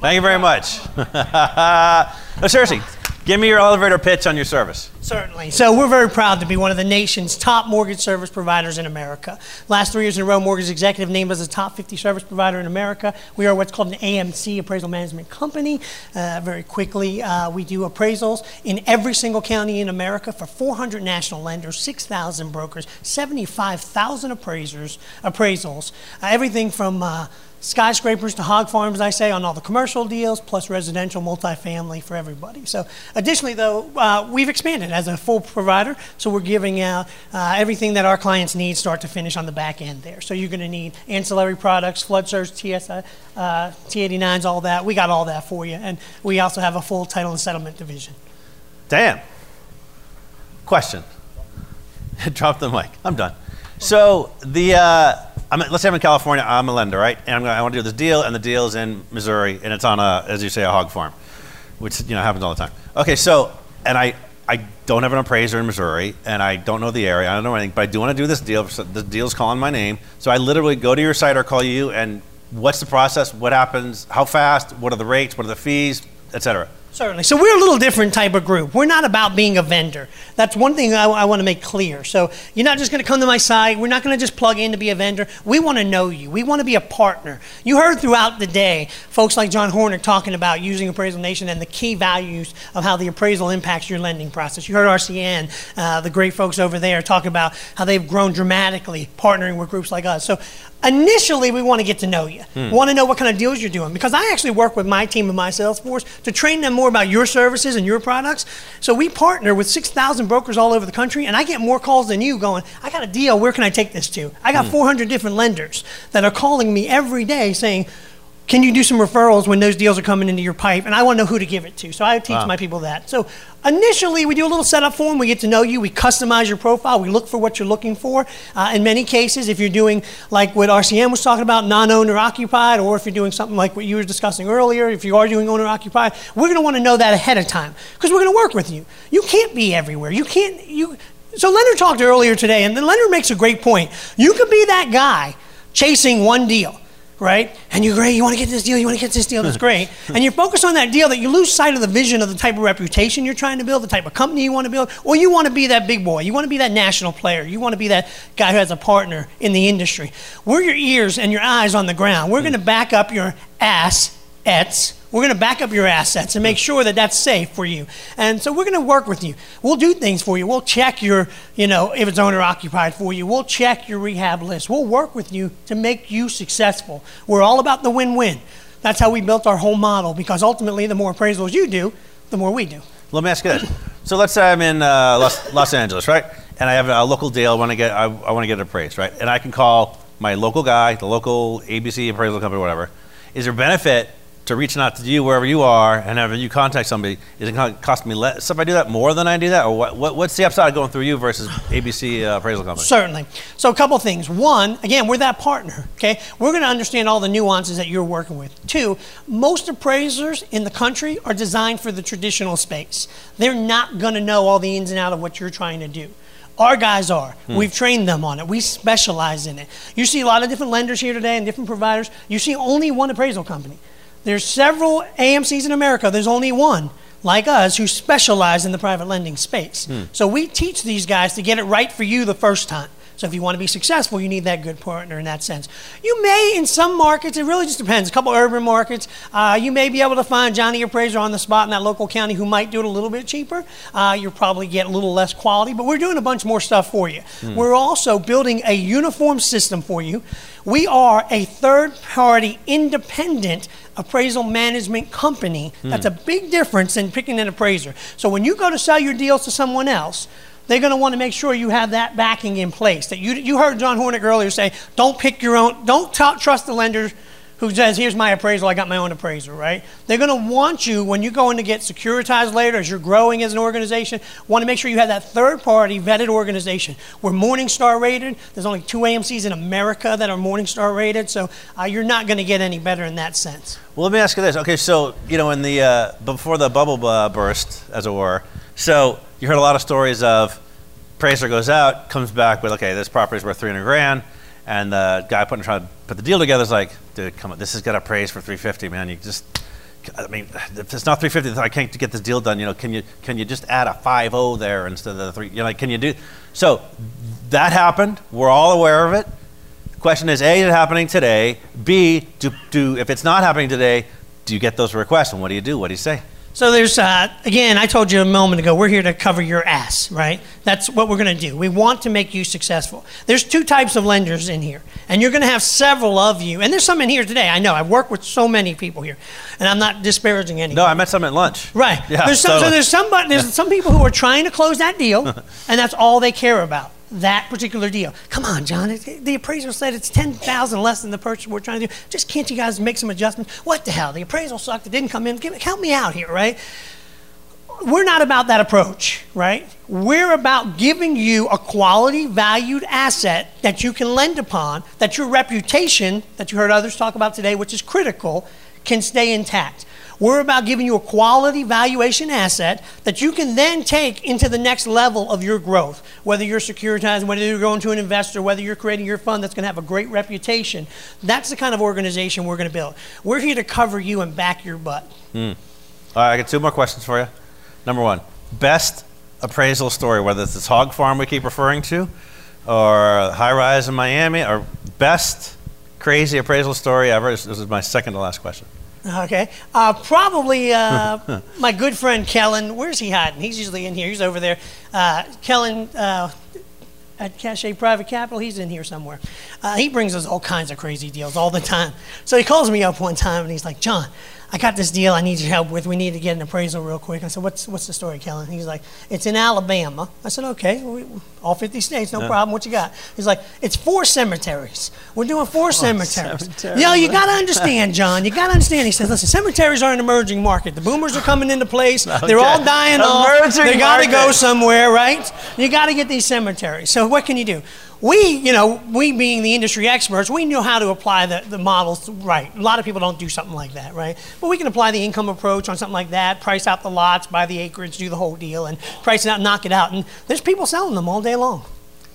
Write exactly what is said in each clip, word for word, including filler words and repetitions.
Thank you very much. No, seriously, give me your elevator pitch on your service. Certainly. So we're very proud to be one of the nation's top mortgage service providers in America. Last three years in a row, Mortgage Executive named us a top fifty service provider in America. We are what's called an A M C, Appraisal Management Company. Uh, very quickly, uh, we do appraisals in every single county in America for four hundred national lenders, six thousand brokers, seventy-five thousand appraisers, appraisals, uh, everything from uh, skyscrapers to hog farms, I say, on all the commercial deals, plus residential, multifamily for everybody. So additionally, though, uh, we've expanded as a full provider. So we're giving out uh, everything that our clients need start to finish on the back end there. So you're going to need ancillary products, flood surge, T S I, uh, T eighty-nines, all that. We got all that for you. And we also have a full title and settlement division. Damn. Question. Drop the mic. I'm done. So the... Uh, I'm, let's say I'm in California, I'm a lender, right? And I'm gonna, I want to do this deal, and the deal is in Missouri, and it's on a, as you say, a hog farm, which, you know, happens all the time. Okay, so, and I, I don't have an appraiser in Missouri, and I don't know the area, I don't know anything, but I do want to do this deal, so the deal's calling my name, so I literally go to your site or call you, and what's the process, what happens, how fast, what are the rates, what are the fees, et cetera? Certainly. So we're a little different type of group. We're not about being a vendor. That's one thing I, I want to make clear. So you're not just going to come to my site. We're not going to just plug in to be a vendor. We want to know you. We want to be a partner. You heard throughout the day folks like John Hornick talking about using Appraisal Nation and the key values of how the appraisal impacts your lending process. You heard R C N, uh, the great folks over there, talk about how they've grown dramatically partnering with groups like us. So initially, we want to get to know you, hmm. want to know what kind of deals you're doing, because I actually work with my team and my sales force to train them more about your services and your products. So we partner with six thousand brokers all over the country, and I get more calls than you going, I got a deal, where can I take this to? I got hmm. four hundred different lenders that are calling me every day saying, can you do some referrals when those deals are coming into your pipe? And I want to know who to give it to. So I teach wow. my people that. So initially, we do a little setup form. We get to know you. We customize your profile. We look for what you're looking for. Uh, in many cases, if you're doing like what R C M was talking about, non-owner occupied, or if you're doing something like what you were discussing earlier, if you are doing owner occupied, we're going to want to know that ahead of time because we're going to work with you. You can't be everywhere. You can't. You. So Leonard talked earlier today, and Leonard makes a great point. You could be that guy chasing one deal. Right? And you're great, you want to get this deal, you want to get this deal, that's great. And you're focused on that deal that you lose sight of the vision of the type of reputation you're trying to build, the type of company you want to build, or you want to be that big boy, you want to be that national player, you want to be that guy who has a partner in the industry. We're your ears and your eyes on the ground. We're going to back up your assets. We're going to back up your assets and make sure that that's safe for you. And so we're going to work with you. We'll do things for you. We'll check your, you know, if it's owner-occupied for you. We'll check your rehab list. We'll work with you to make you successful. We're all about the win-win. That's how we built our whole model, because ultimately the more appraisals you do, the more we do. Let me ask you this. So let's say I'm in uh, Los, Los Angeles, right? And I have a local deal I want to get, I, I want to get appraised, right? And I can call my local guy, the local A B C appraisal company, whatever. Is there benefit to reaching out to you wherever you are, and whenever you contact somebody, is it going to cost me less if I do that, more than I do that? Or what, what, what's the upside of going through you versus A B C uh, appraisal company? Certainly. So a couple things. One, again, we're that partner, okay? We're going to understand all the nuances that you're working with. Two, most appraisers in the country are designed for the traditional space. They're not going to know all the ins and outs of what you're trying to do. Our guys are. Hmm. We've trained them on it. We specialize in it. You see a lot of different lenders here today and different providers. You see only one appraisal company. There's several A M Cs in America. There's only one, like us, who specialize in the private lending space. Hmm. So we teach these guys to get it right for you the first time. So if you want to be successful, you need that good partner in that sense. You may, in some markets, it really just depends. A couple urban markets, uh, you may be able to find Johnny Appraiser on the spot in that local county who might do it a little bit cheaper. Uh, you'll probably get a little less quality, but we're doing a bunch more stuff for you. Mm. We're also building a uniform system for you. We are a third-party independent appraisal management company. Mm. That's a big difference in picking an appraiser. So when you go to sell your deals to someone else, they're going to want to make sure you have that backing in place. That you you heard John Hornick earlier say, don't pick your own, don't t- trust the lender who says, here's my appraisal, I got my own appraiser, right? They're going to want you, when you're going to get securitized later, as you're growing as an organization, want to make sure you have that third-party vetted organization. We're Morningstar rated. There's only two A M Cs in America that are Morningstar rated, so uh, you're not going to get any better in that sense. Well, let me ask you this. Okay, so, you know, in the uh, before the bubble uh, burst, as it were, so... You heard a lot of stories of appraiser goes out, comes back with, okay, this property's worth three hundred grand, and the guy putting trying to put the deal together is like, dude, come on, this has got appraised for three fifty, man. You just I mean, if it's not three fifty, I can't get this deal done. You know, can you can you just add a five oh there instead of the three? You know, like, can you do? So that happened. We're all aware of it. The question is, A, is it happening today? B, do do if it's not happening today, do you get those requests, and what do you do? What do you say? So there's, uh, again, I told you a moment ago, we're here to cover your ass, right? That's what we're going to do. We want to make you successful. There's two types of lenders in here, and you're going to have several of you. And there's some in here today. I know. I work with so many people here, and I'm not disparaging anybody. No, I met some at lunch. Right. Yeah, there's some, so, so there's, some, there's yeah. some people who are trying to close that deal, and that's all they care about, that particular deal. Come on, John, the appraisal said it's ten thousand less than the purchase we're trying to do. Just can't you guys make some adjustments? What the hell, the appraisal sucked, it didn't come in. Give, help me out here, right? We're not about that approach, right? We're about giving you a quality valued asset that you can lend upon, that your reputation, that you heard others talk about today, which is critical, can stay intact. We're about giving you a quality valuation asset that you can then take into the next level of your growth, whether you're securitizing, whether you're going to an investor, whether you're creating your fund that's going to have a great reputation. That's the kind of organization we're going to build. We're here to cover you and back your butt. Mm. All right, I got two more questions for you. Number one, best appraisal story, whether it's this hog farm we keep referring to or high rise in Miami, or best crazy appraisal story ever. This is my second to last question. Okay, uh, probably uh, my good friend Kellen. Where's he hiding? He's usually in here. He's over there. Uh, Kellen uh, at Cache Private Capital, he's in here somewhere. Uh, he brings us all kinds of crazy deals all the time. So he calls me up one time and he's like, John, I got this deal I need your help with. We need to get an appraisal real quick. I said, what's what's the story, Kellen? He's like, it's in Alabama. I said, okay, we, all fifty states, no yeah. problem. What you got? He's like, it's four cemeteries. We're doing four oh, cemeteries. cemeteries. Yo, you got to understand, John. You got to understand. He says, listen, cemeteries are an emerging market. The boomers are coming into place. Okay. They're all dying off. They got to go somewhere, right? You got to get these cemeteries. So what can you do? We, you know, we being the industry experts, we know how to apply the, the models right. A lot of people don't do something like that, right? But we can apply the income approach on something like that, price out the lots, buy the acreage, do the whole deal, and price it out, knock it out. And there's people selling them all day long.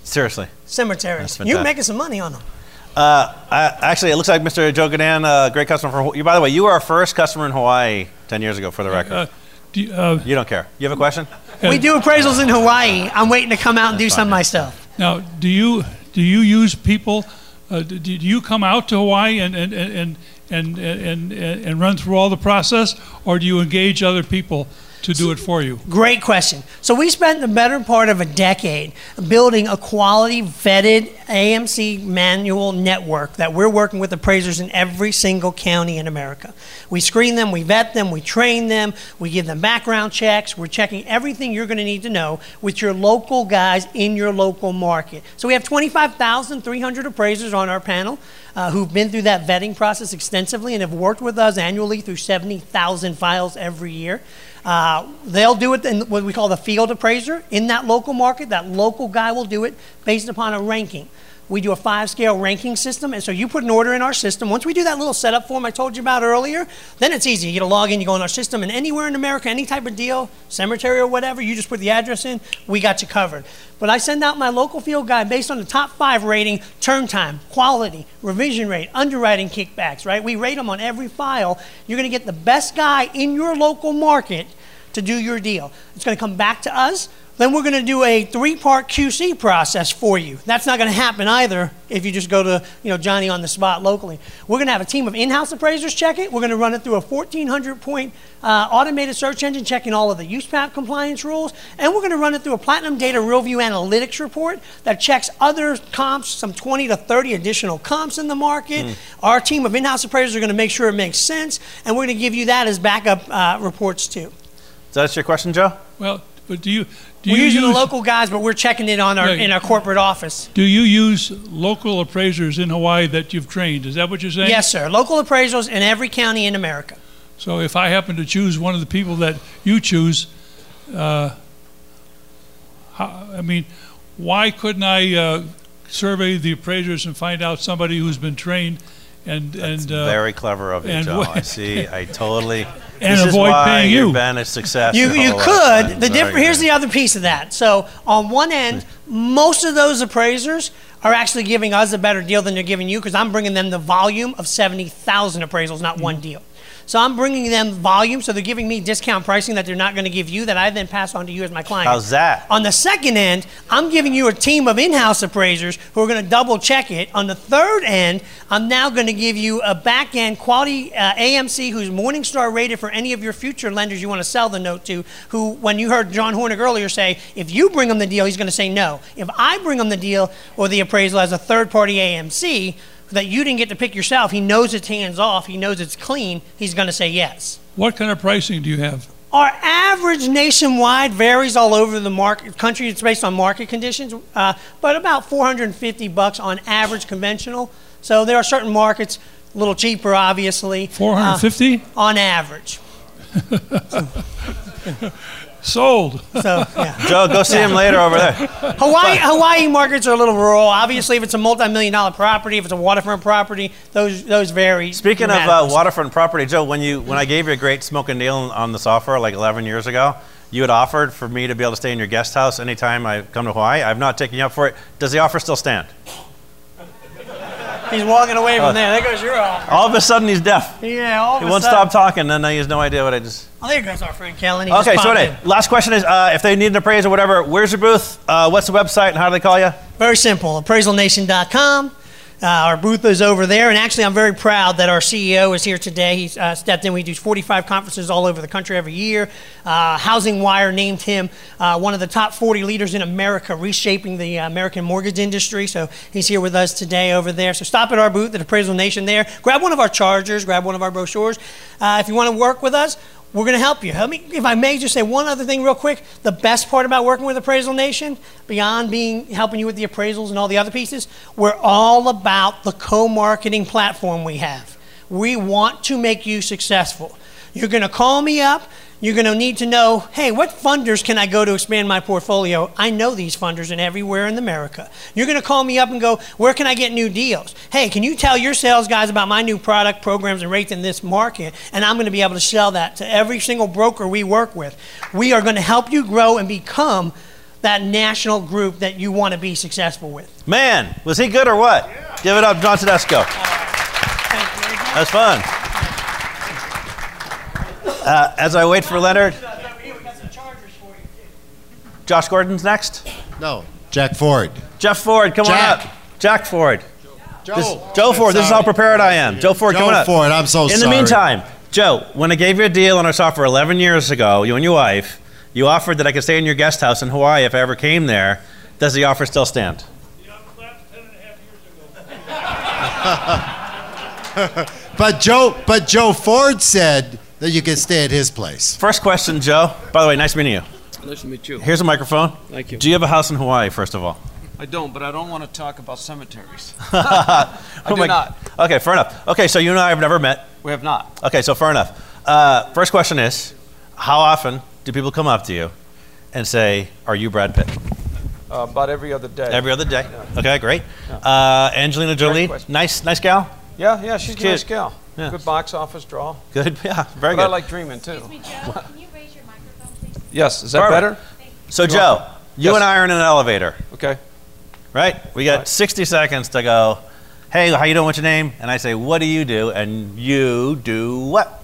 Seriously. Cemeteries. You're making some money on them. Uh, I, actually, it looks like Mister Joe Gadan, a uh, great customer from you. By the way, you were our first customer in Hawaii ten years ago, for the record. Uh, do you, uh, you don't care. You have a question? Uh, we do appraisals in Hawaii. I'm waiting to come out and do some myself. Now, do you do you use people? Uh, do, do you come out to Hawaii and and, and and and and and run through all the process, or do you engage other people to do it for you? Great question. So we spent the better part of a decade building a quality, vetted A M C manual network that we're working with appraisers in every single county in America. We screen them, we vet them, we train them, we give them background checks, we're checking everything you're going to need to know with your local guys in your local market. So we have twenty-five thousand three hundred appraisers on our panel uh, who've been through that vetting process extensively and have worked with us annually through seventy thousand files every year. Uh, they'll do it in what we call the field appraiser. In that local market, that local guy will do it based upon a ranking. We do a five-scale ranking system, and so you put an order in our system. Once we do that little setup form I told you about earlier, then it's easy. You get a login, you go in our system, and anywhere in America, any type of deal, cemetery or whatever, you just put the address in, we got you covered. But I send out my local field guy based on the top five rating, turn time, quality, revision rate, underwriting kickbacks, right? We rate them on every file. You're gonna get the best guy in your local market to do your deal. It's gonna come back to us. Then we're going to do a three-part Q C process for you. That's not going to happen either if you just go to, you know, Johnny on the spot locally. We're going to have a team of in-house appraisers check it. We're going to run it through a fourteen hundred point uh, automated search engine checking all of the U S P A P compliance rules, and we're going to run it through a Platinum Data Realview Analytics report that checks other comps, some twenty to thirty additional comps in the market. Mm. Our team of in-house appraisers are going to make sure it makes sense, and we're going to give you that as backup uh, reports too. Is that your question, Joe? Well, but do you... Do we're you using use, the local guys, but we're checking it on our right. in our corporate office. Do you use local appraisers in Hawaii that you've trained? Is that what you're saying? Yes, sir. Local appraisals in every county in America. So if I happen to choose one of the people that you choose, uh, I mean, why couldn't I uh, survey the appraisers and find out somebody who's been trained? And, That's and, uh, very clever of you, John. I see. I totally. And this avoid is why paying you. You've been a success. You, you could. The diff- here's the other piece of that. So on one end, most of those appraisers are actually giving us a better deal than they're giving you because I'm bringing them the volume of seventy thousand appraisals, not mm-hmm. one deal. So I'm bringing them volume, so they're giving me discount pricing that they're not going to give you, that I then pass on to you as my client. How's that? On the second end, I'm giving you a team of in-house appraisers who are going to double check it. On the third end, I'm now going to give you a back-end quality uh, A M C who's Morningstar rated for any of your future lenders you want to sell the note to, who, when you heard John Hornick earlier say, if you bring him the deal, he's going to say no. If I bring him the deal or the appraisal as a third-party A M C that you didn't get to pick yourself, he knows it's hands off, he knows it's clean, he's going to say yes. What kind of pricing do you have? Our average nationwide varies all over the market, country. It's based on market conditions, uh, but about four hundred fifty bucks on average conventional. So there are certain markets a little cheaper, obviously. four hundred fifty uh, on average. Sold. So, yeah. Joe, go see yeah. him later over there. Hawaii, Hawaii markets are a little rural. Obviously, if it's a multi-million dollar property, if it's a waterfront property, those those vary. Speaking of uh, waterfront property, Joe, when you when I gave you a great smoking deal on this offer like eleven years ago, you had offered for me to be able to stay in your guest house anytime I come to Hawaii. I've not taken you up for it. Does the offer still stand? He's walking away from uh, there. There goes your offer. All of a sudden, he's deaf. Yeah, all of a sudden. He won't stop talking, and he has no idea what I just... Oh, there goes our friend Kellen. Okay, so anyway, last question is, uh, if they need an appraisal or whatever, where's your booth? Uh, what's the website, and how do they call you? Very simple, appraisal nation dot com. Uh, our booth is over there, and actually I'm very proud that our C E O is here today. He uh, stepped in. We do forty-five conferences all over the country every year. Uh, Housing Wire named him uh, one of the top forty leaders in America, reshaping the uh, American mortgage industry. So he's here with us today over there. So stop at our booth at Appraisal Nation there. Grab one of our chargers. Grab one of our brochures. Uh, if you want to work with us, we're going to help you. Help me, if I may just say one other thing real quick. The best part about working with Appraisal Nation, beyond being helping you with the appraisals and all the other pieces, we're all about the co-marketing platform we have. We want to make you successful. You're going to call me up. You're going to need to know, hey, what funders can I go to expand my portfolio? I know these funders in everywhere in America. You're going to call me up and go, where can I get new deals? Hey, can you tell your sales guys about my new product, programs, and rates in this market? And I'm going to be able to sell that to every single broker we work with. We are going to help you grow and become that national group that you want to be successful with. Man, was he good or what? Yeah. Give it up, John Tedesco. Uh, thank you. That's fun. Uh, as I wait for Leonard, Josh Gordon's next. No, Jack Ford. Jeff Ford, come Jack. on up. Jack Ford. Joe. This, Joe Ford, sorry. This is how prepared I am. Joe Ford, Joe coming up. Joe Ford, I'm so sorry. In the meantime, Joe, when I gave you a deal on our software eleven years ago, you and your wife, you offered that I could stay in your guest house in Hawaii if I ever came there. Does the offer still stand? Yeah, I clapped ten and a half years ago. But Joe, but Joe Ford said that you can stay at his place. First question, Joe. By the way, nice meeting you. Nice to meet you. Here's a microphone. Thank you. Do you have a house in Hawaii, first of all? I don't, but I don't want to talk about cemeteries. I oh do my, not. Okay, fair enough. Okay, so you and I have never met. We have not. Okay, so fair enough. Uh, first question is, how often do people come up to you and say, are you Brad Pitt? Uh, about every other day. Every other day. Yeah. Okay, great. Yeah. Uh, Angelina Jolie, nice nice gal? Yeah, yeah, she's, she's a nice gal. Yeah. Good box office draw. Good, yeah, very but good. I like dreaming too. Excuse me, Joe, can you raise your microphone, please? Yes, is that Perfect. better? So, You're Joe, welcome. you yes. and I are in an elevator. Okay. Right? We got right. sixty seconds to go, hey, how you doing, what's your name? And I say, what do you do? And you do what?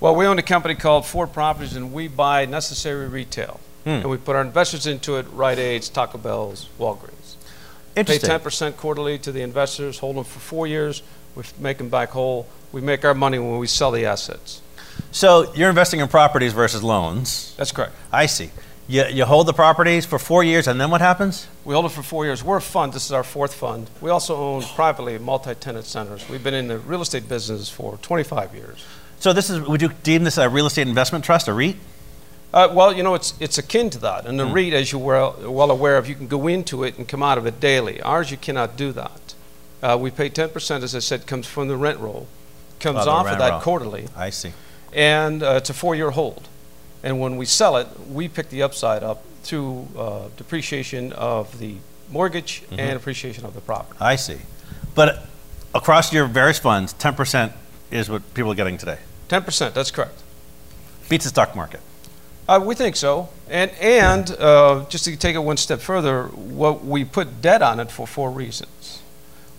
Well, we own a company called Ford Properties, and we buy necessary retail. Hmm. And we put our investors into it, Rite Aids, Taco Bells, Walgreens. Interesting. Pay ten percent quarterly to the investors, hold them for four years, we make them back whole. We make our money when we sell the assets. So you're investing in properties versus loans. That's correct. I see. You, you hold the properties for four years, and then what happens? We hold it for four years. We're a fund. This is our fourth fund. We also own privately multi-tenant centers. We've been in the real estate business for twenty-five years. So this is, would you deem this a real estate investment trust, a REIT? Uh, well, you know, it's it's akin to that. And the mm. REIT, as you're well, well aware of, you can go into it and come out of it daily. Ours, you cannot do that. Uh, we pay ten percent, as I said, comes from the rent roll. comes oh, off of that roll. quarterly. I see. And uh, it's a four-year hold. And when we sell it, we pick the upside up through uh, depreciation of the mortgage mm-hmm. and appreciation of the property. I see. But across your various funds, ten percent is what people are getting today. ten percent, that's correct. Beats the stock market. Uh, we think so. And, and yeah. uh, just to take it one step further, what we put debt on it for four reasons.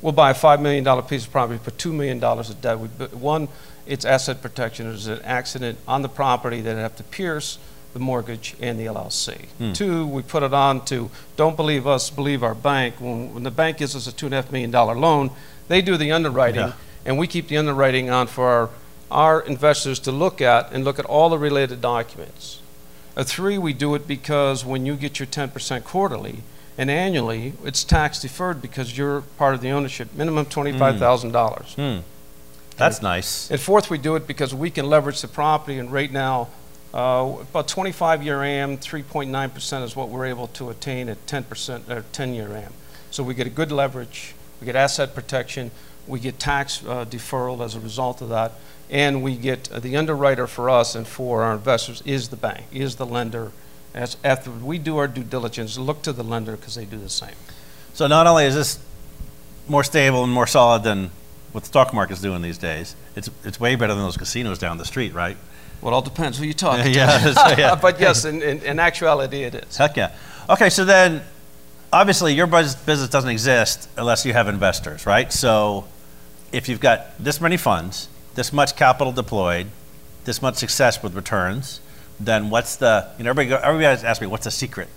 We'll buy a five million dollar piece of property, put two million dollars of debt. We, one, its asset protection is an accident on the property that have to pierce the mortgage and the L L C. Hmm. Two, we put it on to don't believe us, believe our bank. When, when the bank gives us a two and a half million dollar loan, they do the underwriting, yeah. and we keep the underwriting on for our, our investors to look at and look at all the related documents. A three, we do it because when you get your ten percent quarterly and annually, it's tax deferred because you're part of the ownership, minimum twenty-five thousand dollars. Mm. Mm. That's okay. Nice. And fourth, we do it because we can leverage the property, and right now, uh, about twenty-five year A M, three point nine percent is what we're able to attain at ten percent or ten year A M. So we get a good leverage, we get asset protection, we get tax uh, deferral as a result of that, and we get uh, the underwriter for us and for our investors is the bank, is the lender. As after we do our due diligence, look to the lender because they do the same. So not only is this more stable and more solid than what the stock market's doing these days, it's it's way better than those casinos down the street, right? Well, it all depends who you talk to. Yeah, so, yeah. But yes, in, in, in actuality, it is. Heck yeah. Okay, so then obviously your business doesn't exist unless you have investors, right? So if you've got this many funds, this much capital deployed, this much success with returns, then what's the, you know, everybody, go, everybody always asks me, what's the secret,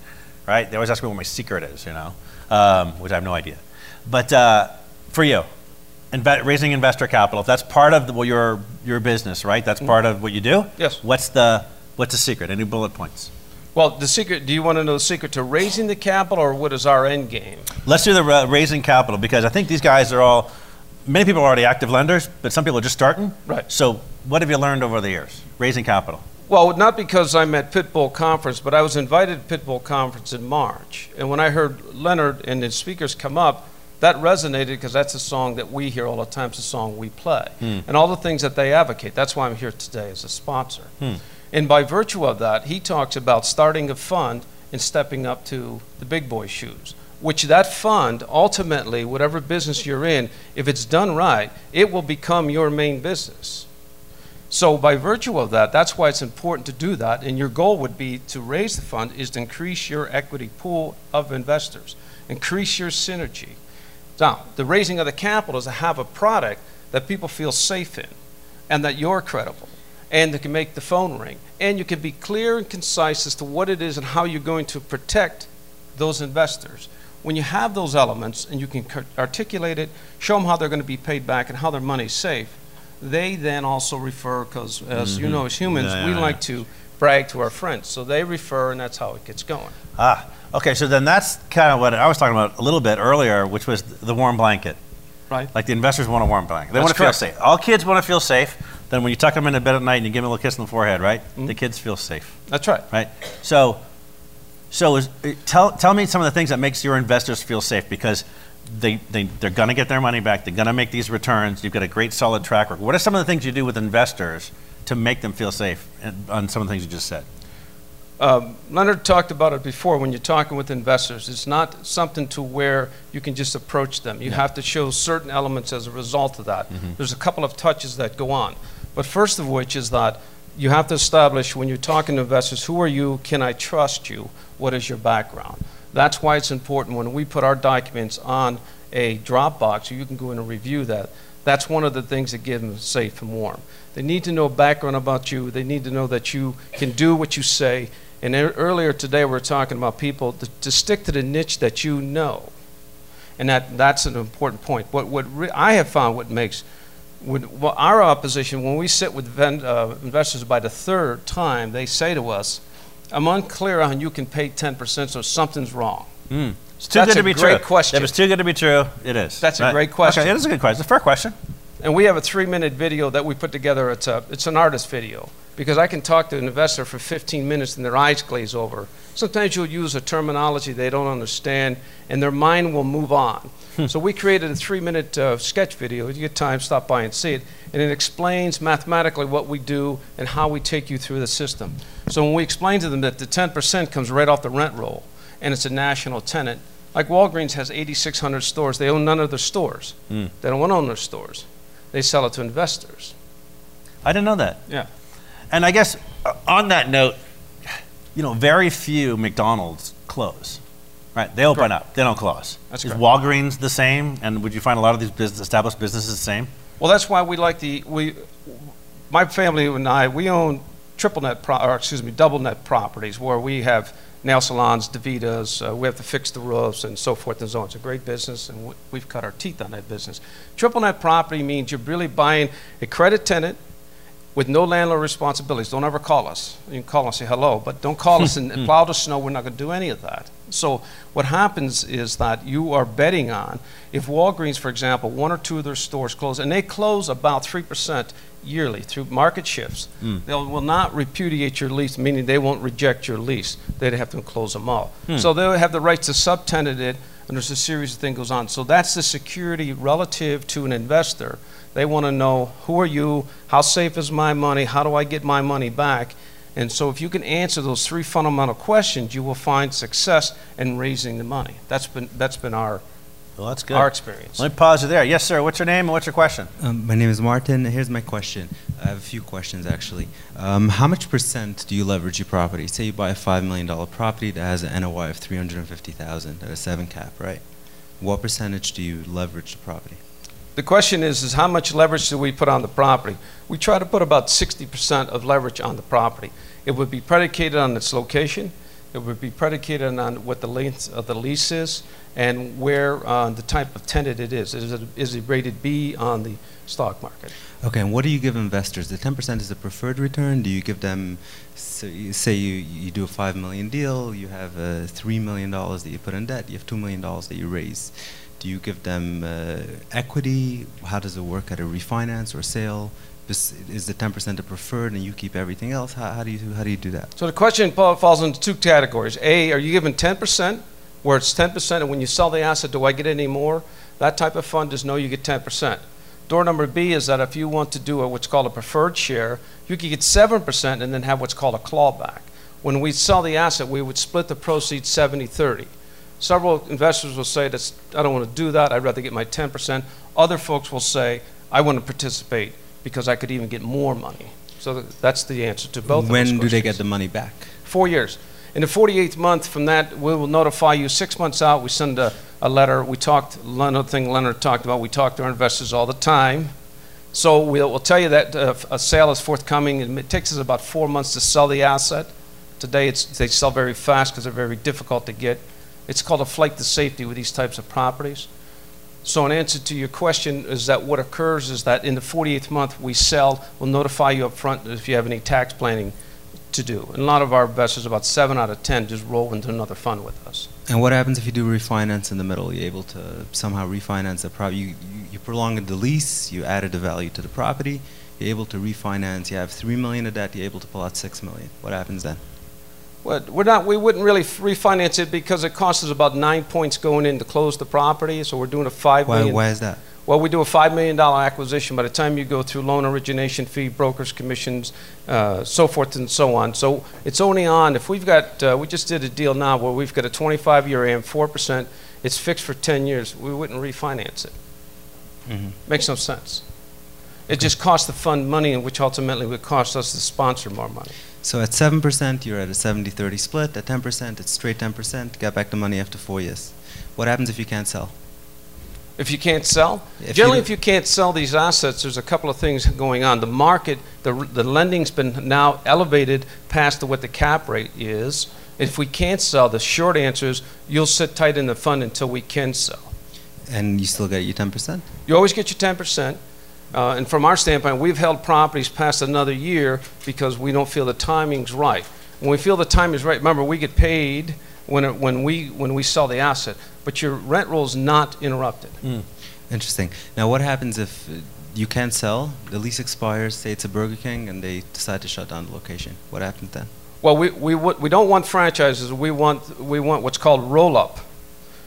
right? They always ask me what my secret is, you know, um, which I have no idea. But uh, for you, inve- raising investor capital, if that's part of the, well, your your business, right? That's part of what you do? Yes. What's the, what's the secret? Any bullet points? Well, the secret, do you want to know the secret to raising the capital, or what is our end game? Let's do the uh, raising capital, because I think these guys are all, many people are already active lenders, but some people are just starting. Right. So what have you learned over the years, raising capital? Well, not because I'm at Pitbull Conference, but I was invited to Pitbull Conference in March. And when I heard Leonard and his speakers come up, that resonated because that's a song that we hear all the time. It's a song we play. Mm. And all the things that they advocate. That's why I'm here today as a sponsor. Mm. And by virtue of that, he talks about starting a fund and stepping up to the big boy shoes, which that fund, ultimately, whatever business you're in, if it's done right, it will become your main business. So by virtue of that, that's why it's important to do that. And your goal would be to raise the fund is to increase your equity pool of investors, increase your synergy. Now, the raising of the capital is to have a product that people feel safe in, and that you're credible, and that can make the phone ring, and you can be clear and concise as to what it is and how you're going to protect those investors. When you have those elements and you can articulate it, show them how they're going to be paid back and how their money's safe, they then also refer, because as mm-hmm. you know, as humans, yeah, we yeah, like yeah. to brag to our friends. So they refer, and that's how it gets going. Ah, okay, so then that's kind of what I was talking about a little bit earlier, which was the warm blanket. Right. Like the investors want a warm blanket. They that's want to correct. feel safe. All kids want to feel safe. Then when you tuck them into bed at night and you give them a little kiss on the forehead, right? Mm-hmm. The kids feel safe. That's right. Right? So so is, tell tell me some of the things that makes your investors feel safe, because They, they, they're going to get their money back. They're going to make these returns. You've got a great, solid track record. What are some of the things you do with investors to make them feel safe on some of the things you just said? Um, Leonard talked about it before. When you're talking with investors, it's not something to where you can just approach them. You yeah. have to show certain elements as a result of that. Mm-hmm. There's a couple of touches that go on. But first of which is that you have to establish, when you're talking to investors, who are you? Can I trust you? What is your background? That's why it's important when we put our documents on a Dropbox, so you can go in and review that. That's one of the things that gives them safe and warm. They need to know a background about you. They need to know that you can do what you say. And er- earlier today, we were talking about people to, to stick to the niche that you know. And that, that's an important point. What, what re- I have found what makes what, what our opposition, when we sit with vend- uh, investors by the third time, they say to us, I'm unclear on you can pay ten percent, so something's wrong. Mm. It's too That's good to be true. That's a great question. If it's too good to be true, it is. That's right? a great question. Okay, it is a good question. It's a fair question. And we have a three-minute video that we put together. It's, a, it's an artist video, because I can talk to an investor for fifteen minutes and their eyes glaze over. Sometimes you'll use a terminology they don't understand, and their mind will move on. Hmm. So we created a three-minute uh, sketch video. If you get time, stop by and see it. And it explains mathematically what we do and how we take you through the system. So when we explain to them that the ten percent comes right off the rent roll, and it's a national tenant, like Walgreens has eighty-six hundred stores. They own none of their stores. Mm. They don't want to own their stores. They sell it to investors. I didn't know that. Yeah. And I guess on that note, you know, very few McDonald's close, right? They open correct. up. They don't close. That's correct. Is Walgreens the same? And would you find a lot of these business, established businesses the same? Well, that's why we like the, we my family and I, we own triple net, pro or excuse me, double net properties where we have nail salons, Davitas, uh, we have to fix the roofs and so forth and so on. It's a great business and we've cut our teeth on that business. Triple net property means you're really buying a credit tenant with no landlord responsibilities. Don't ever call us. You can call us and say hello, but don't call us and, and plow the snow. We're not gonna do any of that. So what happens is that you are betting on, if Walgreens, for example, one or two of their stores close, and they close about three percent yearly through market shifts, mm. they will not repudiate your lease, meaning they won't reject your lease. They'd have to close them all. Mm. So they'll have the right to subtenant it, and there's a series of things goes on. So that's the security relative to an investor. They want to know, who are you? How safe is my money? How do I get my money back? And so if you can answer those three fundamental questions, you will find success in raising the money. That's been, that's been our, well, that's good. our experience. Let me pause you there. Yes, sir. What's your name and what's your question? Um, my name is Martin. Here's my question. I have a few questions, actually. Um, how much percent do you leverage your property? Say you buy a five million dollar property that has an N O I of three hundred fifty thousand dollars at a seven cap, right? What percentage do you leverage the property? The question is, is how much leverage do we put on the property? We try to put about sixty percent of leverage on the property. It would be predicated on its location. It would be predicated on what the length of the lease is and where uh, the type of tenant it is. Is it, is it rated B on the stock market? Okay, and what do you give investors? The ten percent is the preferred return. Do you give them, so you say you, you do a five million dollar deal, you have uh, three million dollars that you put in debt, you have two million dollars that you raise. Do you give them uh, equity? How does it work at a refinance or sale? This is the ten percent the preferred and you keep everything else? How, how, do you, how do you do that? So the question falls into two categories. A, are you giving ten percent where it's ten percent and when you sell the asset, do I get any more? That type of fund is no, you get ten percent. Door number B is that if you want to do a, what's called a preferred share, you can get seven percent and then have what's called a clawback. When we sell the asset, we would split the proceeds seventy thirty. Several investors will say, that's, I don't want to do that, I'd rather get my ten percent. Other folks will say, I want to participate because I could even get more money. So that's the answer to both of those questions. When do they get the money back? Four years. In the forty-eighth month from that, we will notify you six months out. We send a, a letter. We talked, another thing Leonard talked about, we talk to our investors all the time. So we'll, we'll tell you that uh, a sale is forthcoming. It takes us about four months to sell the asset. Today, it's, they sell very fast because they're very difficult to get. It's called a flight to safety with these types of properties. So in answer to your question is that what occurs is that in the forty-eighth month we sell, we'll notify you up front if you have any tax planning to do. And a lot of our investors, about seven out of ten, just roll into another fund with us. And what happens if you do refinance in the middle? You're able to somehow refinance the property. You, you, you prolonged the lease, you added the value to the property, you're able to refinance, you have three million dollars of debt, you're able to pull out six million dollars. What happens then? We're not, we wouldn't really refinance it because it costs us about nine points going in to close the property. So we're doing a five why, million. Why is that? Well, we do a five million dollar acquisition. By the time you go through loan origination fee, brokers commissions, uh, so forth and so on. So it's only on if we've got. Uh, we just did a deal now where we've got a twenty-five year A M, four percent. It's fixed for ten years. We wouldn't refinance it. Mm-hmm. Makes no sense. It okay. just costs the fund money, and which ultimately would cost us to sponsor more money. So at seven percent, you're at a seventy thirty split. At ten percent, it's straight ten percent. Got back the money after four years. What happens if you can't sell? If you can't sell? If Generally, you if you can't sell these assets, there's a couple of things going on. The market, the, the lending's been now elevated past what the cap rate is. If we can't sell, the short answer is you'll sit tight in the fund until we can sell. And you still get your ten percent? You always get your ten percent. Uh, and from our standpoint, we've held properties past another year because we don't feel the timing's right. When we feel the timing's right, remember, we get paid when, it, when, we, when we sell the asset, but your rent roll's not interrupted. Mm. Interesting. Now, what happens if you can't sell, the lease expires, say it's a Burger King, and they decide to shut down the location? What happens then? Well, we, we, we don't want franchises. We want, we want what's called roll-up.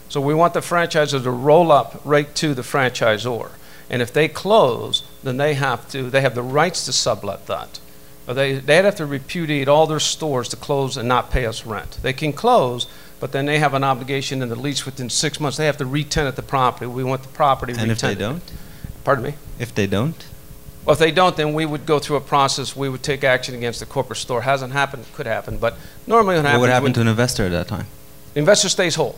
So we want the franchisor to roll up right to the franchisor. And if they close, then they have to, they have the rights to sublet that. Or they, they'd have to repudiate all their stores to close and not pay us rent. They can close, but then they have an obligation in the lease within six months. They have to re-tenant the property. We want the property re-tenanted. And if they don't? Pardon me? If they don't? Well, if they don't, then we would go through a process. We would take action against the corporate store. Hasn't happened, could happen, but normally what happens. What would happen to an investor at that time? The investor stays whole.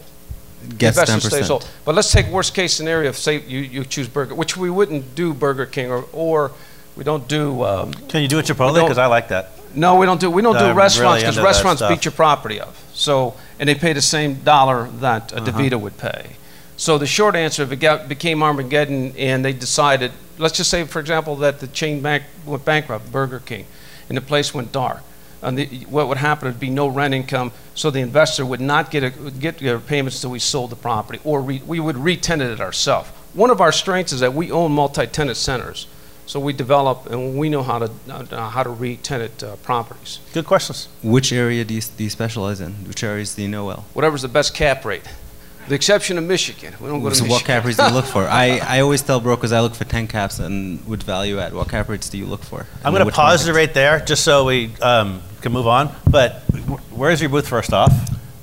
Gets ten percent. Stays old. But let's take worst case scenario. If say you, you choose Burger, which we wouldn't do Burger King or, or We don't do. Um, Can you do a Chipotle? Because I like that. No, we don't do. We don't I'm do restaurants because really restaurants beat your property up. So and they pay the same dollar that a uh-huh. DeVita would pay. So the short answer, if it got, became Armageddon and they decided, let's just say, for example, that the chain bank went bankrupt, Burger King, and the place went dark. And the, what would happen would be no rent income, so the investor would not get a, get their payments until we sold the property, or re, we would re-tenant it ourselves. One of our strengths is that we own multi-tenant centers, so we develop and we know how to uh, how to re-tenant uh, properties. Good questions. Which area do you, do you specialize in? Which areas do you know well? Whatever's the best cap rate. The exception of Michigan. We don't go to so Michigan. What cap rates do you look for? I, I always tell brokers I look for ten caps and with value add. What cap rates do you look for? I'm going to pause it right there just so we um, can move on. But where is your booth first off?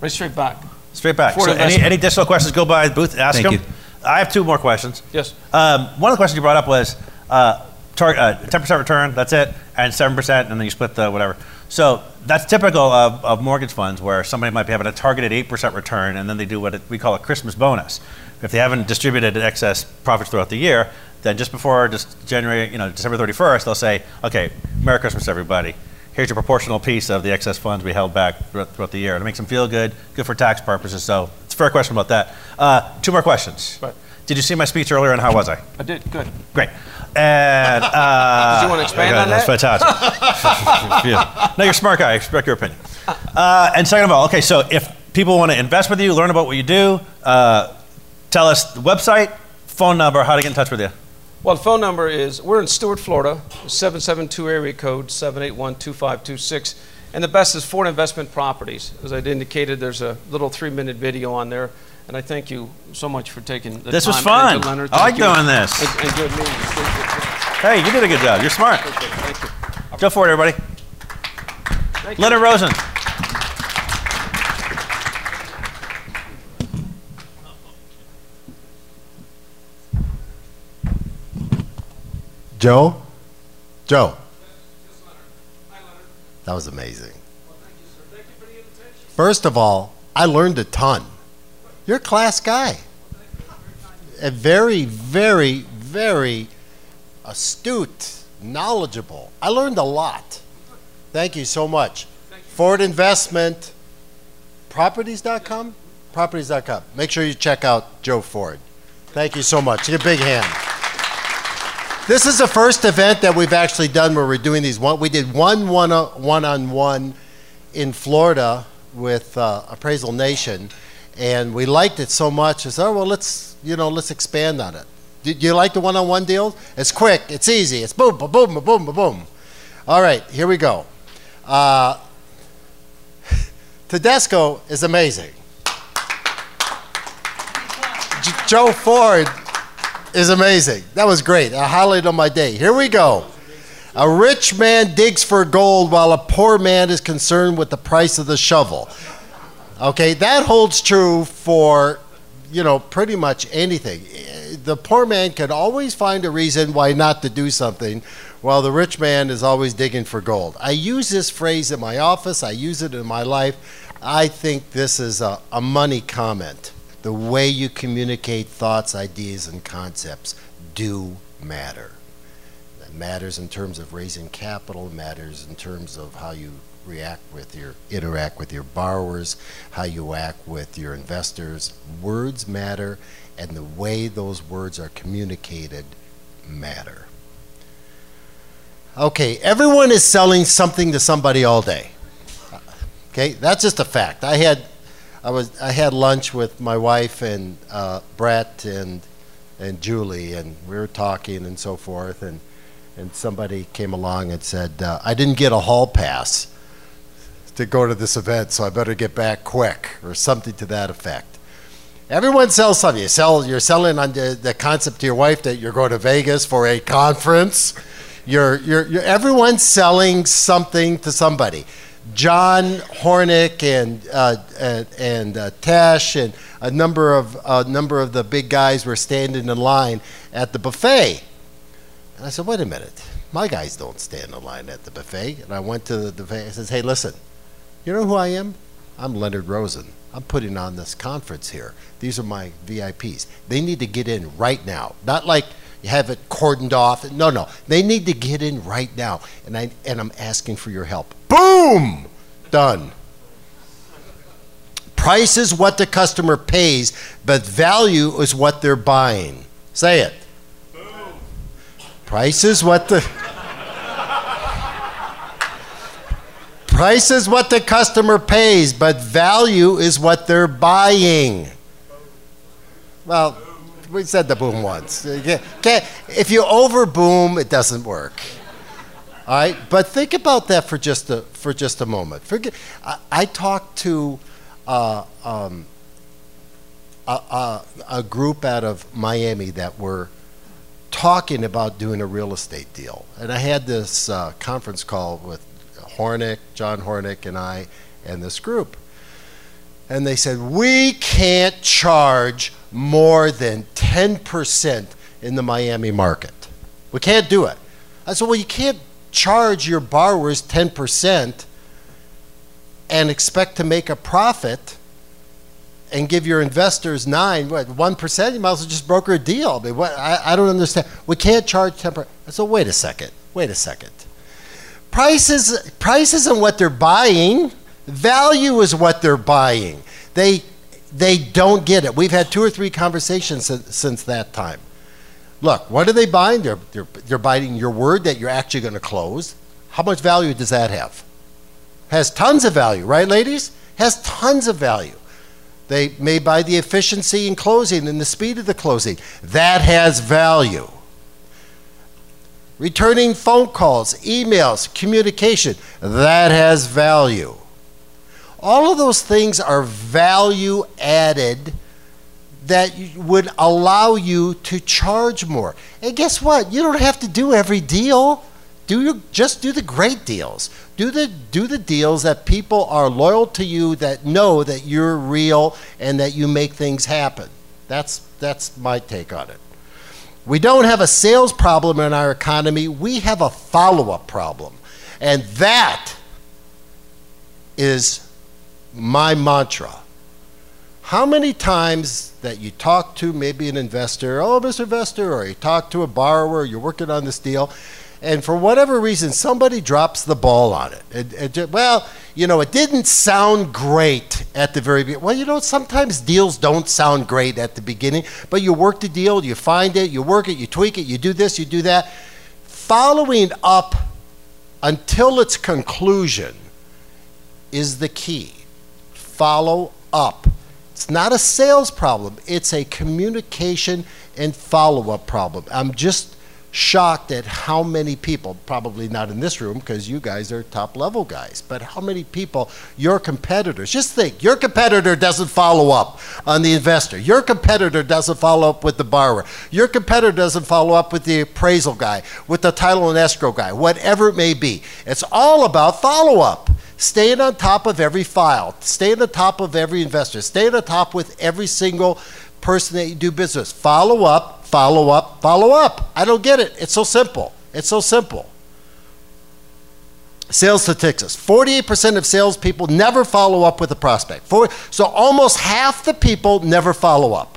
Right straight back. Straight back. So any, any additional questions, go by the booth, ask Thank them. You. I have two more questions. Yes. Um, one of the questions you brought up was uh, tar- uh, ten percent return, that's it, and seven percent, and then you split the whatever. So that's typical of, of mortgage funds where somebody might be having a targeted eight percent return and then they do what it, we call a Christmas bonus. If they haven't distributed excess profits throughout the year, then just before just January, you know, December thirty-first, they'll say, okay, Merry Christmas everybody. Here's your proportional piece of the excess funds we held back throughout, throughout the year. It makes them feel good, good for tax purposes. So it's a fair question about that. Uh, two more questions. Right. Did you see my speech earlier and how was I? I did, good. Great. And, uh, Did you want to expand okay, on that? That's fantastic. yeah. No, you're a smart guy. I respect your opinion. Uh, and second of all, okay, so if people want to invest with you, learn about what you do, uh, tell us the website, phone number, how to get in touch with you. Well, the phone number is, we're in Stuart, Florida, seven seven two area code seven eight one, two five two six. And the best is Ford Investment Properties. As I indicated, there's a little three-minute video on there. And I thank you so much for taking the this time. This was fun. Leonard, I like you. doing this. And, and good meetings. Hey, you did a good job. You're smart. Thank you. Thank you. Go for it, everybody. Thank Leonard you. Rosen. Joe? Joe? Yes, Leonard. Hi, Leonard. That was amazing. Well, thank you, sir. Thank you for the invitation. First of all, I learned a ton. You're a class guy, a very, very, very astute, knowledgeable. I learned a lot. Thank you so much. You. Ford Investment, properties dot com? Properties dot com. Make sure you check out Joe Ford. Thank you so much. Give a big hand. This is the first event that we've actually done where we're doing these. One, we did one one-on-one in Florida with uh, Appraisal Nation. And we liked it so much. I said, oh, well, let's, you know, let's expand on it. Did you like the one-on-one deal? It's quick. It's easy. It's boom, ba boom, ba boom, ba boom. All right, here we go. Uh, Tedesco is amazing. Joe Ford is amazing. That was great. I highlighted on my day. Here we go. A rich man digs for gold while a poor man is concerned with the price of the shovel. Okay, that holds true for, you know, pretty much anything. The poor man can always find a reason why not to do something, while the rich man is always digging for gold. I use this phrase in my office. I use it in my life. I think this is a, a money comment. The way you communicate thoughts, ideas, and concepts do matter. That matters in terms of raising capital, matters in terms of how you react with your, interact with your borrowers, how you act with your investors. Words matter, and the way those words are communicated matter. Okay, everyone is selling something to somebody all day. Okay, that's just a fact. I had, I was, I had lunch with my wife and uh, Brett and and Julie, and we were talking and so forth, and and somebody came along and said, uh, I didn't get a hall pass to go to this event, so I better get back quick, or something to that effect. Everyone sells something. You sell, you're selling on the, the concept to your wife that you're going to Vegas for a conference. You're, you're, you're, everyone's selling something to somebody. John Hornick and uh, and, and uh, Tash and a number of a number of the big guys were standing in line at the buffet, and I said, "Wait a minute, my guys don't stand in line at the buffet." And I went to the buffet. I says, "Hey, listen. You know who I am? I'm Leonard Rosen. I'm putting on this conference here. These are my V I Ps. They need to get in right now. Not like have it cordoned off. No, no. They need to get in right now. And, I, and I'm asking for your help. Boom! Done. Price is what the customer pays, but value is what they're buying. Say it. Boom. Price is what the... Price is what the customer pays, but value is what they're buying. Well, we said the boom once. Okay. If you over boom, it doesn't work. All right, but think about that for just a for just a moment. Forget. I, I talked to uh, um, a, a, a group out of Miami that were talking about doing a real estate deal, and I had this uh, conference call with Hornick, John Hornick, and I, and this group. And they said, we can't charge more than ten percent in the Miami market. We can't do it. I said, well, you can't charge your borrowers ten percent and expect to make a profit and give your investors nine, what, one percent? You might as well just broker a deal. I mean, what, I, I don't understand. We can't charge ten percent. I said, wait a second, wait a second. Price, is, price isn't what they're buying. Value is what they're buying. They, they don't get it. We've had two or three conversations since, since that time. Look, what are they buying? They're, they're, they're buying your word that you're actually going to close. How much value does that have? Has tons of value, right, ladies? Has tons of value. They may buy the efficiency in closing and the speed of the closing. That has value. Returning phone calls, emails, communication, that has value. All of those things are value added that would allow you to charge more. And guess what? You don't have to do every deal. Do you, just do the great deals. Do the, do the deals that people are loyal to you, that know that you're real and that you make things happen. That's, that's my take on it. We don't have a sales problem in our economy. We have a follow-up problem. And that is my mantra. How many times that you talk to maybe an investor, oh, Mister Investor, or you talk to a borrower, you're working on this deal, and for whatever reason, somebody drops the ball on it. It, it just, well, you know, it didn't sound great at the very beginning. Well, you know, sometimes deals don't sound great at the beginning, but you work the deal, you find it, you work it, you tweak it, you do this, you do that. Following up until its conclusion is the key. Follow up. It's not a sales problem. It's a communication and follow-up problem. I'm just shocked at how many people, probably not in this room because you guys are top level guys, but how many people, your competitors, just think, your competitor doesn't follow up on the investor. Your competitor doesn't follow up with the borrower. Your competitor doesn't follow up with the appraisal guy, with the title and escrow guy, whatever it may be. It's all about follow-up. Staying on top of every file, staying on top of every investor, staying on top with every single person that you do business. Follow up. Follow up, follow up. I don't get it. It's so simple. It's so simple. Sales statistics. forty-eight percent of salespeople never follow up with a prospect. For, so almost half the people never follow up.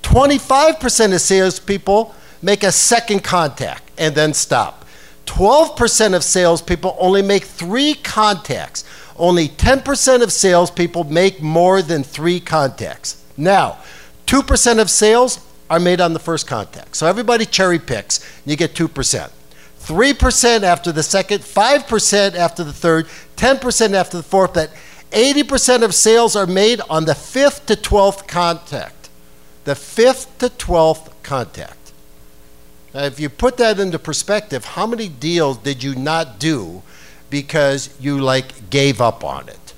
twenty-five percent of salespeople make a second contact and then stop. twelve percent of salespeople only make three contacts. Only ten percent of salespeople make more than three contacts. Now, two percent of sales are made on the first contact. So everybody cherry picks, and you get two percent. three percent after the second, five percent after the third, ten percent after the fourth, that eighty percent of sales are made on the fifth to twelfth contact. The fifth to twelfth contact. Now, if you put that into perspective, how many deals did you not do because you like gave up on it?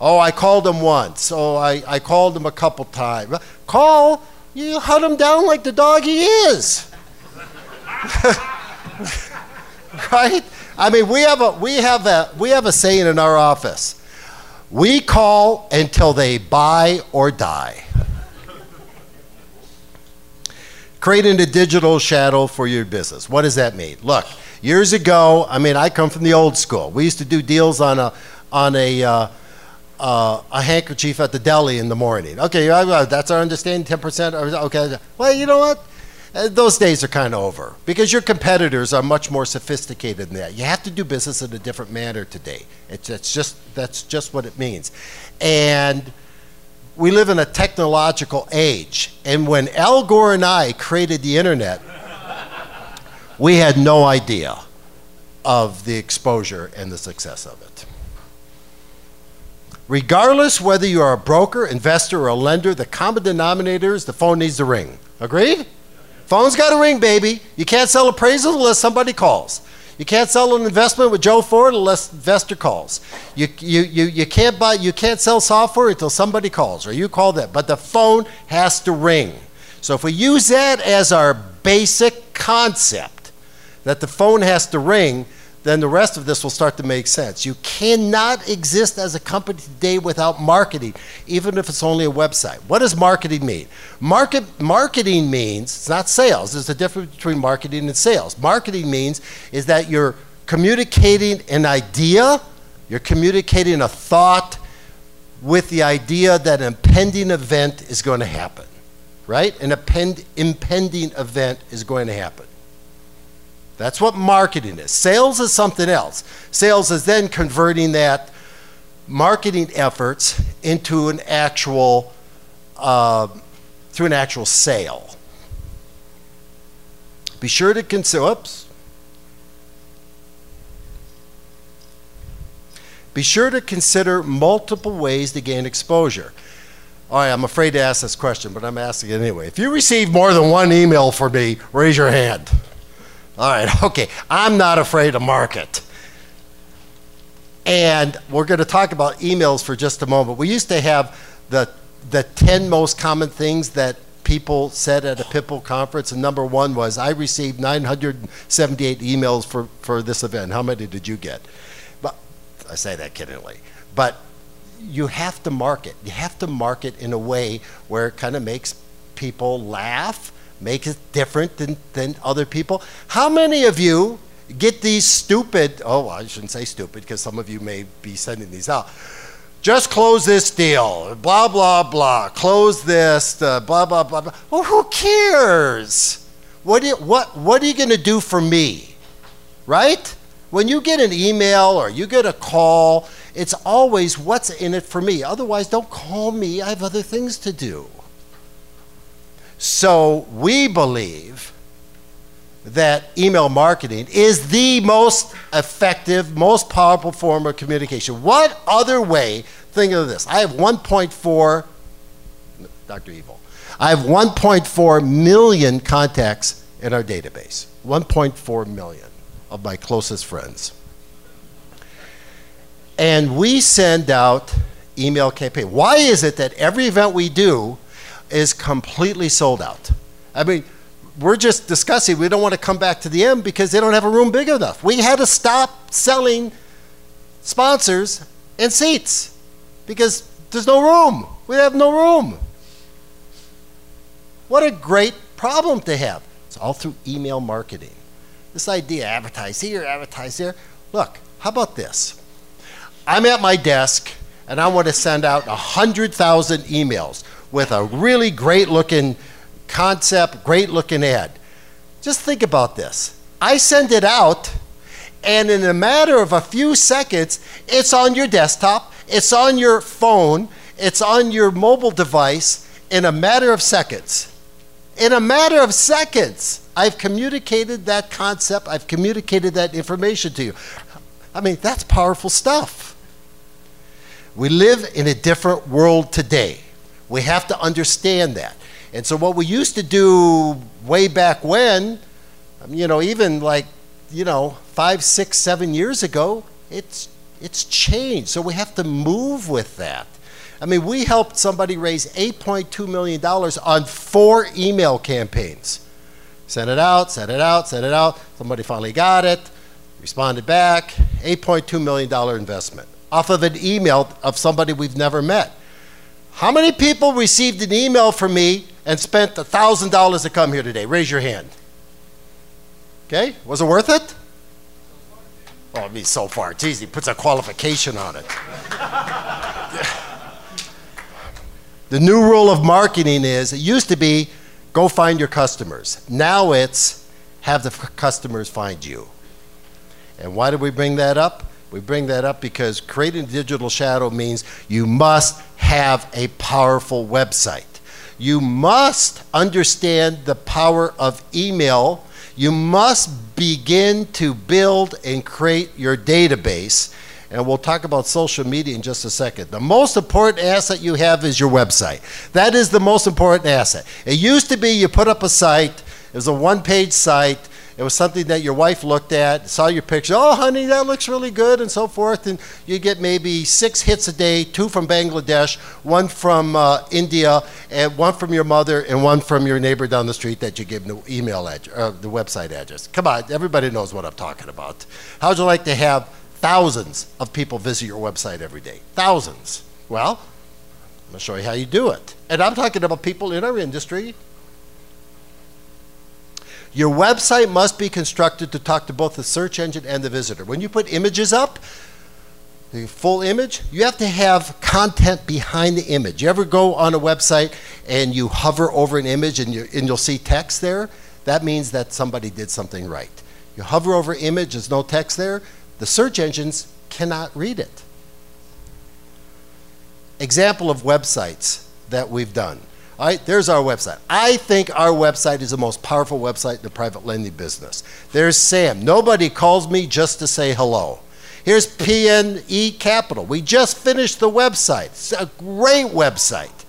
Oh, I called them once. Oh, I, I called them a couple times. Call. You hunt him down like the dog he is. Right? I mean, we have a we have a we have a saying in our office. We call until they buy or die. Creating a digital shadow for your business. What does that mean? Look, years ago, I mean, I come from the old school. We used to do deals on a on a uh, Uh, a handkerchief at the deli in the morning. Okay, that's our understanding, ten percent. Okay, well, you know what? Uh, those days are kind of over because your competitors are much more sophisticated than that. You have to do business in a different manner today. It's, it's just, that's just what it means. And we live in a technological age. And when Al Gore and I created the internet, we had no idea of the exposure and the success of it. Regardless whether you are a broker, investor, or a lender, the common denominator is the phone needs to ring. Agreed? Phone's got to ring, baby. You can't sell appraisals unless somebody calls. You can't sell an investment with Joe Ford unless an investor calls. You, you, you, you, can't buy, you can't sell software until somebody calls, or you call them. But the phone has to ring. So if we use that as our basic concept, that the phone has to ring, then the rest of this will start to make sense. You cannot exist as a company today without marketing, even if it's only a website. What does marketing mean? Market, marketing means, it's not sales, there's a difference between marketing and sales. Marketing means is that you're communicating an idea, you're communicating a thought with the idea that an impending event is going to happen, right? An append, impending event is going to happen. That's what marketing is. Sales is something else. Sales is then converting that marketing efforts into an actual, uh, to an actual sale. Be sure to consider, oops. Be sure to consider multiple ways to gain exposure. All right, I'm afraid to ask this question, but I'm asking it anyway. If you receive more than one email from me, raise your hand. All right, okay, I'm not afraid of market. And we're gonna talk about emails for just a moment. We used to have the, the ten most common things that people said at a Pitbull conference, and number one was, I received nine hundred seventy-eight emails for, for this event. How many did you get? But I say that kiddingly. But you have to market. You have to market in a way where it kind of makes people laugh, make it different than, than other people. How many of you get these stupid, oh, I shouldn't say stupid because some of you may be sending these out. Just close this deal, blah, blah, blah. Close this, uh, blah, blah, blah, blah. Well, who cares? What, you, what, what are you gonna do for me, right? When you get an email or you get a call, it's always what's in it for me. Otherwise, don't call me, I have other things to do. So we believe that email marketing is the most effective, most powerful form of communication. What other way, think of this, I have one point four, Doctor Evil, I have one point four million contacts in our database, one point four million of my closest friends. And we send out email campaign. Why is it that every event we do is completely sold out? I mean, we're just discussing, we don't want to come back to the end because they don't have a room big enough. We had to stop selling sponsors and seats because there's no room. We have no room. What a great problem to have. It's all through email marketing. This idea, advertise here, advertise there. Look, how about this? I'm at my desk and I want to send out one hundred thousand emails with a really great looking concept, great looking ad. Just think about this. I send it out, and in a matter of a few seconds, it's on your desktop, it's on your phone, it's on your mobile device in a matter of seconds. In a matter of seconds, I've communicated that concept, I've communicated that information to you. I mean, that's powerful stuff. We live in a different world today. We have to understand that. And so what we used to do way back when, you know, even like, you know, five, six, seven years ago, it's, it's changed. So we have to move with that. I mean, we helped somebody raise eight point two million dollars on four email campaigns. Sent it out, sent it out, sent it out. Somebody finally got it, responded back. eight point two million dollars investment off of an email of somebody we've never met. How many people received an email from me and spent one thousand dollars to come here today? Raise your hand. Okay, was it worth it? Oh, I mean, so far, geez, he puts a qualification on it. The new rule of marketing is, it used to be, go find your customers. Now it's have the customers find you. And why did we bring that up? We bring that up because creating a digital shadow means you must have a powerful website. You must understand the power of email. You must begin to build and create your database. And we'll talk about social media in just a second. The most important asset you have is your website. That is the most important asset. It used to be you put up a site, it was a one-page site, it was something that your wife looked at, saw your picture, oh honey, that looks really good, and so forth, and you get maybe six hits a day, two from Bangladesh, one from uh, India, and one from your mother, and one from your neighbor down the street that you gave the email address, uh, the website address. Come on, everybody knows what I'm talking about. How would you like to have thousands of people visit your website every day? Thousands. Well, I'm going to show you how you do it. And I'm talking about people in our industry. Your website must be constructed to talk to both the search engine and the visitor. When you put images up, the full image, you have to have content behind the image. You ever go on a website and you hover over an image and, you, and you'll see text there? That means that somebody did something right. You hover over image, there's no text there. The search engines cannot read it. Example of websites that we've done. All right, there's our website. I think our website is the most powerful website in the private lending business. There's Sam. Nobody calls me just to say hello. Here's P N E Capital. We just finished the website. It's a great website.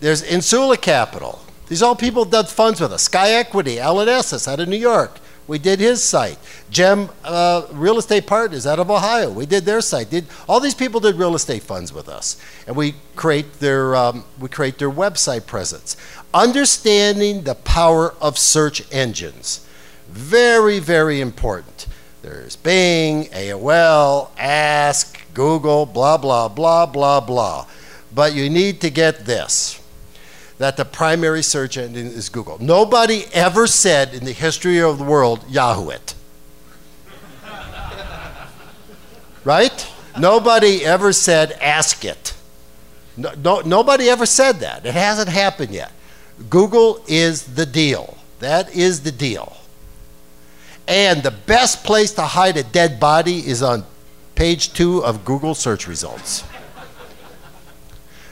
There's Insula Capital. These are all people who've done funds with us. Sky Equity, Alan Esses out of New York. We did his site. Gem uh, Real Estate Partners out of Ohio. We did their site. Did all these people did real estate funds with us, and we create their um, we create their website presence. Understanding the power of search engines, very very important. There's Bing, A O L, Ask, Google, blah blah blah blah blah. But you need to get this, that the primary search engine is Google. Nobody ever said in the history of the world, Yahoo it. Right? Nobody ever said, ask it. No, no, nobody ever said that. It hasn't happened yet. Google is the deal. That is the deal. And the best place to hide a dead body is on page two of Google search results.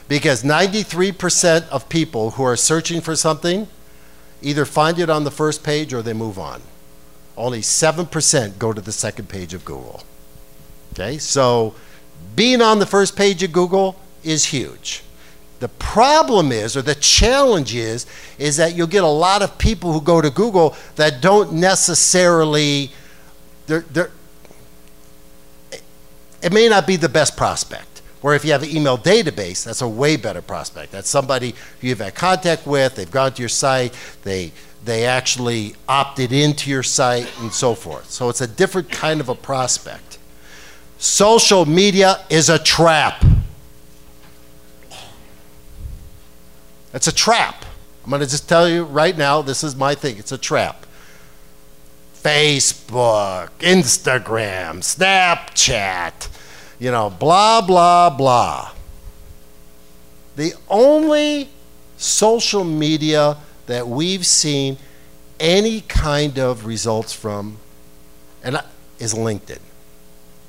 Because ninety-three percent of people who are searching for something either find it on the first page or they move on. Only seven percent go to the second page of Google. Okay, so being on the first page of Google is huge. The problem is, or the challenge is, is that you'll get a lot of people who go to Google that don't necessarily, they're, they're, it may not be the best prospect. Where if you have an email database, that's a way better prospect. That's somebody you've had contact with, they've gone to your site, they, they actually opted into your site, and so forth. So it's a different kind of a prospect. Social media is a trap. It's a trap. I'm gonna just tell you right now, this is my thing, it's a trap. Facebook, Instagram, Snapchat, you know, blah, blah, blah. The only social media that we've seen any kind of results from and I, is LinkedIn.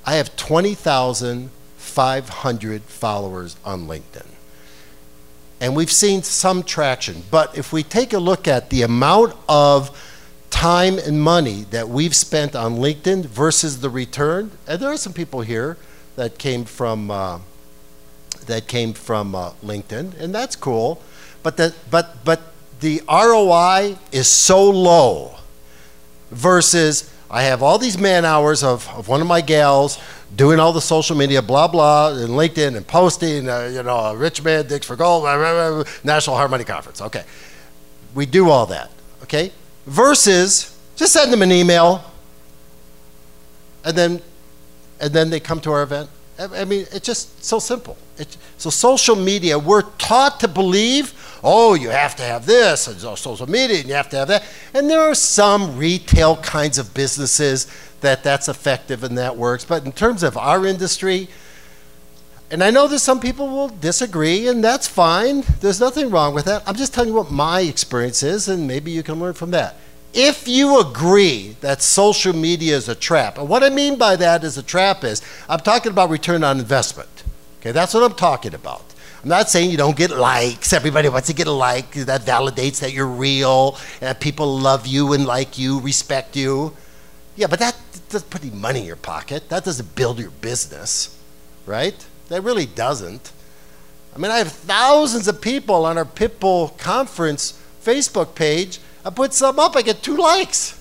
I have twenty thousand five hundred followers on LinkedIn. And we've seen some traction, but if we take a look at the amount of time and money that we've spent on LinkedIn versus the return, and there are some people here that came from uh, that came from uh, LinkedIn, and that's cool, but the but but the R O I is so low versus I have all these man hours of, of one of my gals doing all the social media, blah blah, and LinkedIn and posting, uh, you know, rich man digs for gold, blah, blah, blah, National Hard Money Conference. Okay, we do all that. Okay, versus just send them an email, and then. and then they come to our event. I mean, it's just so simple. It, so social media, we're taught to believe, oh, you have to have this, and social media, and you have to have that. And there are some retail kinds of businesses that that's effective and that works. But in terms of our industry, And I know that some people will disagree, and that's fine. There's nothing wrong with that. I'm just telling you what my experience is, and maybe you can learn from that. If you agree that social media is a trap, and what I mean by that is a trap is, I'm talking about return on investment. Okay, that's what I'm talking about. I'm not saying you don't get likes. Everybody wants to get a like. That validates that you're real, and that people love you and like you, respect you. Yeah, but that doesn't put any money in your pocket. That doesn't build your business, right? That really doesn't. I mean, I have thousands of people on our Pitbull Conference Facebook page. I put some up, I get two likes.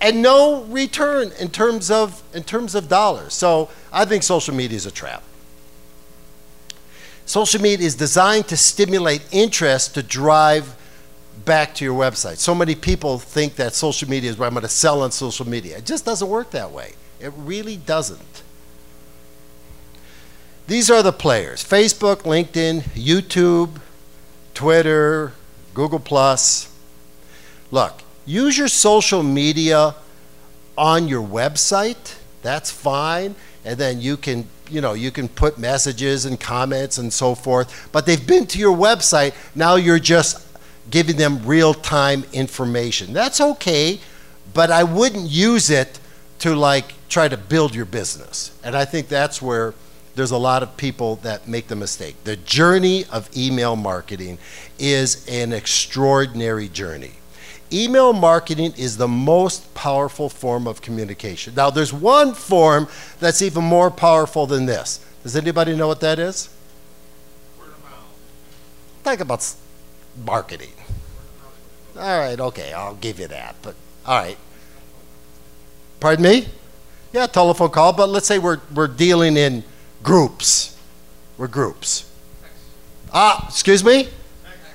And no return in terms of, in terms of dollars. So I think social media is a trap. Social media is designed to stimulate interest to drive back to your website. So many people think that social media is what I'm going to sell on social media. It just doesn't work that way. It really doesn't. These are the players: Facebook, LinkedIn, YouTube, Twitter, Google Plus. Look, use your social media on your website. That's fine. And then you can, you know, you can put messages and comments and so forth, but they've been to your website. Now you're just giving them real-time information. That's okay, but I wouldn't use it to like try to build your business. And I think that's where there's a lot of people that make the mistake. The journey of email marketing is an extraordinary journey. Email marketing is the most powerful form of communication. Now, there's one form that's even more powerful than this. Does anybody know what that is? Word of mouth. Talk about marketing. All right, okay, I'll give you that, but all right. Pardon me? Yeah, telephone call, but let's say we're, we're dealing in groups. We're groups. Text. Ah, excuse me? Text.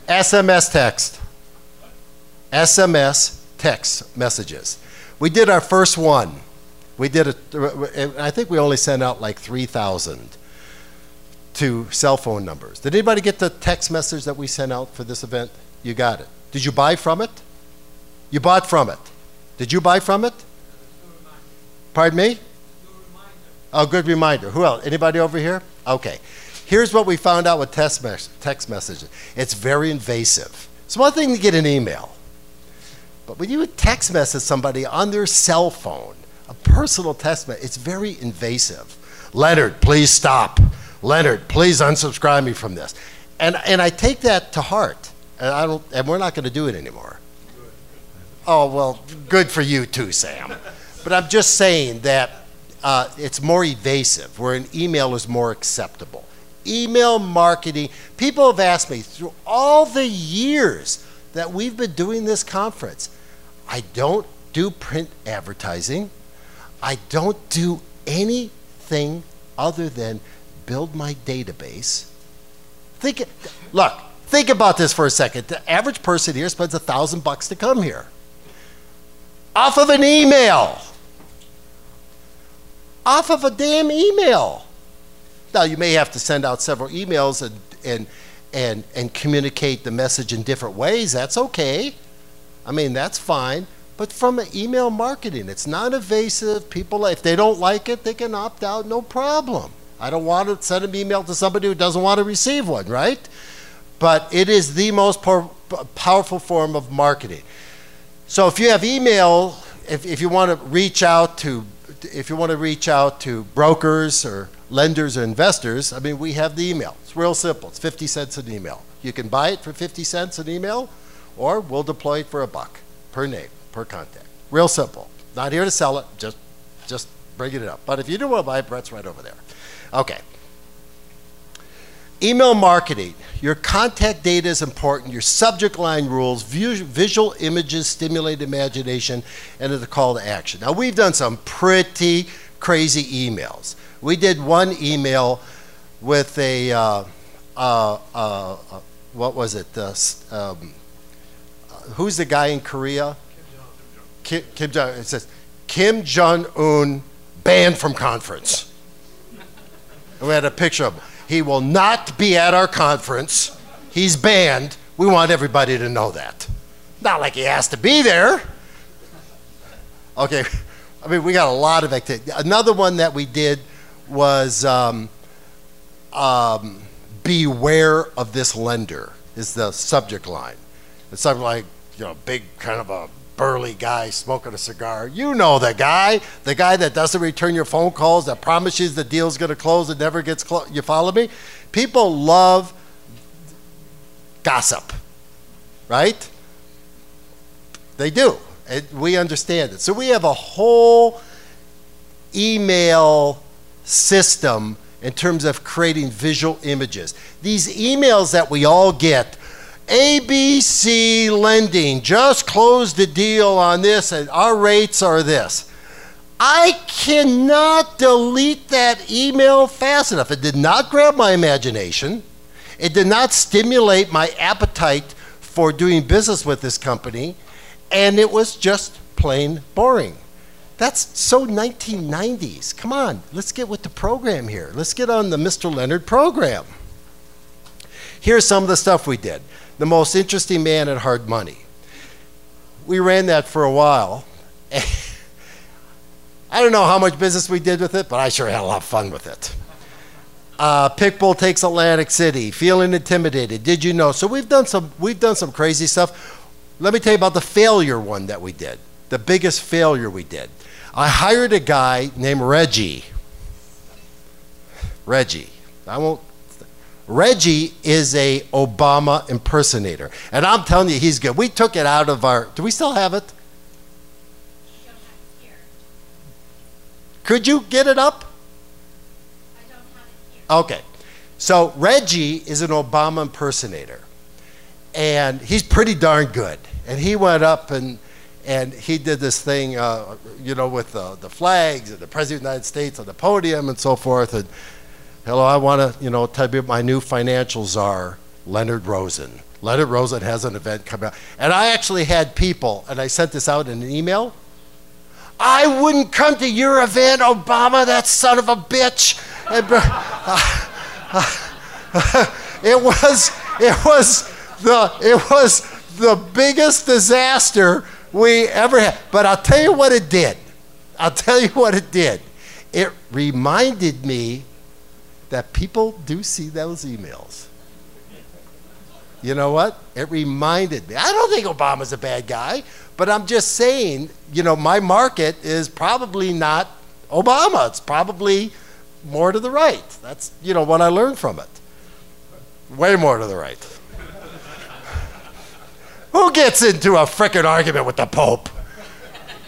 S M S text. S M S text messages. We did our first one. We did a, I think we only sent out like three thousand to cell phone numbers. Did anybody get the text message that we sent out for this event? You got it. Did you buy from it? You bought from it. Did you buy from it? Pardon me? A good reminder. Who else? Anybody over here? Okay. Here's what we found out with text, mes- text messages. It's very invasive. It's one thing to get an email, but when you text message somebody on their cell phone, a personal text message, it's very invasive. Leonard, please stop. Leonard, please unsubscribe me from this. And and I take that to heart. And I don't. And we're not going to do it anymore. Oh well, good for you too, Sam. But I'm just saying that. Uh, it's more evasive, where an email is more acceptable. Email marketing, people have asked me through all the years that we've been doing this conference, I don't do print advertising. I don't do anything other than build my database. Think, look, think about this for a second. The average person here spends a thousand bucks to come here off of an email. Off of a damn email. Now you may have to send out several emails and and and and communicate the message in different ways. That's okay. I mean, that's fine. But from an email marketing, it's non-invasive. People, if they don't like it, they can opt out, no problem. I don't want to send an email to somebody who doesn't want to receive one, right? But it is the most por- powerful form of marketing. So if you have email, if if you want to reach out to if you want to reach out to brokers or lenders or investors, I mean, we have the email. It's real simple. It's fifty cents an email. You can buy it for fifty cents an email, or we'll deploy it for a buck per name, per contact. Real simple. Not here to sell it, just just bring it up. But if you do want to buy it, Brett's right over there. Okay. Email marketing. Your contact data is important. Your subject line rules, visual images stimulate imagination, and the call to action. Now, we've done some pretty crazy emails. We did one email with a, uh, uh, uh, what was it? Uh, um, who's the guy in Korea? Kim Jong-un. Kim, Kim Jong-un. It says, Kim Jong-un banned from conference. And we had a picture of him. He will not be at our conference. He's banned. We want everybody to know that. Not like he has to be there. Okay, I mean, we got a lot of activity. Another one that we did was um, um, beware of this lender is the subject line. It's something like, you know, big kind of a burly guy smoking a cigar. You know the guy, the guy that doesn't return your phone calls, that promises the deal's going to close, it never gets closed. You follow me? People love gossip, right? They do. It, we understand it. So we have a whole email system in terms of creating visual images. These emails that we all get, A B C Lending just closed a deal on this and our rates are this. I cannot delete that email fast enough. It did not grab my imagination. It did not stimulate my appetite for doing business with this company. And it was just plain boring. That's so nineteen nineties. Come on, let's get with the program here. Let's get on the Mister Leonard program. Here's some of the stuff we did. The Most Interesting Man at Hard Money. We ran that for a while. I don't know how much business we did with it, but I sure had a lot of fun with it. Uh, Pitbull Takes Atlantic City, Feeling Intimidated, Did You Know? So we've done some, we've done some crazy stuff. Let me tell you about the failure one that we did, the biggest failure we did. I hired a guy named Reggie. Reggie, I won't, Reggie is a Obama impersonator. And I'm telling you, he's good. We took it out of our, do we still have it? You don't have it here. Could you get it up? I don't have it here. Okay, so Reggie is an Obama impersonator. And he's pretty darn good. And he went up and, and he did this thing, uh, you know, with the, the flags and the President of the United States on the podium and so forth. And hello, I want to, you know, tell you what my new financials are, Leonard Rosen. Leonard Rosen has an event coming out. And I actually had people, and I sent this out in an email. I wouldn't come to your event, Obama, that son of a bitch. And, uh, uh, it was, it was, The, it was the biggest disaster we ever had. But I'll tell you what it did. I'll tell you what it did. It reminded me that people do see those emails. You know what? It reminded me. I don't think Obama's a bad guy, but I'm just saying, you know, my market is probably not Obama. It's probably more to the right. That's, you know, what I learned from it. Way more to the right. Who gets into a frickin' argument with the Pope?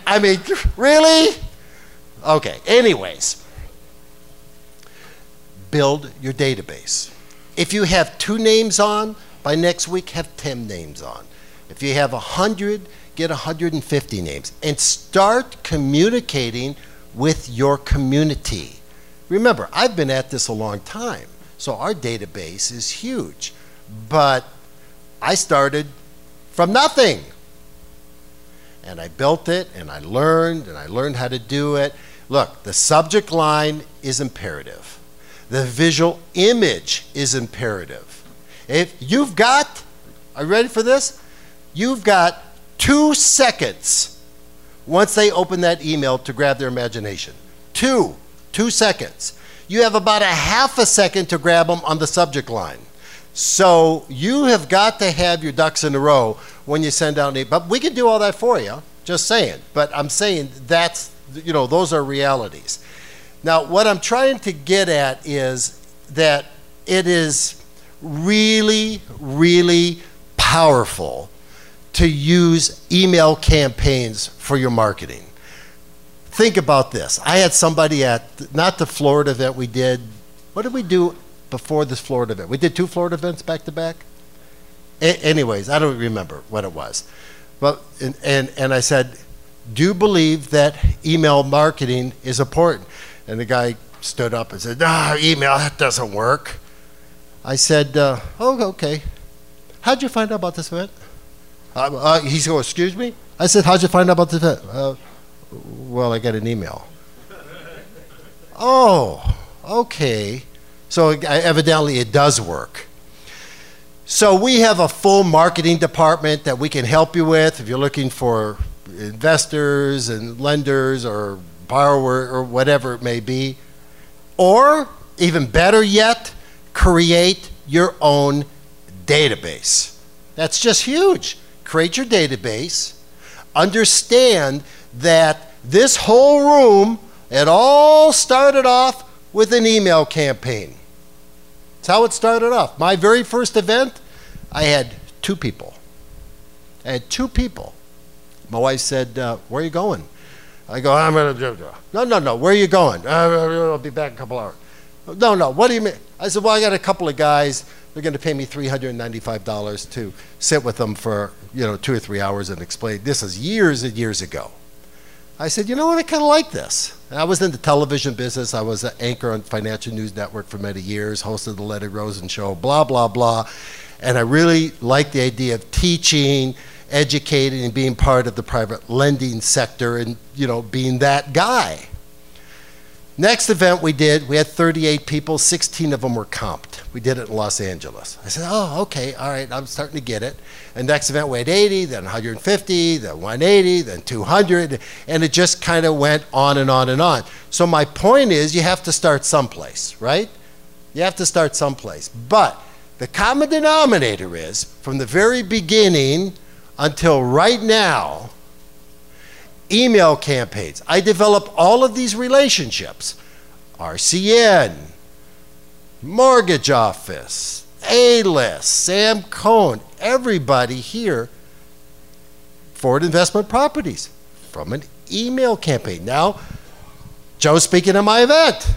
I mean, really? Okay, anyways. Build your database. If you have two names on, by next week have ten names on. If you have one hundred, get one hundred fifty names. And start communicating with your community. Remember, I've been at this a long time, so our database is huge. But I started from nothing. And I built it, and I learned, and I learned how to do it. Look, the subject line is imperative. The visual image is imperative. If you've got, are you ready for this? You've got two seconds once they open that email to grab their imagination. Two, two seconds. You have about a half a second to grab them on the subject line. So you have got to have your ducks in a row when you send out an email. But we can do all that for you, just saying. But I'm saying that's, you know, those are realities. Now, what I'm trying to get at is that it is really, really powerful to use email campaigns for your marketing. Think about this. I had somebody at, not the Florida event we did, what did we do? Before this Florida event. We did two Florida events back to back. A anyways, I don't remember what it was. But, and, and, and I said, do you believe that email marketing is important? And the guy stood up and said, no, email, that doesn't work. I said, uh, oh, okay. How'd you find out about this event? Uh, uh, he said, oh, excuse me? I said, how'd you find out about this event? Uh, well, I got an email. Oh, okay. So evidently it does work. So we have a full marketing department that we can help you with if you're looking for investors and lenders or borrower or whatever it may be. Or, even better yet, create your own database. That's just huge. Create your database. Understand that this whole room, it all started off with an email campaign. That's how it started off. My very first event, I had two people. I had two people. My wife said, uh, where are you going? I go, I'm going to, no, no, no, where are you going? I'll be back in a couple hours. No, no, what do you mean? I said, well, I got a couple of guys. They're going to pay me three hundred ninety-five dollars to sit with them for, you know, two or three hours and explain. This is years and years ago. I said, you know what, I kind of like this. And I was in the television business. I was an anchor on Financial News Network for many years, hosted the Leonard Rosen show, blah, blah, blah. And I really liked the idea of teaching, educating, and being part of the private lending sector and, you know, being that guy. Next event we did, we had thirty-eight people, sixteen of them were comped. We did it in Los Angeles. I said, oh, okay, all right, I'm starting to get it. And next event we had eighty, then one hundred fifty, then one hundred eighty, then two hundred, and it just kind of went on and on and on. So my point is, you have to start someplace, right? You have to start someplace. But the common denominator is, from the very beginning until right now, email campaigns. I develop all of these relationships. R C N, Mortgage Office, A-List, Sam Cohn, everybody here, Ford Investment Properties, from an email campaign. Now, Joe's speaking at my event.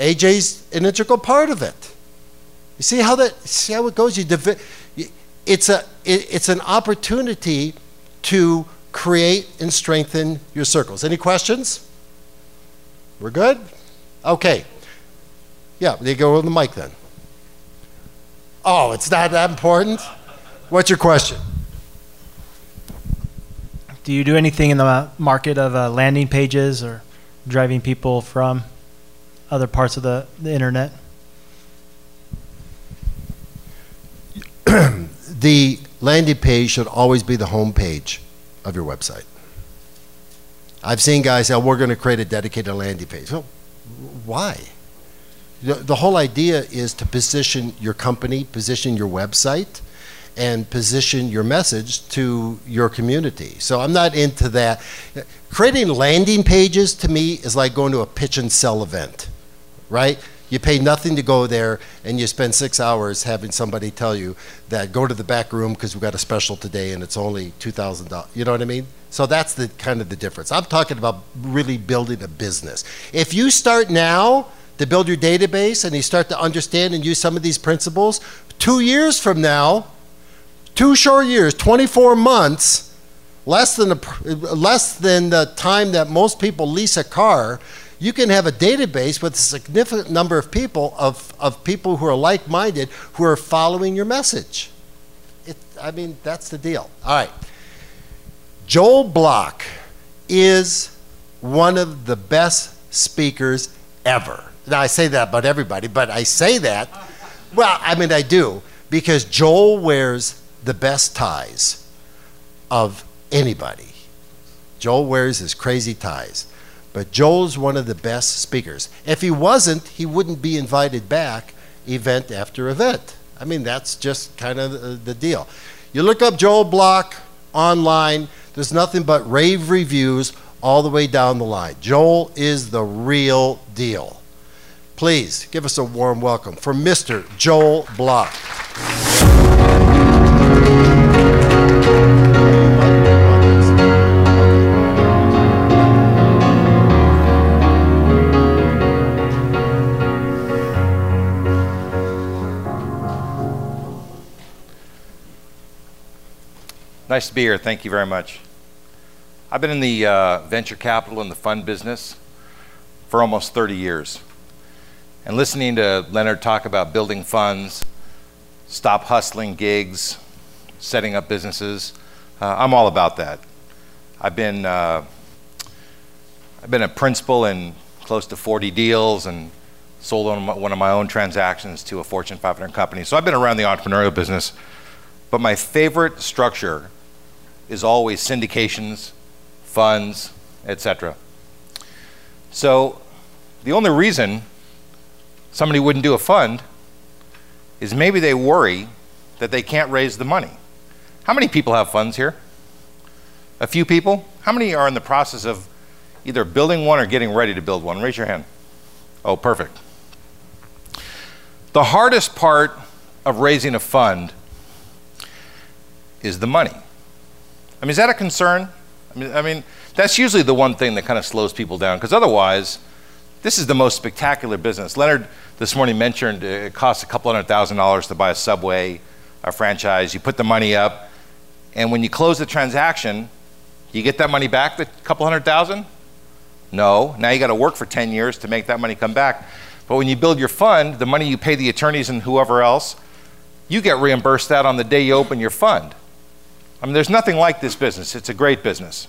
A J's an integral part of it. You see how that, see how it goes? You develop. It's a it, it's an opportunity to create and strengthen your circles. Any questions? We're good? Okay. Yeah, they go on the mic then. Oh, it's not that important? What's your question? Do you do anything in the market of uh, landing pages or driving people from other parts of the, the internet? The landing page should always be the home page of your website. I've seen guys say, oh, we're going to create a dedicated landing page. Well, why? The, the whole idea is to position your company, position your website, and position your message to your community. So I'm not into that. Creating landing pages to me is like going to a pitch and sell event, right? You pay nothing to go there, and you spend six hours having somebody tell you that go to the back room because we've got a special today and it's only two thousand dollars. You know what I mean? So that's the kind of the difference. I'm talking about really building a business. If you start now to build your database and you start to understand and use some of these principles, two years from now, two short years, twenty-four months, less than, a, less than the time that most people lease a car, you can have a database with a significant number of people, of, of people who are like-minded, who are following your message. It, I mean, that's the deal. All right. Joel Block is one of the best speakers ever. Now, I say that about everybody, but I say that, well, I mean, I do, because Joel wears the best ties of anybody. Joel wears his crazy ties. But Joel's one of the best speakers. If he wasn't, he wouldn't be invited back event after event. I mean, that's just kind of the deal. You look up Joel Block online, there's nothing but rave reviews all the way down the line. Joel is the real deal. Please give us a warm welcome for Mister Joel Block. Nice to be here. Thank you very much. I've been in the uh, venture capital and the fund business for almost thirty years. And listening to Leonard talk about building funds, stop hustling gigs, setting up businesses, uh, I'm all about that. I've been, uh, I've been a principal in close to forty deals and sold on one of my own transactions to a Fortune five hundred company. So I've been around the entrepreneurial business. But my favorite structure is always syndications, funds, et cetera. So the only reason somebody wouldn't do a fund is maybe they worry that they can't raise the money. How many people have funds here? A few people? How many are in the process of either building one or getting ready to build one? Raise your hand. Oh, perfect. The hardest part of raising a fund is the money. I mean, is that a concern? I mean, I mean that's usually the one thing that kind of slows people down, because otherwise, this is the most spectacular business. Leonard this morning mentioned it costs a couple hundred thousand dollars to buy a Subway, a franchise. You put the money up, and when you close the transaction, you get that money back, the couple hundred thousand? No, now you got to work for ten years to make that money come back. But when you build your fund, the money you pay the attorneys and whoever else, you get reimbursed that on the day you open your fund. I mean, there's nothing like this business. It's a great business.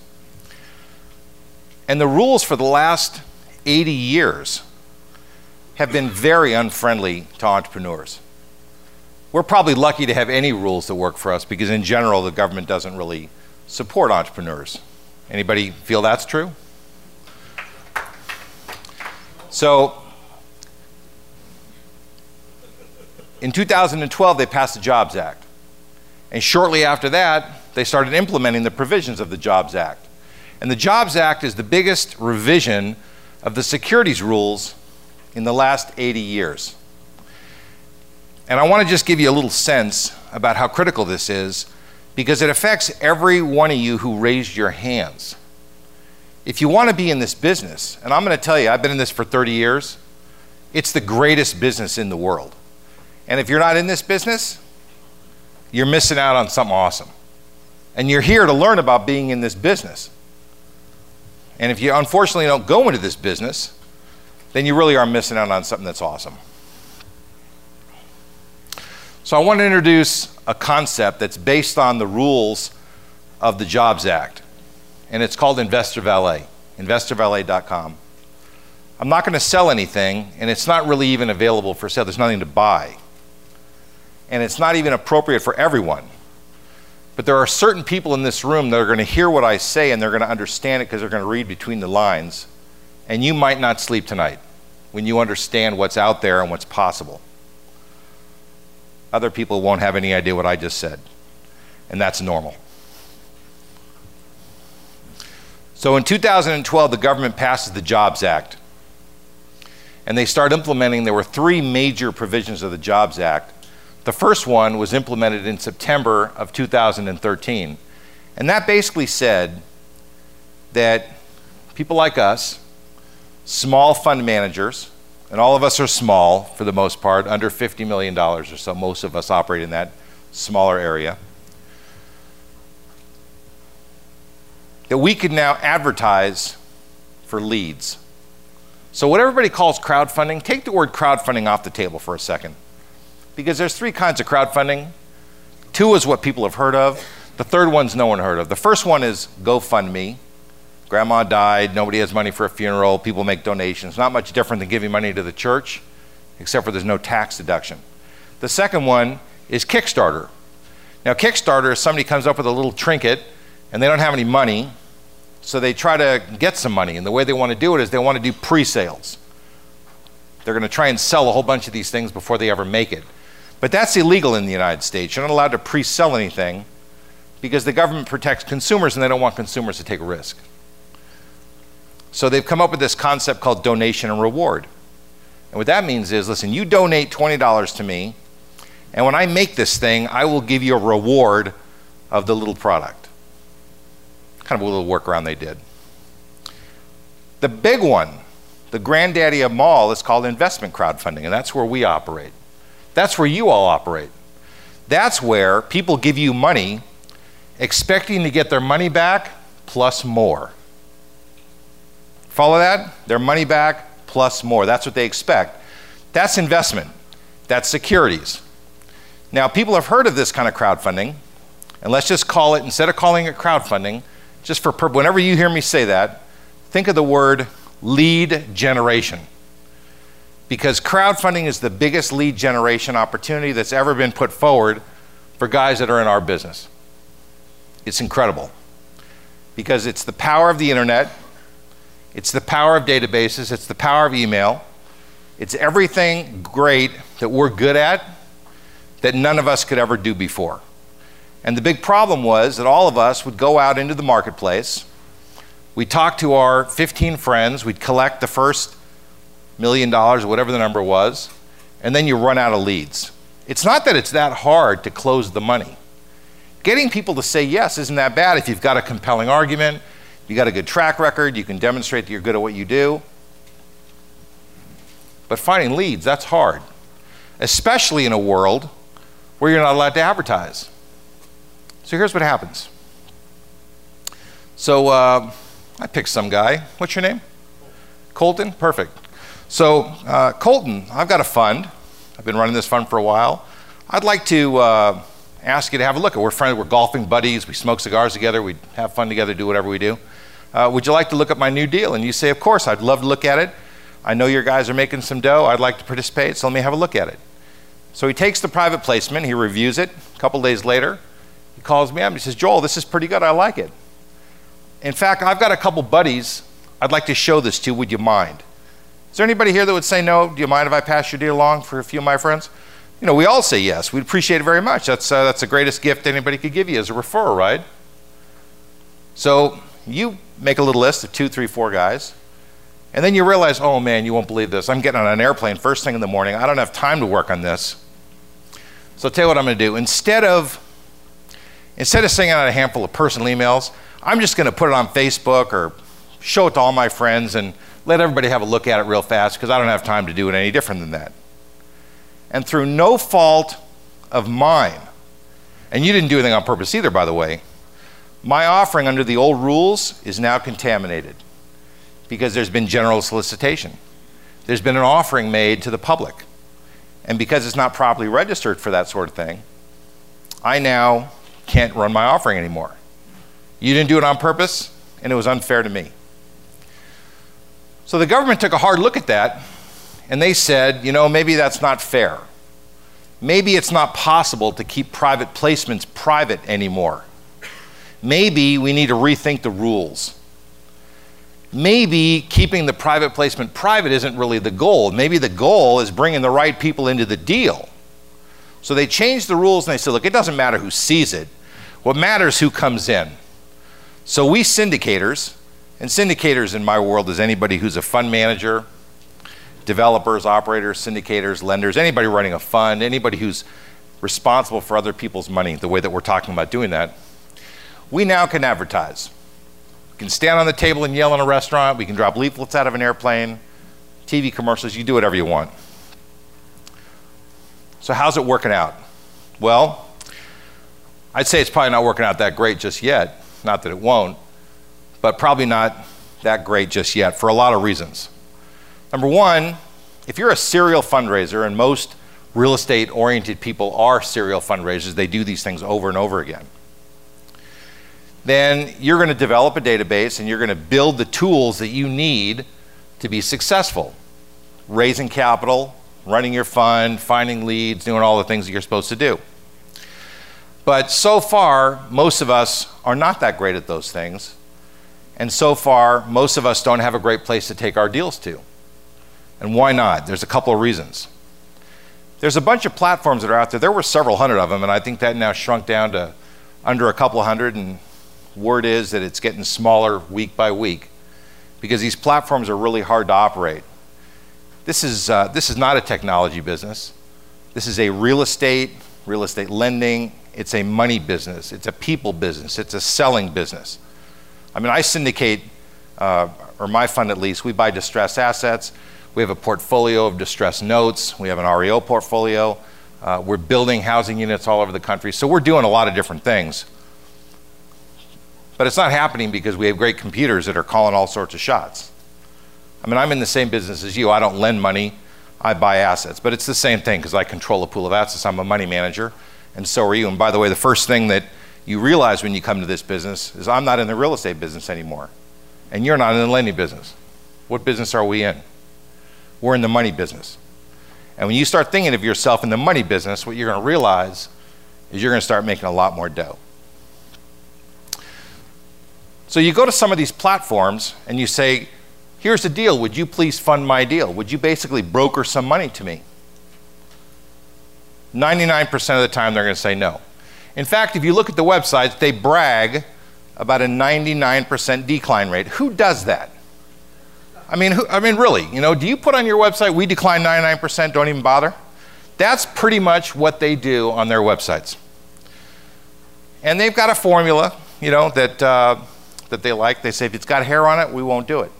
And the rules for the last eighty years have been very unfriendly to entrepreneurs. We're probably lucky to have any rules that work for us, because in general, the government doesn't really support entrepreneurs. Anybody feel that's true? So, in two thousand twelve, they passed the JOBS Act. And shortly after that, they started implementing the provisions of the JOBS Act. And the JOBS Act is the biggest revision of the securities rules in the last eighty years. And I want to just give you a little sense about how critical this is, because it affects every one of you who raised your hands. If you want to be in this business, and I'm going to tell you, I've been in this for thirty years, it's the greatest business in the world. And if you're not in this business, you're missing out on something awesome. And you're here to learn about being in this business. And if you unfortunately don't go into this business, then you really are missing out on something that's awesome. So I want to introduce a concept that's based on the rules of the JOBS Act. And it's called InvestorValet, investor valet dot com. I'm not going to sell anything, and it's not really even available for sale. There's nothing to buy. And it's not even appropriate for everyone. But there are certain people in this room that are going to hear what I say, and they're going to understand it because they're going to read between the lines. And you might not sleep tonight when you understand what's out there and what's possible. Other people won't have any idea what I just said. And that's normal. So in two thousand twelve, the government passes the JOBS Act. And they start implementing, there were three major provisions of the JOBS Act. The first one was implemented in September of two thousand thirteen. And that basically said that people like us, small fund managers, and all of us are small for the most part, under fifty million dollars or so, most of us operate in that smaller area, that we could now advertise for leads. So what everybody calls crowdfunding, take the word crowdfunding off the table for a second. Because there's three kinds of crowdfunding. Two is what people have heard of. The third one's no one heard of. The first one is GoFundMe. Grandma died, nobody has money for a funeral, people make donations. Not much different than giving money to the church, except for there's no tax deduction. The second one is Kickstarter. Now Kickstarter is somebody comes up with a little trinket and they don't have any money, so they try to get some money, and the way they want to do it is they want to do pre-sales. They're going to try and sell a whole bunch of these things before they ever make it. But that's illegal in the United States. You're not allowed to pre-sell anything because the government protects consumers and they don't want consumers to take a risk. So they've come up with this concept called donation and reward. And what that means is, listen, you donate twenty dollars to me, and when I make this thing, I will give you a reward of the little product. Kind of a little workaround they did. The big one, the granddaddy of them all, is called investment crowdfunding, and that's where we operate. That's where you all operate. That's where people give you money expecting to get their money back plus more. Follow that? Their money back plus more. That's what they expect. That's investment. That's securities. Now, people have heard of this kind of crowdfunding, and let's just call it, instead of calling it crowdfunding, just for purpose, whenever you hear me say that, think of the word lead generation. Because crowdfunding is the biggest lead generation opportunity that's ever been put forward for guys that are in our business. It's incredible. Because it's the power of the internet, It's the power of databases. It's the power of email. It's everything great that we're good at that none of us could ever do before. And the big problem was that all of us would go out into the marketplace, we'd talk to our fifteen friends, we'd collect the first million dollars, whatever the number was, and then you run out of leads. It's not that it's that hard to close the money. Getting people to say yes isn't that bad if you've got a compelling argument, you got a good track record, you can demonstrate that you're good at what you do. But finding leads, that's hard, especially in a world where you're not allowed to advertise. So here's what happens. So uh, I picked some guy. What's your name? Colton? Perfect. So uh, Colton, I've got a fund. I've been running this fund for a while. I'd like to uh, ask you to have a look. We're friends, we're golfing buddies, we smoke cigars together, we have fun together, do whatever we do. Uh, would you like to look at my new deal? And you say, of course, I'd love to look at it. I know your guys are making some dough. I'd like to participate, so let me have a look at it. So he takes the private placement, he reviews it. A couple days later, he calls me up and he says, Joel, this is pretty good, I like it. In fact, I've got a couple buddies I'd like to show this to, would you mind? Is there anybody here that would say no? Do you mind if I pass your deal along for a few of my friends? You know, we all say yes, we'd appreciate it very much. That's, uh, that's the greatest gift anybody could give you as a referral, right? So you make a little list of two, three, four guys. And then you realize, oh man, you won't believe this. I'm getting on an airplane first thing in the morning. I don't have time to work on this. So I'll tell you what I'm going to do. Instead of, instead of sending out a handful of personal emails, I'm just going to put it on Facebook or show it to all my friends and let everybody have a look at it real fast because I don't have time to do it any different than that. And through no fault of mine, and you didn't do anything on purpose either, by the way, my offering under the old rules is now contaminated, because there's been general solicitation. There's been an offering made to the public. And because it's not properly registered for that sort of thing, I now can't run my offering anymore. You didn't do it on purpose, and it was unfair to me. So the government took a hard look at that, and they said, you know, maybe that's not fair. Maybe it's not possible to keep private placements private anymore. Maybe we need to rethink the rules. Maybe keeping the private placement private isn't really the goal. Maybe the goal is bringing the right people into the deal. So they changed the rules and they said, look, it doesn't matter who sees it. What matters is who comes in. So we syndicators, and syndicators in my world is anybody who's a fund manager, developers, operators, syndicators, lenders, anybody running a fund, anybody who's responsible for other people's money, the way that we're talking about doing that, we now can advertise. We can stand on the table and yell in a restaurant. We can drop leaflets out of an airplane, T V commercials. You do whatever you want. So how's it working out? Well, I'd say it's probably not working out that great just yet. Not that it won't, but probably not that great just yet for a lot of reasons. Number one, if you're a serial fundraiser, and most real estate-oriented people are serial fundraisers, they do these things over and over again, then you're going to develop a database and you're going to build the tools that you need to be successful. Raising capital, running your fund, finding leads, doing all the things that you're supposed to do. But so far, most of us are not that great at those things. And so far, most of us don't have a great place to take our deals to. And why not? There's a couple of reasons. There's a bunch of platforms that are out there. There were several hundred of them, and I think that now shrunk down to under a couple hundred, and word is that it's getting smaller week by week because these platforms are really hard to operate. This is, uh, this is not a technology business. This is a real estate, real estate lending. It's a money business. It's a people business. It's a selling business. I mean, I syndicate, uh, or my fund at least, we buy distressed assets. We have a portfolio of distressed notes. We have an R E O portfolio. Uh, we're building housing units all over the country. So we're doing a lot of different things. But it's not happening because we have great computers that are calling all sorts of shots. I mean, I'm in the same business as you. I don't lend money, I buy assets. But it's the same thing because I control a pool of assets. I'm a money manager, and so are you. And by the way, the first thing that you realize when you come to this business is I'm not in the real estate business anymore, and you're not in the lending business. What business are we in? We're in the money business. And when you start thinking of yourself in the money business, what you're going to realize is you're going to start making a lot more dough. So you go to some of these platforms and you say, here's the deal, would you please fund my deal? Would you basically broker some money to me? ninety-nine percent of the time they're gonna say no. In fact, if you look at the websites, they brag about a ninety-nine percent decline rate. Who does that? I mean, who, I mean, really, you know, do you put on your website, we decline ninety-nine percent, don't even bother? That's pretty much what they do on their websites. And they've got a formula, you know, that, uh, that they like. They say, if it's got hair on it, we won't do it.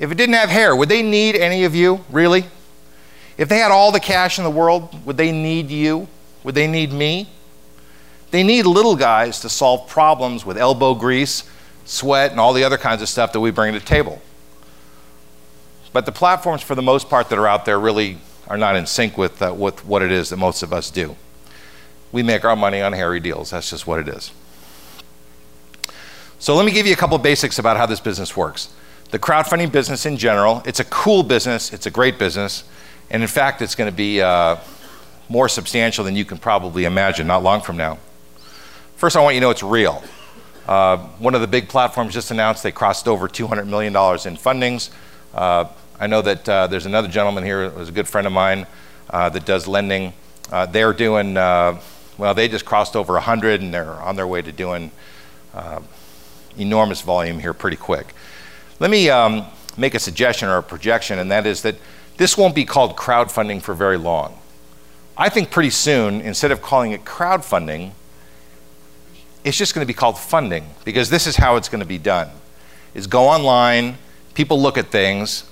If it didn't have hair, would they need any of you, really? If they had all the cash in the world, would they need you? Would they need me? They need little guys to solve problems with elbow grease, sweat, and all the other kinds of stuff that we bring to the table. But the platforms, for the most part, that are out there really are not in sync with, uh, with what it is that most of us do. We make our money on hairy deals. That's just what it is. So let me give you a couple basics about how this business works. The crowdfunding business in general, it's a cool business, it's a great business, and in fact, it's gonna be uh, more substantial than you can probably imagine not long from now. First, I want you to know it's real. Uh, one of the big platforms just announced they crossed over two hundred million dollars in fundings. Uh, I know that uh, there's another gentleman here who's a good friend of mine uh, that does lending. Uh, they're doing, uh, well, they just crossed over one hundred and they're on their way to doing uh, enormous volume here pretty quick. Let me um, make a suggestion or a projection, and that is that this won't be called crowdfunding for very long. I think pretty soon, instead of calling it crowdfunding, it's just gonna be called funding, because this is how it's gonna be done. Is go online, people look at things,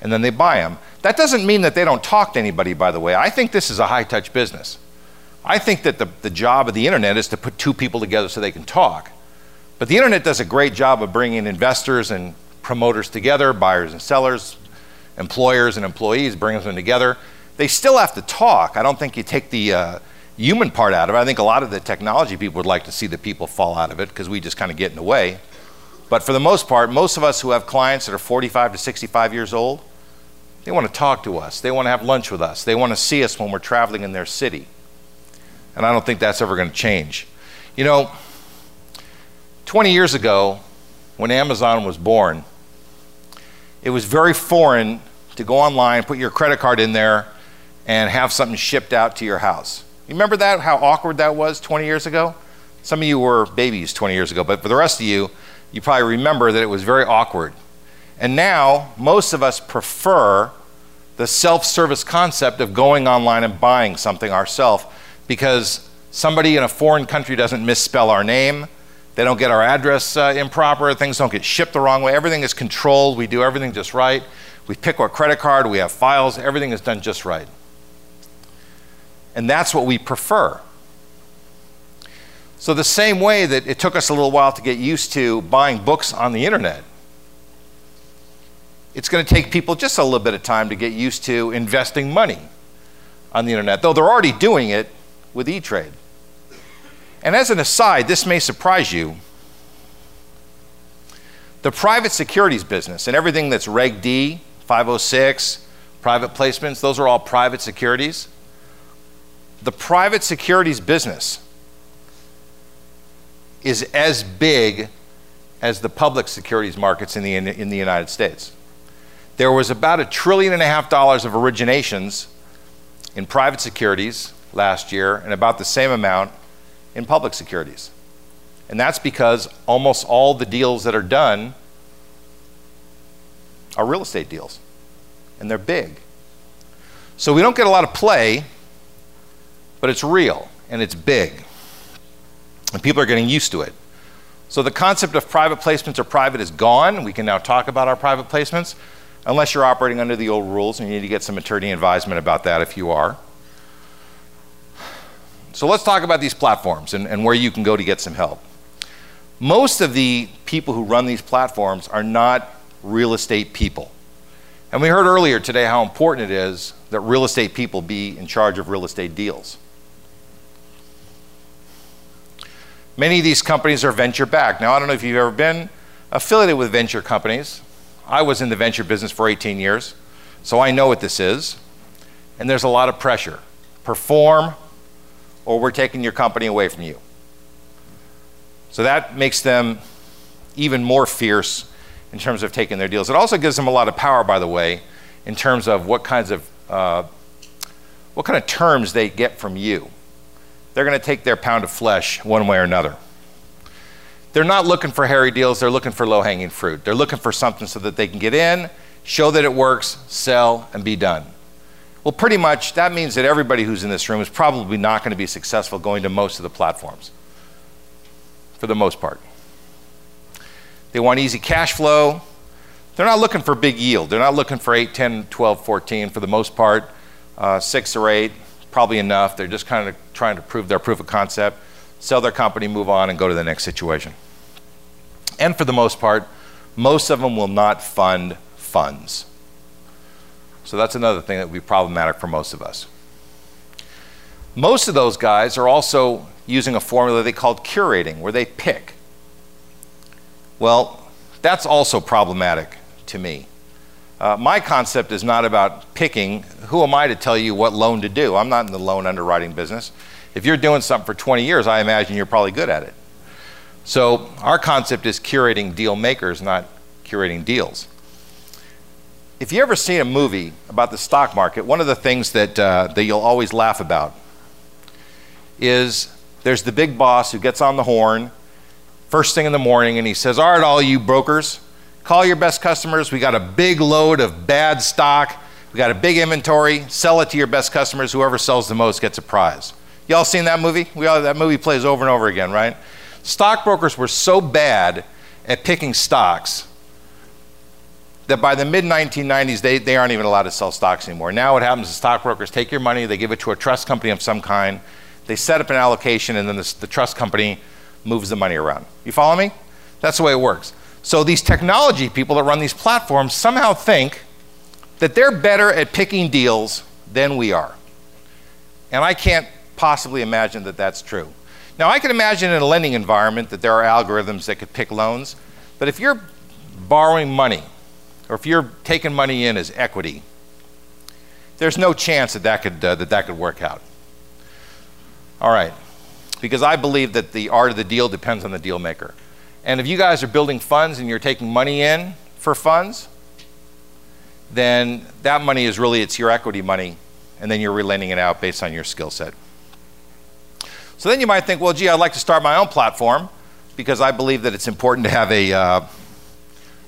and then they buy them. That doesn't mean that they don't talk to anybody, by the way. I think this is a high-touch business. I think that the, the job of the internet is to put two people together so they can talk. But the internet does a great job of bringing investors and promoters together, buyers and sellers, employers and employees, brings them together. They still have to talk. I don't think you take the uh, human part out of it. I think a lot of the technology people would like to see the people fall out of it, because we just kind of get in the way. But for the most part, most of us who have clients that are forty-five to sixty-five years old, they want to talk to us. They want to have lunch with us. They want to see us when we're traveling in their city. And I don't think that's ever going to change. You know, twenty years ago, when Amazon was born, it was very foreign to go online, put your credit card in there, and have something shipped out to your house. You remember that, how awkward that was twenty years ago? Some of you were babies twenty years ago, but for the rest of you, you probably remember that it was very awkward. And now, most of us prefer the self-service concept of going online and buying something ourselves, because somebody in a foreign country doesn't misspell our name, they don't get our address uh, improper, things don't get shipped the wrong way, everything is controlled, we do everything just right, we pick our credit card, we have files, everything is done just right. And that's what we prefer. So the same way that it took us a little while to get used to buying books on the internet, it's gonna take people just a little bit of time to get used to investing money on the internet, though they're already doing it with E-Trade. And as an aside, this may surprise you, the private securities business and everything that's Reg D, five oh six, private placements, those are all private securities. The private securities business is as big as the public securities markets in the, in the United States. There was about a trillion and a half dollars of originations in private securities last year, and about the same amount in public securities. And that's because almost all the deals that are done are real estate deals, and they're big. So we don't get a lot of play, but it's real and it's big, and people are getting used to it. So the concept of private placements or private is gone. We can now talk about our private placements, unless you're operating under the old rules, and you need to get some attorney advisement about that if you are. So let's talk about these platforms and, and where you can go to get some help. Most of the people who run these platforms are not real estate people. And we heard earlier today how important it is that real estate people be in charge of real estate deals. Many of these companies are venture-backed. Now, I don't know if you've ever been affiliated with venture companies. I was in the venture business for eighteen years, so I know what this is. And there's a lot of pressure. Perform, or we're taking your company away from you. So that makes them even more fierce in terms of taking their deals. It also gives them a lot of power, by the way, in terms of what kinds of uh, what kind of terms they get from you. They're going to take their pound of flesh one way or another. They're not looking for hairy deals. They're looking for low-hanging fruit. They're looking for something so that they can get in, show that it works, sell, and be done. Well, pretty much that means that everybody who's in this room is probably not going to be successful going to most of the platforms, for the most part. They want easy cash flow. They're not looking for big yield. They're not looking for eight, ten, twelve, fourteen for the most part, uh, six or eight, probably enough. They're just kind of trying to prove their proof of concept, sell their company, move on, and go to the next situation. And for the most part, most of them will not fund funds. So that's another thing that would be problematic for most of us. Most of those guys are also using a formula they called curating, where they pick. Well, that's also problematic to me. Uh, my concept is not about picking. Who am I to tell you what loan to do? I'm not in the loan underwriting business. If you're doing something for twenty years, I imagine you're probably good at it. So our concept is curating deal makers, not curating deals. If you ever seen a movie about the stock market, one of the things that, uh, that you'll always laugh about is there's the big boss who gets on the horn first thing in the morning and he says, all right, all you brokers, call your best customers. We got a big load of bad stock. We got a big inventory. Sell it to your best customers. Whoever sells the most gets a prize. Y'all seen that movie? We all, that movie plays over and over again, right? Stockbrokers were so bad at picking stocks that by the mid nineteen nineties, they, they aren't even allowed to sell stocks anymore. Now what happens is stockbrokers take your money, they give it to a trust company of some kind, they set up an allocation, and then the, the trust company moves the money around. You follow me? That's the way it works. So these technology people that run these platforms somehow think that they're better at picking deals than we are. And I can't possibly imagine that that's true. Now, I can imagine in a lending environment that there are algorithms that could pick loans, but if you're borrowing money, or if you're taking money in as equity, there's no chance that that could, uh, that that could work out. All right, because I believe that the art of the deal depends on the deal maker. And if you guys are building funds and you're taking money in for funds, then that money is really, it's your equity money, and then you're relending it out based on your skill set. So then you might think, well, gee, I'd like to start my own platform because I believe that it's important to have a, uh,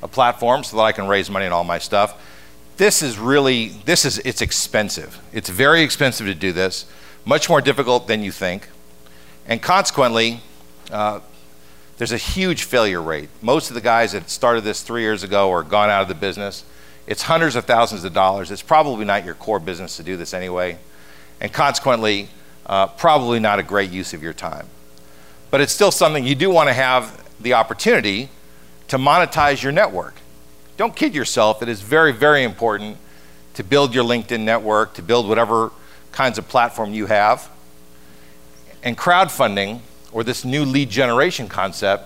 a platform so that I can raise money and all my stuff. This is really, this is, it's expensive. It's very expensive to do this, much more difficult than you think. And consequently, uh, there's a huge failure rate. Most of the guys that started this three years ago are gone out of the business. It's hundreds of thousands of dollars. It's probably not your core business to do this anyway. And consequently, Uh, probably not a great use of your time. But it's still something you do want to have the opportunity to monetize your network. Don't kid yourself, it is very, very important to build your LinkedIn network, to build whatever kinds of platform you have. And crowdfunding, or this new lead generation concept,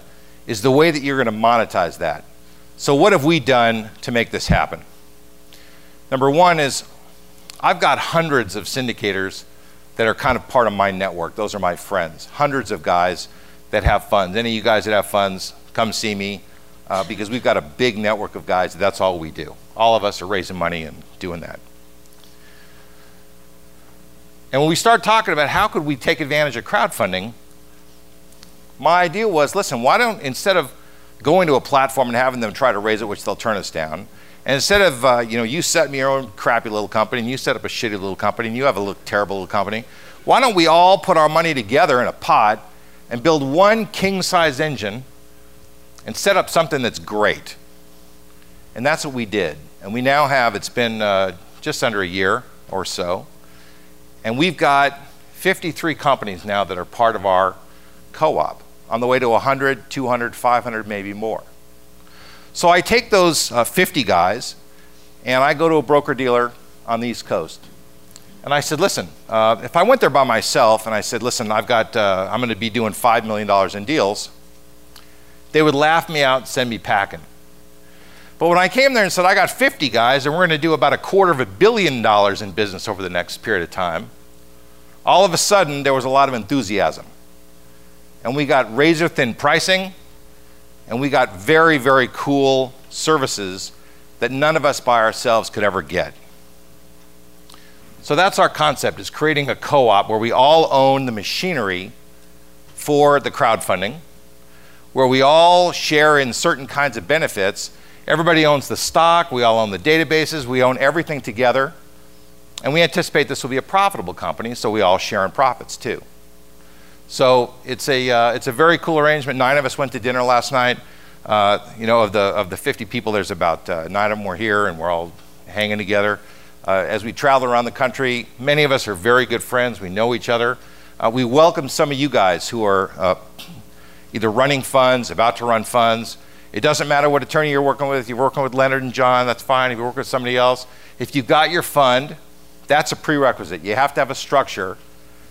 is the way that you're going to monetize that. So what have we done to make this happen? Number one is, I've got hundreds of syndicators that are kind of part of my network. Those are my friends. Hundreds of guys that have funds. Any of you guys that have funds, come see me, uh, because we've got a big network of guys. That's all we do. All of us are raising money and doing that. And when we start talking about how could we take advantage of crowdfunding, my idea was, listen, why don't, instead of going to a platform and having them try to raise it, which they'll turn us down, and instead of, uh, you know, you set me your own crappy little company, and you set up a shitty little company, and you have a little terrible little company, why don't we all put our money together in a pot and build one king-size engine and set up something that's great? And that's what we did. And we now have, it's been uh, just under a year or so, and we've got fifty-three companies now that are part of our co-op, on the way to one hundred, two hundred, five hundred, maybe more. So I take those uh, fifty guys and I go to a broker-dealer on the East Coast. And I said, listen, uh, if I went there by myself and I said, listen, I've got, uh, I'm gonna be doing five million dollars in deals, they would laugh me out and send me packing. But when I came there and said, I got fifty guys and we're gonna do about a quarter of a billion dollars in business over the next period of time, all of a sudden there was a lot of enthusiasm. And we got razor-thin pricing, and we got very, very cool services that none of us by ourselves could ever get. So that's our concept, is creating a co-op where we all own the machinery for the crowdfunding, where we all share in certain kinds of benefits. Everybody owns the stock, we all own the databases, we own everything together, and we anticipate this will be a profitable company, so we all share in profits too. So it's a, uh, it's a very cool arrangement. Nine of us went to dinner last night. Uh, you know, of the, of the fifty people, there's about uh, nine of them were here, and we're all hanging together. Uh, as we travel around the country, many of us are very good friends. We know each other. Uh, we welcome some of you guys who are uh, either running funds, about to run funds. It doesn't matter what attorney you're working with. If you're working with Leonard and John, that's fine. If you work with somebody else, if you've got your fund, that's a prerequisite. You have to have a structure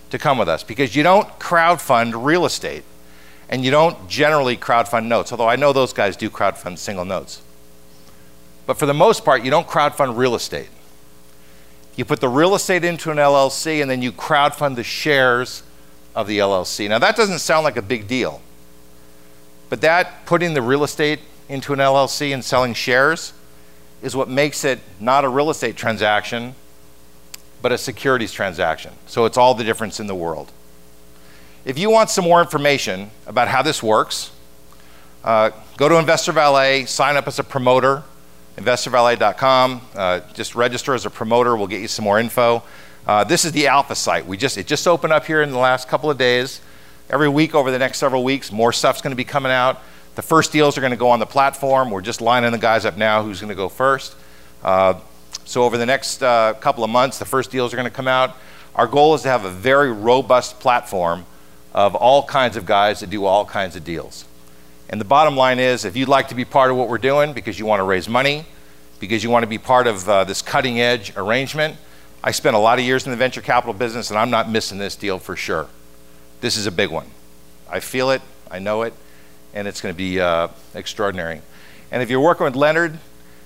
to come with us, because you don't crowdfund real estate, and you don't generally crowdfund notes, although I know those guys do crowdfund single notes. But for the most part, you don't crowdfund real estate. You put the real estate into an L L C, and then you crowdfund the shares of the L L C. Now, that doesn't sound like a big deal, but that putting the real estate into an L L C and selling shares is what makes it not a real estate transaction, but a securities transaction. So it's all the difference in the world. If you want some more information about how this works, uh, go to InvestorValet, sign up as a promoter, investor valet dot com. Uh, just register as a promoter. We'll get you some more info. Uh, this is the alpha site. We just it just opened up here in the last couple of days. Every week over the next several weeks, more stuff's going to be coming out. The first deals are going to go on the platform. We're just lining the guys up now who's going to go first. Uh, so over the next uh, couple of months, the first deals are going to come out. Our goal is to have a very robust platform of all kinds of guys that do all kinds of deals. And the bottom line is, if you'd like to be part of what we're doing because you want to raise money, because you want to be part of uh, this cutting edge arrangement, I spent a lot of years in the venture capital business, and I'm not missing this deal for sure. This is a big one. I feel it, I know it, and it's going to be uh, extraordinary. And if you're working with Leonard,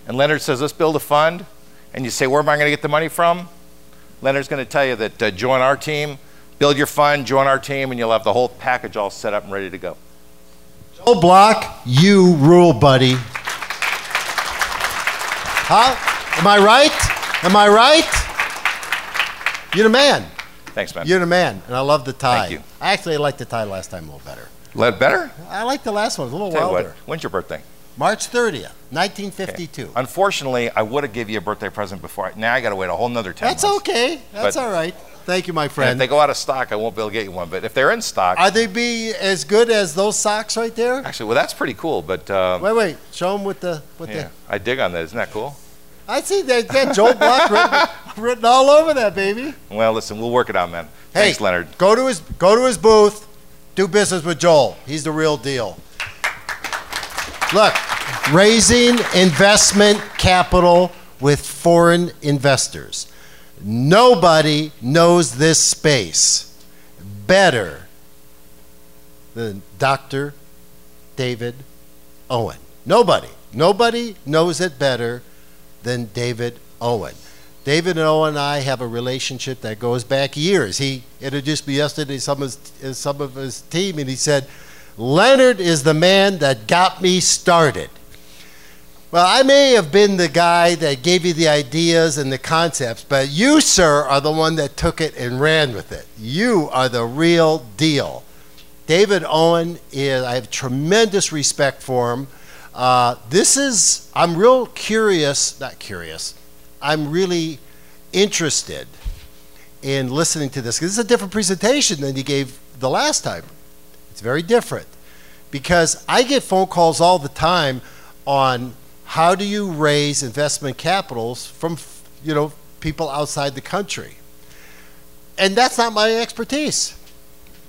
and Leonard says, let's build a fund, and you say, where am I going to get the money from? Leonard's going to tell you that uh, join our team, build your fund, join our team, and you'll have the whole package all set up and ready to go. Joel Block, you rule, buddy. Huh? Am I right? Am I right? You're the man. Thanks, man. You're the man, and I love the tie. Thank you. I actually liked the tie last time a little better. A little better? I liked the last one. It was a little tell wilder. You what, when's your birthday? March thirtieth, nineteen fifty-two. Okay. Unfortunately, I would have given you a birthday present before. I, now I got to wait a whole another ten That's months. Okay. That's but, all right. Thank you, my friend. And if they go out of stock, I won't be able to get you one. But if they're in stock. Are they be as good as those socks right there? Actually, well, that's pretty cool. But um, Wait, wait. Show them with the. With yeah, the... I dig on that. Isn't that cool? I see that, that Joel Block written, written all over that, baby. Well, listen, we'll work it out, man. Hey, thanks, Leonard. Go to his go to his booth. Do business with Joel. He's the real deal. Look, raising investment capital with foreign investors. Nobody knows this space better than Doctor David Owen. Nobody. Nobody knows it better than David Owen. David Owen and I have a relationship that goes back years. He introduced me yesterday to some of his, some of his team, and he said, Leonard is the man that got me started. Well, I may have been the guy that gave you the ideas and the concepts, but you, sir, are the one that took it and ran with it. You are the real deal. David Owen is, I have tremendous respect for him. Uh, this is, I'm real curious, not curious, I'm really interested in listening to this, because this is a different presentation than you gave the last time. It's very different, because I get phone calls all the time on how do you raise investment capitals from, you know, people outside the country. And that's not my expertise.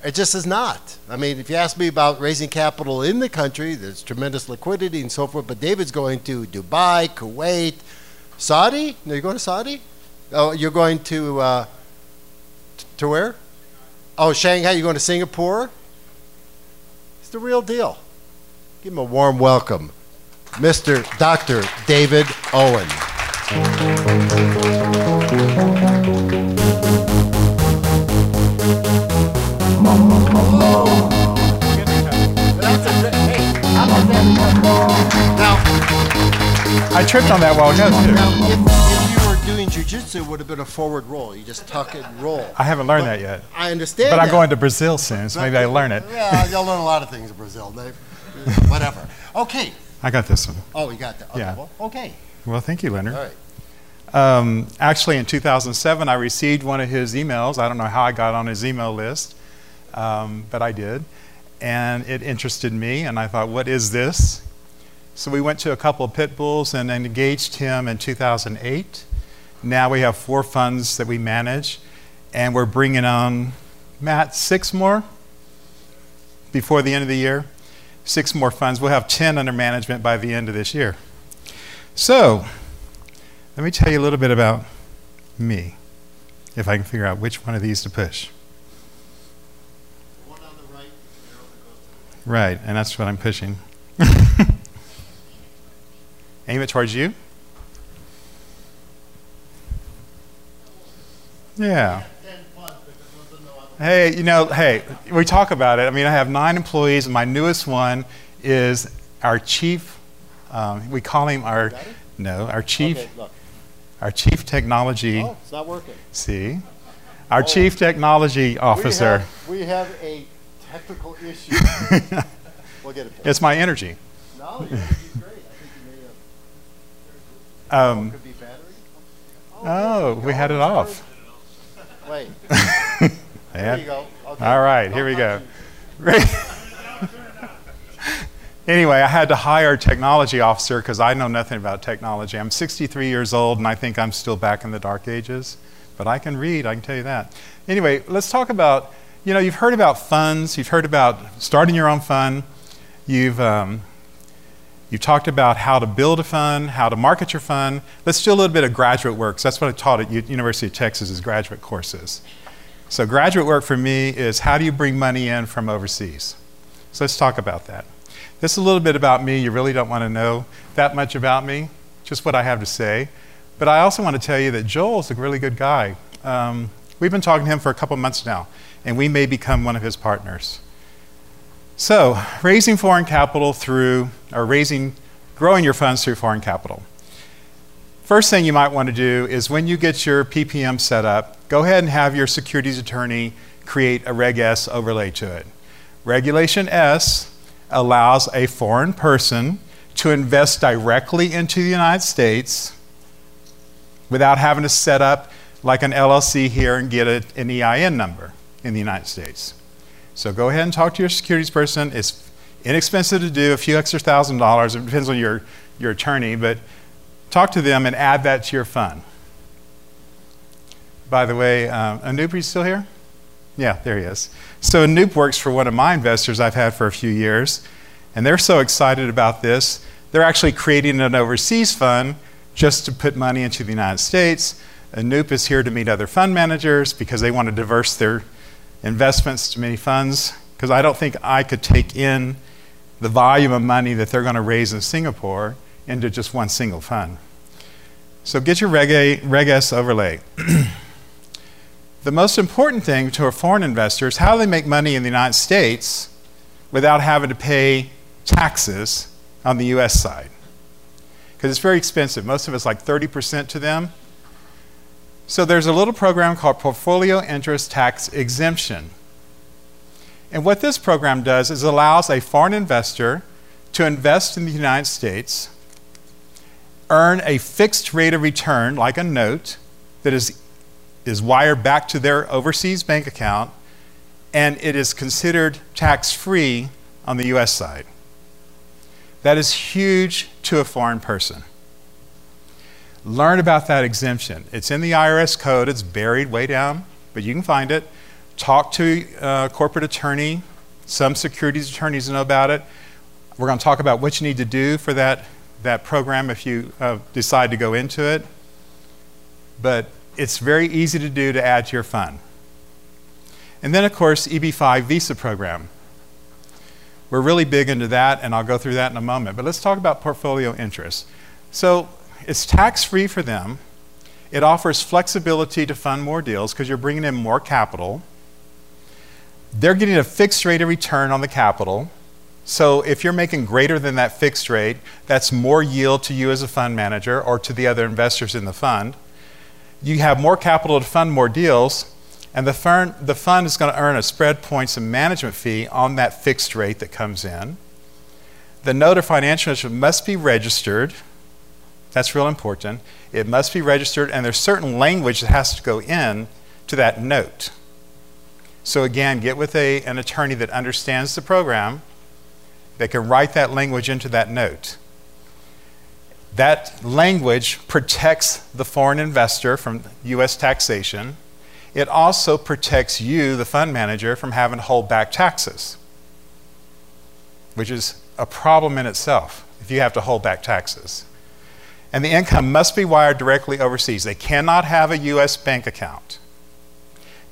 It just is not. I mean, if you ask me about raising capital in the country, there's tremendous liquidity and so forth, but David's going to Dubai, Kuwait, Saudi? No, you're going to Saudi? Oh, you're going to, uh, to where? Oh, Shanghai, you're going to Singapore? It's the real deal. Give him a warm welcome, Mister Doctor David Owen. Now, I tripped on that while ago, too. If, if you were doing jiu-jitsu, it would have been a forward roll. You just tuck it and roll. I haven't learned but that yet. I understand But that. I'm going to Brazil soon, so maybe I learn it. Yeah, you'll learn a lot of things in Brazil. Whatever. Okay. I got this one. Oh, you got that. Okay. Yeah. Well, okay. Well, thank you, Leonard. All right. Um, actually, in two thousand seven, I received one of his emails. I don't know how I got on his email list, um, but I did. And it interested me, and I thought, what is this? So we went to a couple of pit bulls and engaged him in two thousand eight. Now we have four funds that we manage, and we're bringing on, Matt, six more before the end of the year. Six more funds. We'll have ten under management by the end of this year. So let me tell you a little bit about me, if I can figure out which one of these to push. One on the right, arrow that goes to the right. Right, and that's what I'm pushing. Aim it towards you. Yeah. Hey, you know, hey, we talk about it. I mean, I have nine employees, and my newest one is our chief. Um, we call him our no, our chief. Okay, look. Our chief technology. Oh, it's not working. See? Our oh. chief technology officer. We have, we have a technical issue. We'll get it. It's my energy. No, your energy's great. I think you made a. Um, oh, it could be battery. Oh, oh we, we had it off. Wait. There you go. Okay. All right, here we go. Anyway, I had to hire a technology officer because I know nothing about technology. I'm sixty-three years old, and I think I'm still back in the dark ages. But I can read, I can tell you that. Anyway, let's talk about, you know, you've heard about funds. You've heard about starting your own fund. You've, um, you've talked about how to build a fund, how to market your fund. Let's do a little bit of graduate work. So that's what I taught at U- University of Texas is graduate courses. So graduate work for me is how do you bring money in from overseas? So let's talk about that. This is a little bit about me. You really don't want to know that much about me, just what I have to say. But I also want to tell you that Joel's a really good guy. Um, we've been talking to him for a couple months now, and we may become one of his partners. So raising foreign capital through, or raising, growing your funds through foreign capital. First thing you might want to do is when you get your P P M set up, go ahead and have your securities attorney create a Reg S overlay to it. Regulation S allows a foreign person to invest directly into the United States without having to set up like an L L C here and get a, an E I N number in the United States. So go ahead and talk to your securities person. It's inexpensive to do, a few extra thousand dollars. It depends on your, your attorney, but talk to them and add that to your fund. By the way, um, Anoop, are you still here? Yeah, there he is. So Anoop works for one of my investors I've had for a few years, and they're so excited about this. They're actually creating an overseas fund just to put money into the United States. Anoop is here to meet other fund managers because they want to diversify their investments to many funds, because I don't think I could take in the volume of money that they're going to raise in Singapore into just one single fund. So get your Reg, a, Reg S overlay. The most important thing to a foreign investor is how they make money in the United States without having to pay taxes on the U S side. Because it's very expensive. Most of it's like thirty percent to them. So there's a little program called Portfolio Interest Tax Exemption. And what this program does is allows a foreign investor to invest in the United States, earn a fixed rate of return, like a note, that is is wired back to their overseas bank account, and it is considered tax-free on the U S side. That is huge to a foreign person. Learn about that exemption. It's in the I R S code. It's buried way down, but you can find it. Talk to a corporate attorney. Some securities attorneys know about it. We're going to talk about what you need to do for that, that program if you uh, decide to go into it. But it's very easy to do to add to your fund. And then, of course, E B five visa program. We're really big into that, and I'll go through that in a moment. But let's talk about portfolio interest. So it's tax-free for them. It offers flexibility to fund more deals because you're bringing in more capital. They're getting a fixed rate of return on the capital. So if you're making greater than that fixed rate, that's more yield to you as a fund manager or to the other investors in the fund. You have more capital to fund more deals, and the fund, the fund is going to earn a spread points and management fee on that fixed rate that comes in. The note or financial instrument must be registered. That's real important. It must be registered, and there's certain language that has to go in to that note. So again, get with a, an attorney that understands the program. They can write that language into that note. That language protects the foreign investor from U S taxation. It also protects you, the fund manager, from having to hold back taxes, which is a problem in itself if you have to hold back taxes. And the income must be wired directly overseas. They cannot have a U S bank account.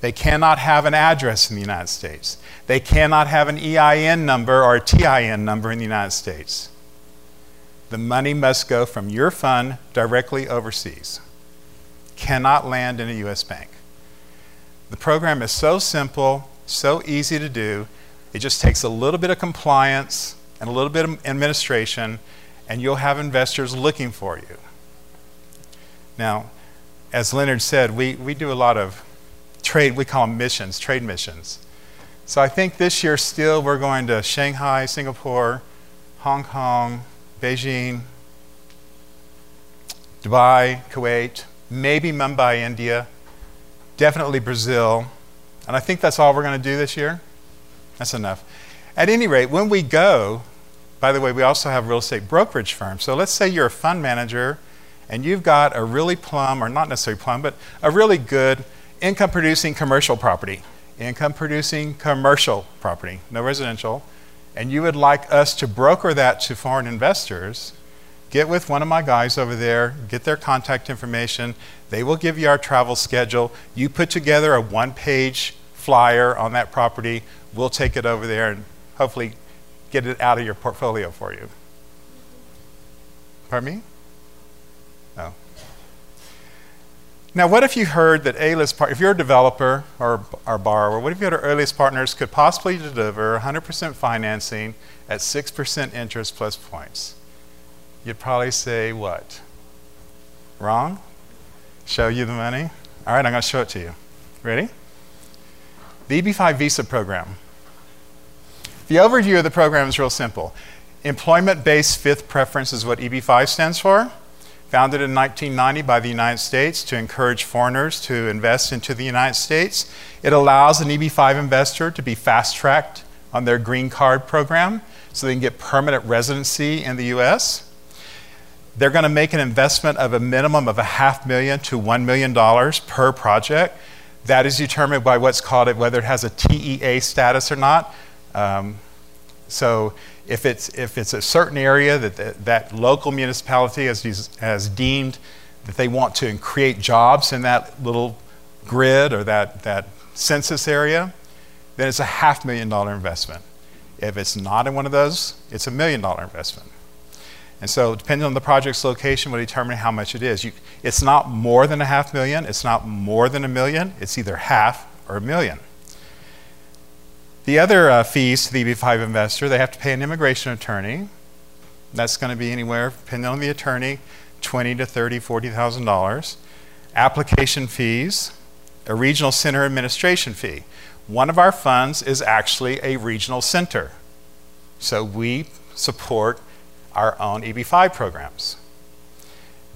They cannot have an address in the United States. They cannot have an E I N number or a T I N number in the United States. The money must go from your fund directly overseas. Cannot land in a U S bank. The program is so simple, so easy to do. It just takes a little bit of compliance and a little bit of administration, and you'll have investors looking for you. Now, as Leonard said, we, we do a lot of trade, we call them missions, trade missions. So I think this year still we're going to Shanghai, Singapore, Hong Kong, Beijing, Dubai, Kuwait, maybe Mumbai, India, definitely Brazil. And I think that's all we're going to do this year. That's enough. At any rate, when we go, by the way, we also have real estate brokerage firms. So let's say you're a fund manager and you've got a really plum, or not necessarily plum, but a really good income-producing commercial property. Income-producing commercial property, no residential. And you would like us to broker that to foreign investors, get with one of my guys over there, get their contact information. They will give you our travel schedule. You put together a one-page flyer on that property. We'll take it over there and hopefully get it out of your portfolio for you. Pardon me? No. Now, what if you heard that A-List, part- if you're a developer or a borrower, what if you heard our earliest partners could possibly deliver one hundred percent financing at six percent interest plus points? You'd probably say what? Wrong? Show you the money? All right, I'm going to show it to you. Ready? The E B five visa program. The overview of the program is real simple. Employment-based fifth preference is what E B five stands for. Founded in nineteen ninety by the United States to encourage foreigners to invest into the United States. It allows an E B five investor to be fast-tracked on their green card program so they can get permanent residency in the U S. They're going to make an investment of a minimum of a half million to one million dollars per project. That is determined by what's called it, whether it has a T E A status or not. Um, so If it's, if it's a certain area that the, that local municipality has, has deemed that they want to create jobs in that little grid or that, that census area, then it's a half million dollar investment. If it's not in one of those, it's a million dollar investment. And so depending on the project's location will determine how much it is. You, it's not more than a half million, it's not more than a million, it's either half or a million. The other uh, fees to the E B five investor, they have to pay an immigration attorney. That's going to be anywhere, depending on the attorney, twenty thousand dollars to thirty thousand dollars, forty thousand dollars. Application fees, a regional center administration fee. One of our funds is actually a regional center. So we support our own E B five programs.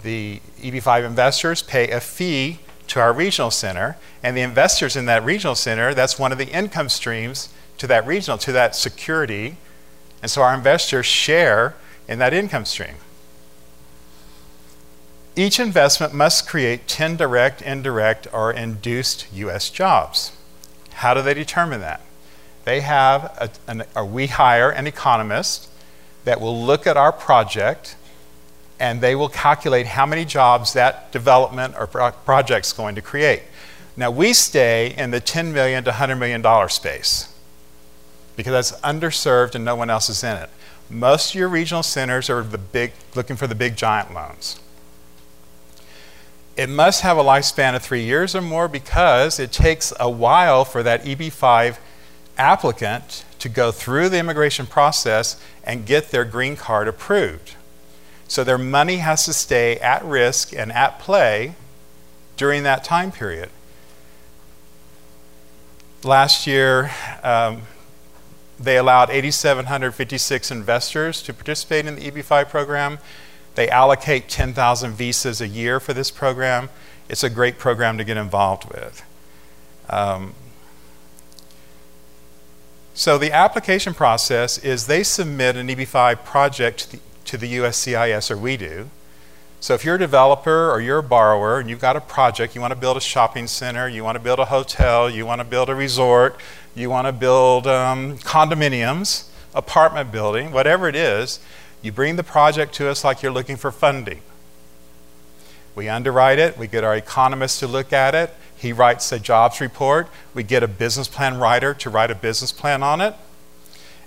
The E B five investors pay a fee to our regional center, and the investors in that regional center, that's one of the income streams to that regional, to that security. And so our investors share in that income stream. Each investment must create ten direct, indirect, or induced U S jobs. How do they determine that? They have, a, an, or we hire an economist that will look at our project, and they will calculate how many jobs that development or pro- project's going to create. Now, we stay in the ten million dollars to one hundred million dollars space because that's underserved and no one else is in it. Most of your regional centers are the big, looking for the big giant loans. It must have a lifespan of three years or more because it takes a while for that E B five applicant to go through the immigration process and get their green card approved. So their money has to stay at risk and at play during that time period. Last year, um, they allowed eight thousand seven hundred fifty-six investors to participate in the E B five program. They allocate ten thousand visas a year for this program. It's a great program to get involved with. Um, so the application process is they submit an E B five project to the, to the U S C I S, or we do. So if you're a developer or you're a borrower and you've got a project, you want to build a shopping center, you want to build a hotel, you want to build a resort, you want to build um, condominiums, apartment building, whatever it is, you bring the project to us like you're looking for funding. We underwrite it, we get our economist to look at it, he writes a jobs report, we get a business plan writer to write a business plan on it,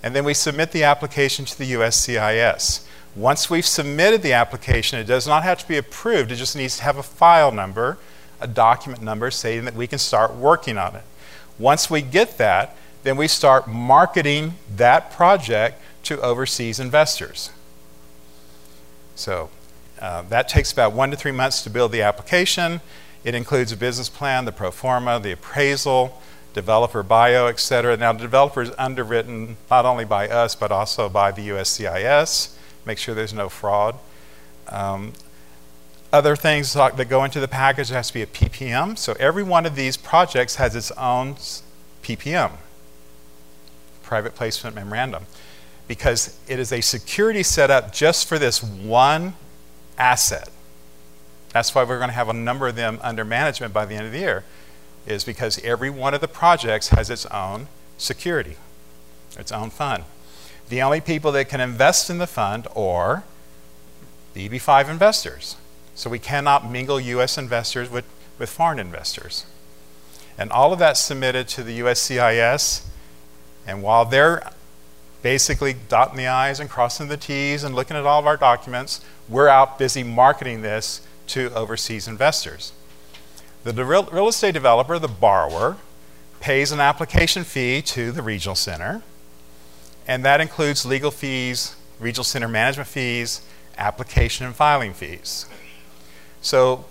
and then we submit the application to the U S C I S. Once we've submitted the application, it does not have to be approved, it just needs to have a file number, a document number saying that we can start working on it. Once we get that, then we start marketing that project to overseas investors. So uh, that takes about one to three months to build the application. It includes a business plan, the pro forma, the appraisal, developer bio, et cetera. Now the developer is underwritten not only by us, but also by the U S C I S. Make sure there's no fraud. Um, other things that go into the package, has to be a P P M. So every one of these projects has its own P P M, private placement memorandum, because it is a security set up just for this one asset. That's why we're going to have a number of them under management by the end of the year, is because every one of the projects has its own security, its own fund. The only people that can invest in the fund are the E B five investors. So we cannot mingle U S investors with, with foreign investors. And all of that's submitted to the U S C I S. And while they're basically dotting the I's and crossing the T's and looking at all of our documents, we're out busy marketing this to overseas investors. The real, real estate developer, the borrower, pays an application fee to the regional center. And that includes legal fees, regional center management fees, application and filing fees. So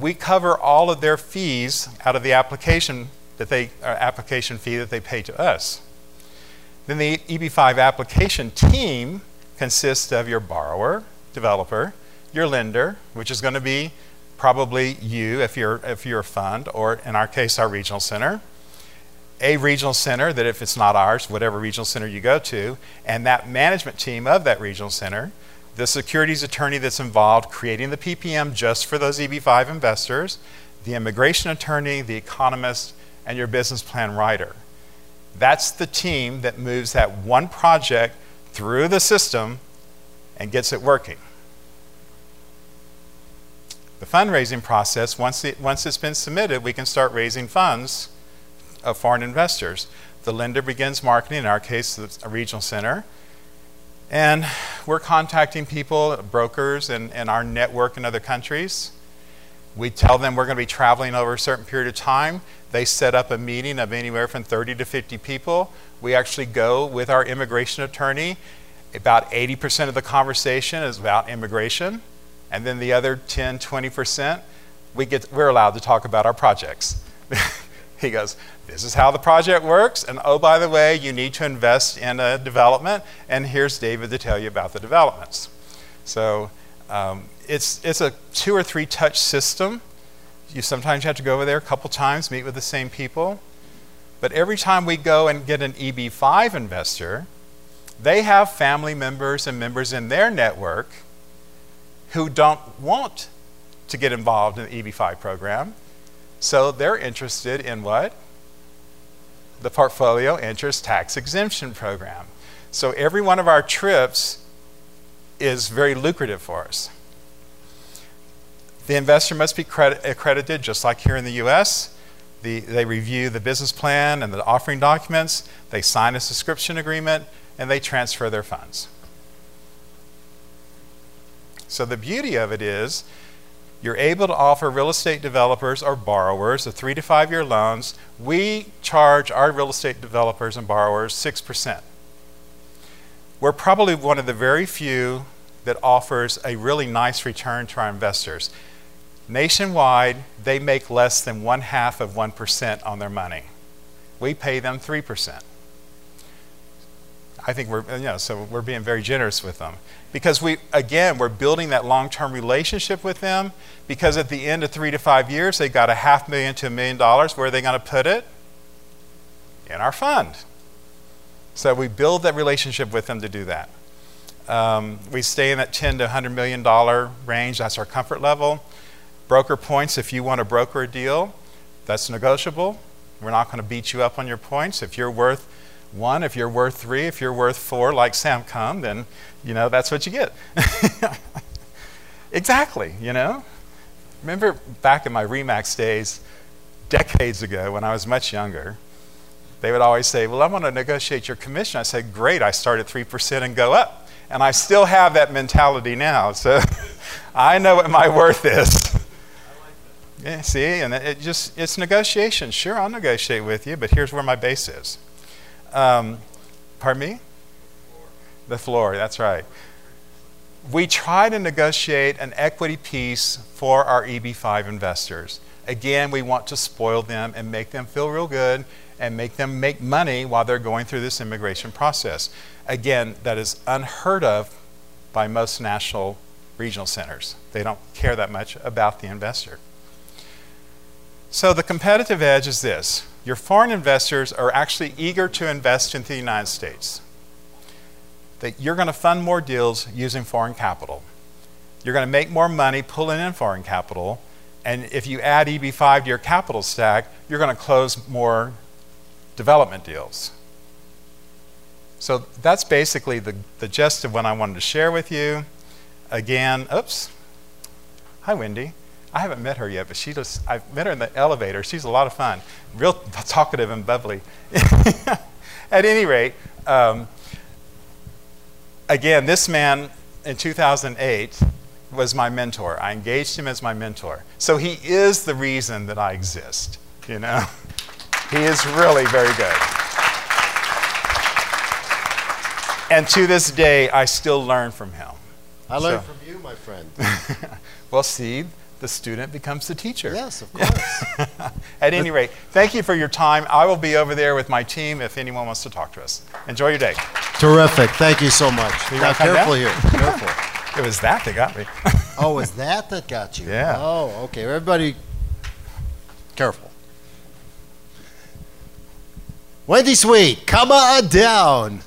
we cover all of their fees out of the application that they uh, application fee that they pay to us. Then the E B five application team consists of your borrower, developer, your lender, which is going to be probably you if you're if you're a fund, or in our case our regional center. A regional center that if it's not ours, whatever regional center you go to, and that management team of that regional center, the securities attorney that's involved creating the P P M just for those E B five investors, the immigration attorney, the economist, and your business plan writer. That's the team that moves that one project through the system and gets it working. The fundraising process, once, it, once it's been submitted, we can start raising funds of foreign investors. The lender begins marketing, in our case, a regional center, and we're contacting people, brokers, and, and our network in other countries. We tell them we're going to be traveling over a certain period of time. They set up a meeting of anywhere from thirty to fifty people. We actually go with our immigration attorney. About eighty percent of the conversation is about immigration, and then the other ten, twenty percent, we get, we're allowed to talk about our projects. He goes, this is how the project works, and oh, by the way, you need to invest in a development, and here's David to tell you about the developments. So um, it's it's a two or three touch system. You sometimes have to go over there a couple times, meet with the same people. But every time we go and get an E B five investor, they have family members and members in their network who don't want to get involved in the E B five program. So they're interested in what? The Portfolio Interest Tax Exemption program. So every one of our trips is very lucrative for us. The investor must be credit- accredited, just like here in the U S. The, they review the business plan and the offering documents, they sign a subscription agreement, and they transfer their funds. So the beauty of it is, You're able to offer real estate developers or borrowers a three to five year loans. We charge our real estate developers and borrowers six percent. We're probably one of the very few that offers a really nice return to our investors. Nationwide, they make less than one half of one percent on their money. We pay them three percent. I think we're, you know, so we're being very generous with them. Because we, again, we're building that long-term relationship with them, because at the end of three to five years, they've got a half million to a million dollars. Where are they gonna put it? In our fund. So we build that relationship with them to do that. Um, we stay in that ten to one hundred million dollar range. That's our comfort level. Broker points, if you want to broker a deal, that's negotiable. We're not gonna beat you up on your points. If you're worth one, if you're worth three, if you're worth four, like Sam Cum, then, you know, that's what you get. Exactly, you know? Remember back in my RE MAX days, decades ago, when I was much younger, they would always say, well, I want to negotiate your commission. I said, great, I start at three percent and go up. And I still have that mentality now, so I know what my worth is. Yeah, see, and it just, it's negotiation. Sure, I'll negotiate with you, but here's where my base is. Um, pardon me? The floor, that's right. We try to negotiate an equity piece for our E B five investors. Again, we want to spoil them and make them feel real good and make them make money while they're going through this immigration process. Again, that is unheard of by most national regional centers. They don't care that much about the investor. So the competitive edge is this. Your foreign investors are actually eager to invest in the United States. That you're going to fund more deals using foreign capital. You're going to make more money pulling in foreign capital. And if you add E B five to your capital stack, you're going to close more development deals. So that's basically the, the gist of what I wanted to share with you. Again, oops. Hi, Wendy. I haven't met her yet, but she just, I've met her in the elevator. She's a lot of fun, real talkative and bubbly. At any rate, um, again, this man in two thousand eight was my mentor. I engaged him as my mentor. So he is the reason that I exist, you know? He is really very good. And to this day, I still learn from him. I learn so. from you, my friend. Well, see, the student becomes the teacher. Yes, of course. At any rate, thank you for your time. I will be over there with my team if anyone wants to talk to us. Enjoy your day. Terrific. Thank you so much. You now, careful down? here. Careful. It was that that got me. Oh, it was that that got you? Yeah. Oh, okay. Everybody, careful. Wendy Sweet, come on down.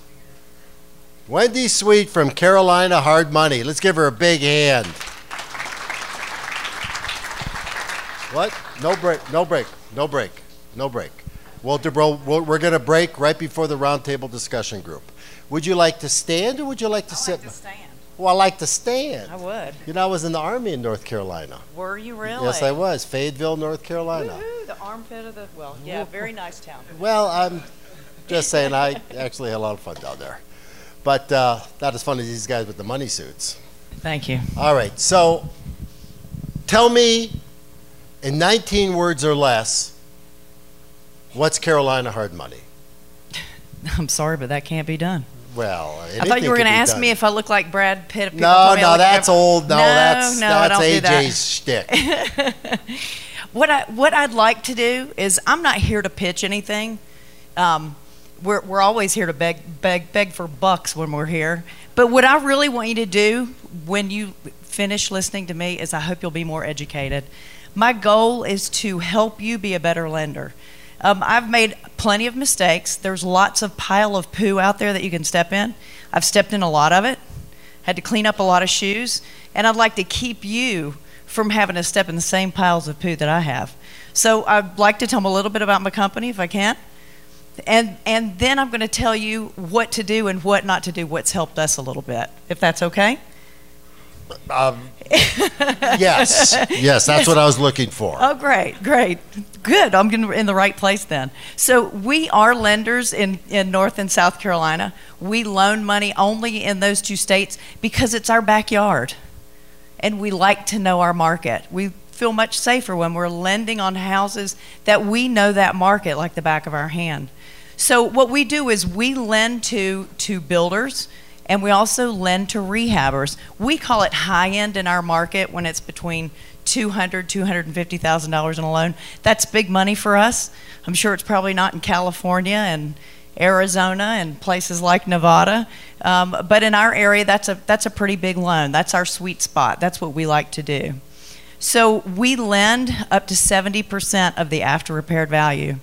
Wendy Sweet from Carolina Hard Money. Let's give her a big hand. What? No break, no break, no break, no break. We'll, we're going to break right before the roundtable discussion group. Would you like to stand or would you like to I sit? I like to stand. Well, I like to stand. I would. You know, I was in the Army in North Carolina. Were you really? Yes, I was. Fayetteville, North Carolina. Woo-hoo, the armpit of the, well, yeah, very nice town. Well, I'm just saying I actually had a lot of fun down there. But uh, not as fun as these guys with the money suits. Thank you. All right, so tell me, in nineteen words or less, what's Carolina Hard Money? I'm sorry, but that can't be done. Well, I thought you were going to ask done. me if I look like Brad Pitt. No, no, that's like old. No, no, that's no, that's A J's that. shtick. What I what I'd like to do is, I'm not here to pitch anything. Um, we're we're always here to beg beg beg for bucks when we're here. But what I really want you to do when you finish listening to me is, I hope you'll be more educated. My goal is to help you be a better lender. Um, I've made plenty of mistakes. There's lots of pile of poo out there that you can step in. I've stepped in a lot of it, had to clean up a lot of shoes, and I'd like to keep you from having to step in the same piles of poo that I have. So I'd like to tell them a little bit about my company, if I can, and, and then I'm gonna tell you what to do and what not to do, what's helped us a little bit, if that's okay? Um, yes, yes, that's what I was looking for. Oh, great, great. Good, I'm in the right place then. So we are lenders in, in North and South Carolina. We loan money only in those two states because it's our backyard. and we like to know our market. We feel much safer when we're lending on houses that we know that market like the back of our hand. So what we do is we lend to, to builders, and we also lend to rehabbers. We call it high-end in our market when it's between two hundred thousand dollars, two hundred fifty thousand dollars in a loan. That's big money for us. I'm sure it's probably not in California and Arizona and places like Nevada, um, but in our area, that's a that's a pretty big loan. That's our sweet spot. That's what we like to do. So we lend up to seventy percent of the after repaired value.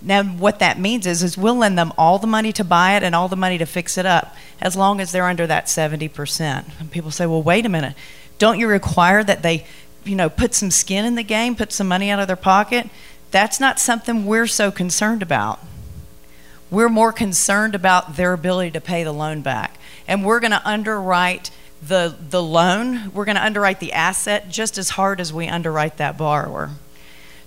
Now what that means is, is we'll lend them all the money to buy it and all the money to fix it up, as long as they're under that seventy percent. And people say, well, wait a minute, don't you require that they, you know, put some skin in the game, put some money out of their pocket? That's not something we're so concerned about. We're more concerned about their ability to pay the loan back. And we're gonna underwrite the, the loan, we're gonna underwrite the asset just as hard as we underwrite that borrower.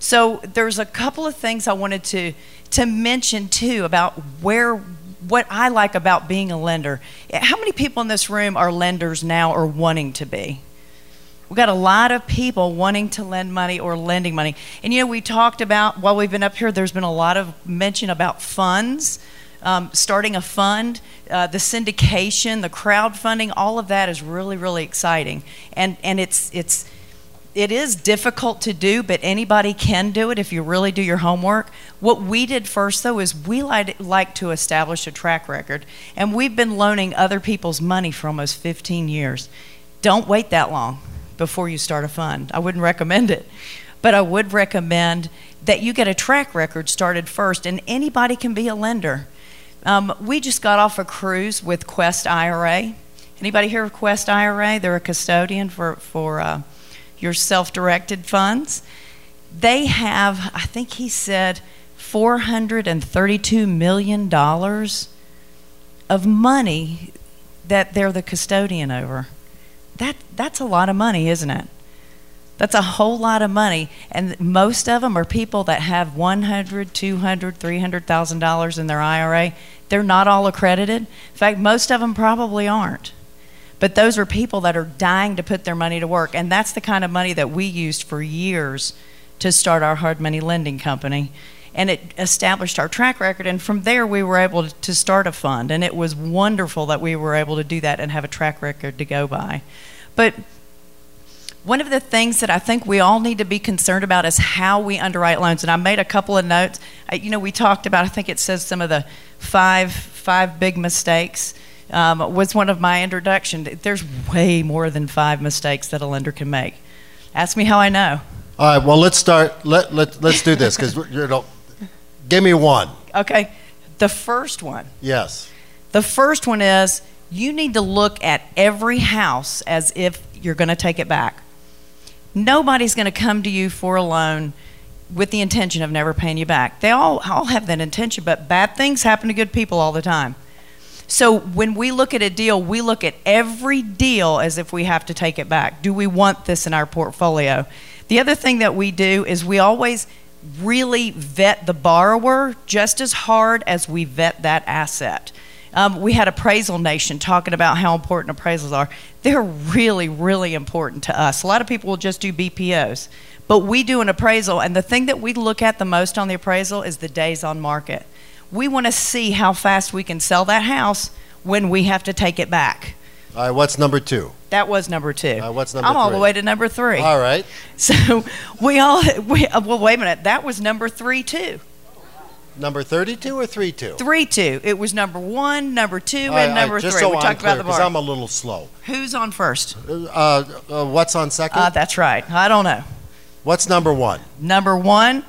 So there's a couple of things I wanted to, to mention too about where, what I like about being a lender. How many people in this room are lenders now or wanting to be? We've got a lot of people wanting to lend money or lending money. And you know, we talked about, while we've been up here, there's been a lot of mention about funds, um, starting a fund, uh, the syndication, the crowdfunding, all of that is really, really exciting. And, and it's, it's, it is difficult to do, but anybody can do it if you really do your homework. What we did first, though, is we like, like to establish a track record. And we've been loaning other people's money for almost fifteen years. Don't wait that long before you start a fund. I wouldn't recommend it, but I would recommend that you get a track record started first, and anybody can be a lender. Um, we just got off a cruise with Quest I R A. Anybody here of Quest I R A? They're a custodian for, for uh, your self-directed funds. They have, I think he said, four hundred thirty-two million dollars of money that they're the custodian over. That, that's a lot of money, isn't it? That's a whole lot of money. And most of them are people that have one hundred thousand dollars, two hundred thousand dollars, three hundred thousand dollars in their I R A. They're not all accredited. In fact, most of them probably aren't. But those are people that are dying to put their money to work. And that's the kind of money that we used for years to start our hard money lending company. And it established our track record. And from there, we were able to start a fund. And it was wonderful that we were able to do that and have a track record to go by. But one of the things that I think we all need to be concerned about is how we underwrite loans. And I made a couple of notes. You know, we talked about, I think it says some of the five, five big mistakes um, was one of my introductions. There's way more than five mistakes that a lender can make. Ask me how I know. All right, well, let's start. Let, let, let's do this, because you know. Give me one. Okay. The first one. Yes. The first one is you need to look at every house as if you're going to take it back. Nobody's going to come to you for a loan with the intention of never paying you back. They all, all have that intention, but bad things happen to good people all the time. So when we look at a deal, we look at every deal as if we have to take it back. Do we want this in our portfolio? The other thing that we do is we always really vet the borrower just as hard as we vet that asset. Um, we had Appraisal Nation talking about how important appraisals are. They're really, really important to us. A lot of people will just do B P Os, but we do an appraisal, and the thing that we look at the most on the appraisal is the days on market. We want to see how fast we can sell that house when we have to take it back. All right, what's number two? That was number two. Uh, what's number I'm three? All the way to number three. All right. So we all, we, well, wait a minute. That was number three, too. Number thirty-two or three, two? Three, two. It was number one, number two, all and right, number just three. So we I'm talked clear, about the bar. Because I'm a little slow. Who's on first? Uh, uh, what's on second? Uh, that's right. I don't know. What's number one? Number one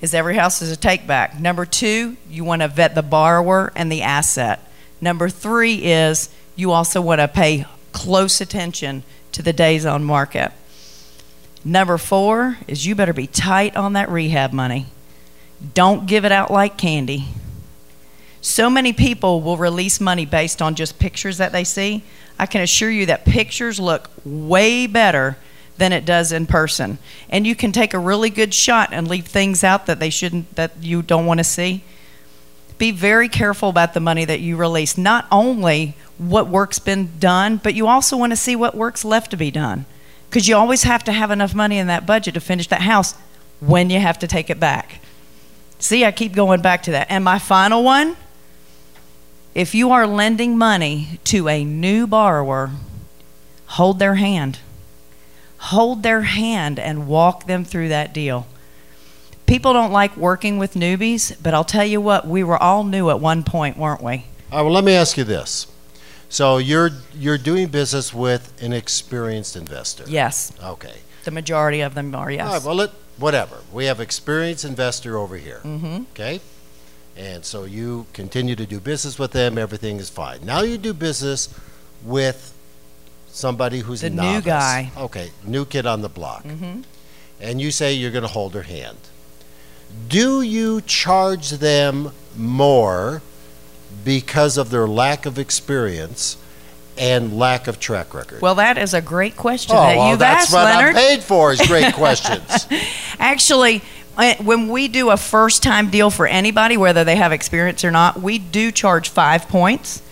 is every house is a take back. Number two, you want to vet the borrower and the asset. Number three is you also want to pay close attention to the days on market. Number four is you better be tight on that rehab money. Don't give it out like candy. So many people will release money based on just pictures that they see. I can assure you that pictures look way better than it does in person. And you can take a really good shot and leave things out that they shouldn't, that you don't want to see. Be very careful about the money that you release. Not only what work's been done, but you also want to see what work's left to be done. because you always have to have enough money in that budget to finish that house when you have to take it back. See, I keep going back to that. And my final one, if you are lending money to a new borrower, hold their hand. Hold their hand and walk them through that deal. People don't like working with newbies, but I'll tell you what, we were all new at one point, weren't we? All right, well, let me ask you this. So you're you're doing business with an experienced investor. Yes. Okay. The majority of them are, yes. All right, well, let, whatever. We have experienced investor over here. Mm-hmm. Okay? And so you continue to do business with them. Everything is fine. Now you do business with somebody who's the novice. The new guy. Okay, new kid on the block. Mm-hmm. And you say you're going to hold their hand. Do you charge them more because of their lack of experience and lack of track record? Well, that is a great question oh, that well, you've asked, Leonard. Oh, that's what I'm paid for is great questions. Actually, when we do a first-time deal for anybody, whether they have experience or not, we do charge five points.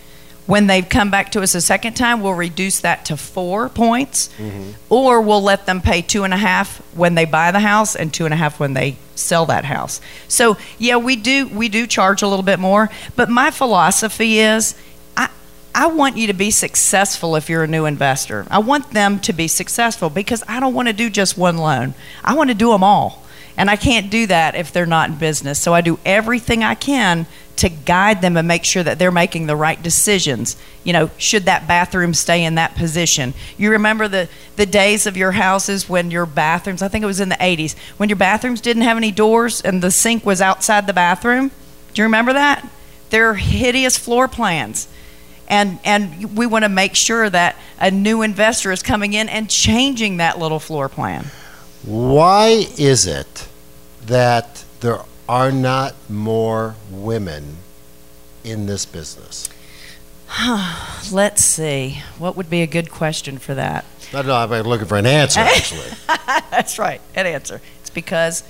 When they've come back to us a second time, we'll reduce that to four points, mm-hmm. or we'll let them pay two and a half when they buy the house and two and a half when they sell that house. So yeah, we do we do charge a little bit more, but my philosophy is I I want you to be successful if you're a new investor. I want them to be successful because I don't want to do just one loan. I want to do them all. And I can't do that if they're not in business. So I do everything I can to guide them and make sure that they're making the right decisions. You know, should that bathroom stay in that position? You remember the, the days of your houses when your bathrooms, I think it was in the eighties, when your bathrooms didn't have any doors and the sink was outside the bathroom? Do you remember that? They're hideous floor plans. And and we want to make sure that a new investor is coming in and changing that little floor plan. Why is it that there are not more women in this business? Let's see. What would be a good question for that? I don't know. I'm looking for an answer, actually. That's right, an answer. It's because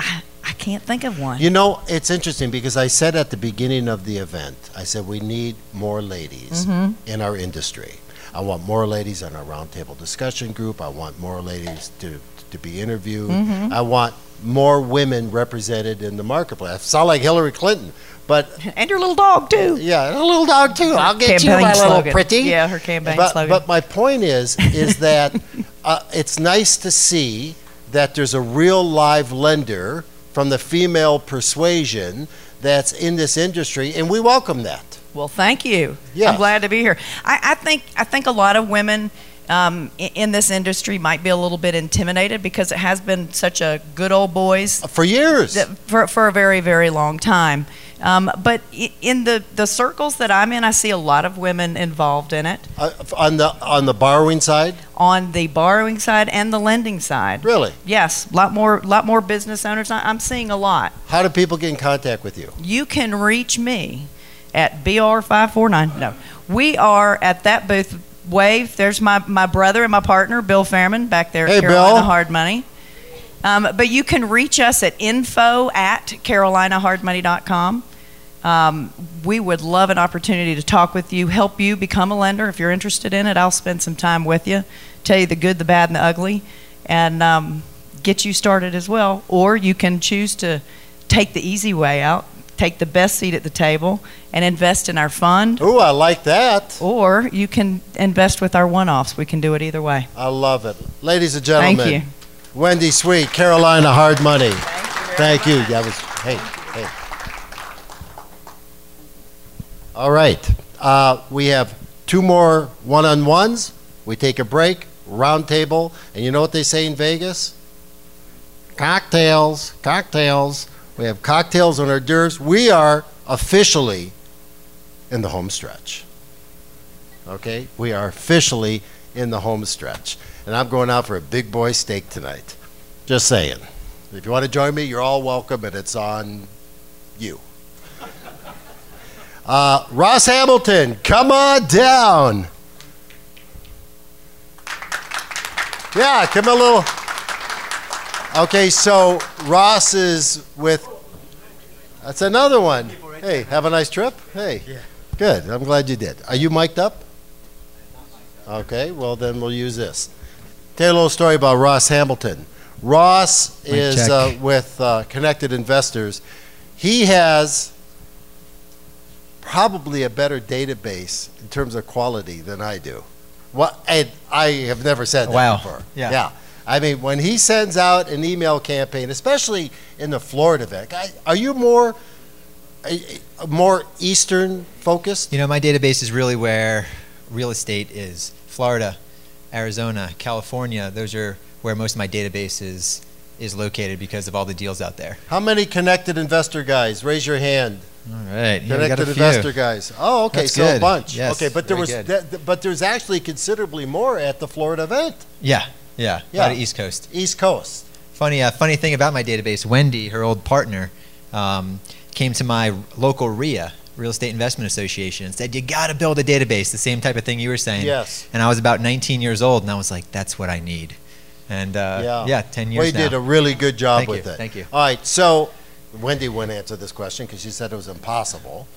I, I can't think of one. You know, it's interesting because I said at the beginning of the event, I said we need more ladies mm-hmm. in our industry. I want more ladies on our roundtable discussion group. I want more ladies to, to be interviewed. Mm-hmm. I want more women represented in the marketplace. I sound like Hillary Clinton, but and your little dog too. Yeah, and a little dog too. Her I'll get you, my slogan. Little pretty. Yeah, her campaign but, slogan. But my point is, is that uh, it's nice to see that there's a real live lender from the female persuasion that's in this industry, and we welcome that. Well, thank you. Yeah. I'm glad to be here. I, I think I think a lot of women um, in, in this industry might be a little bit intimidated because it has been such a good old boys for years, that, for for a very very long time. Um, but in the, the circles that I'm in, I see a lot of women involved in it. Uh, on the on the borrowing side? On the borrowing side and the lending side. Really? Yes, lot more lot more business owners. I'm seeing a lot. How do people get in contact with you? You can reach me at B R five four nine. No, we are at that booth. Wave. There's my, my brother and my partner, Bill Fairman, back there hey, at Carolina Bill. Hard Money. Um, but you can reach us at info at carolina hard money dot com. Um, we would love an opportunity to talk with you, help you become a lender. If you're interested in it, I'll spend some time with you, tell you the good, the bad, and the ugly, and um, get you started as well. Or you can choose to take the easy way out, take the best seat at the table, and invest in our fund. Ooh, I like that. Or you can invest with our one-offs. We can do it either way. I love it. Ladies and gentlemen, thank you. Wendy Sweet, Carolina Hard Money. Thank you. Thank you. That was, hey, hey. All right. Uh, we have two more one-on-ones. We take a break, round table, and you know what they say in Vegas? Cocktails, cocktails. We have cocktails and hors d'oeuvres. We are officially in the home stretch. Okay? We are officially in the home stretch. And I'm going out for a big boy steak tonight. Just saying. If you want to join me, you're all welcome, and it's on you. Uh, Ross Hamilton, come on down. Yeah, give me a little. Okay, so Ross is with, that's another one. Hey, have a nice trip. Hey, good. I'm glad you did. Are you mic'd up? Okay, well then we'll use this. Tell you a little story about Ross Hamilton. Ross My is uh, with uh, Connected Investors. He has probably a better database in terms of quality than I do. Well, I, I have never said that wow. before. Yeah. yeah. I mean, when he sends out an email campaign, especially in the Florida event, are you more more Eastern focused? You know, my database is really where real estate is. Florida, Arizona, California, those are where most of my database is, is located because of all the deals out there. How many Connected Investor guys? Raise your hand. All right. Yeah, Connected Investor guys. Oh, okay. That's so good. A bunch. Yes, okay, but there was th- but there's actually considerably more at the Florida event. Yeah. Yeah, yeah, a lot of East Coast. East Coast. Funny, uh, funny thing about my database, Wendy, her old partner, um, came to my local R I A, Real Estate Investment Association, and said, you got to build a database, the same type of thing you were saying. Yes. And I was about nineteen years old, and I was like, that's what I need. And uh, yeah. yeah, ten years well, you now. Did a really good job Thank with you. it. Thank you. All right, so Wendy wouldn't answer this question because she said it was impossible.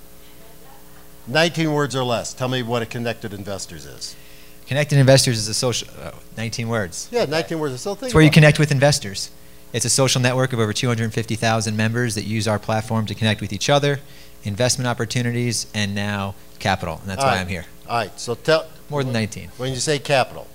nineteen words or less. Tell me what a Connected Investors is. Connected Investors is a social, uh, nineteen words. Yeah, nineteen words. It's, it's where you connect with investors. It's a social network of over two hundred fifty thousand members that use our platform to connect with each other, investment opportunities, and now capital. And that's why I'm here. All right, so tell. More than nineteen. When you say capital,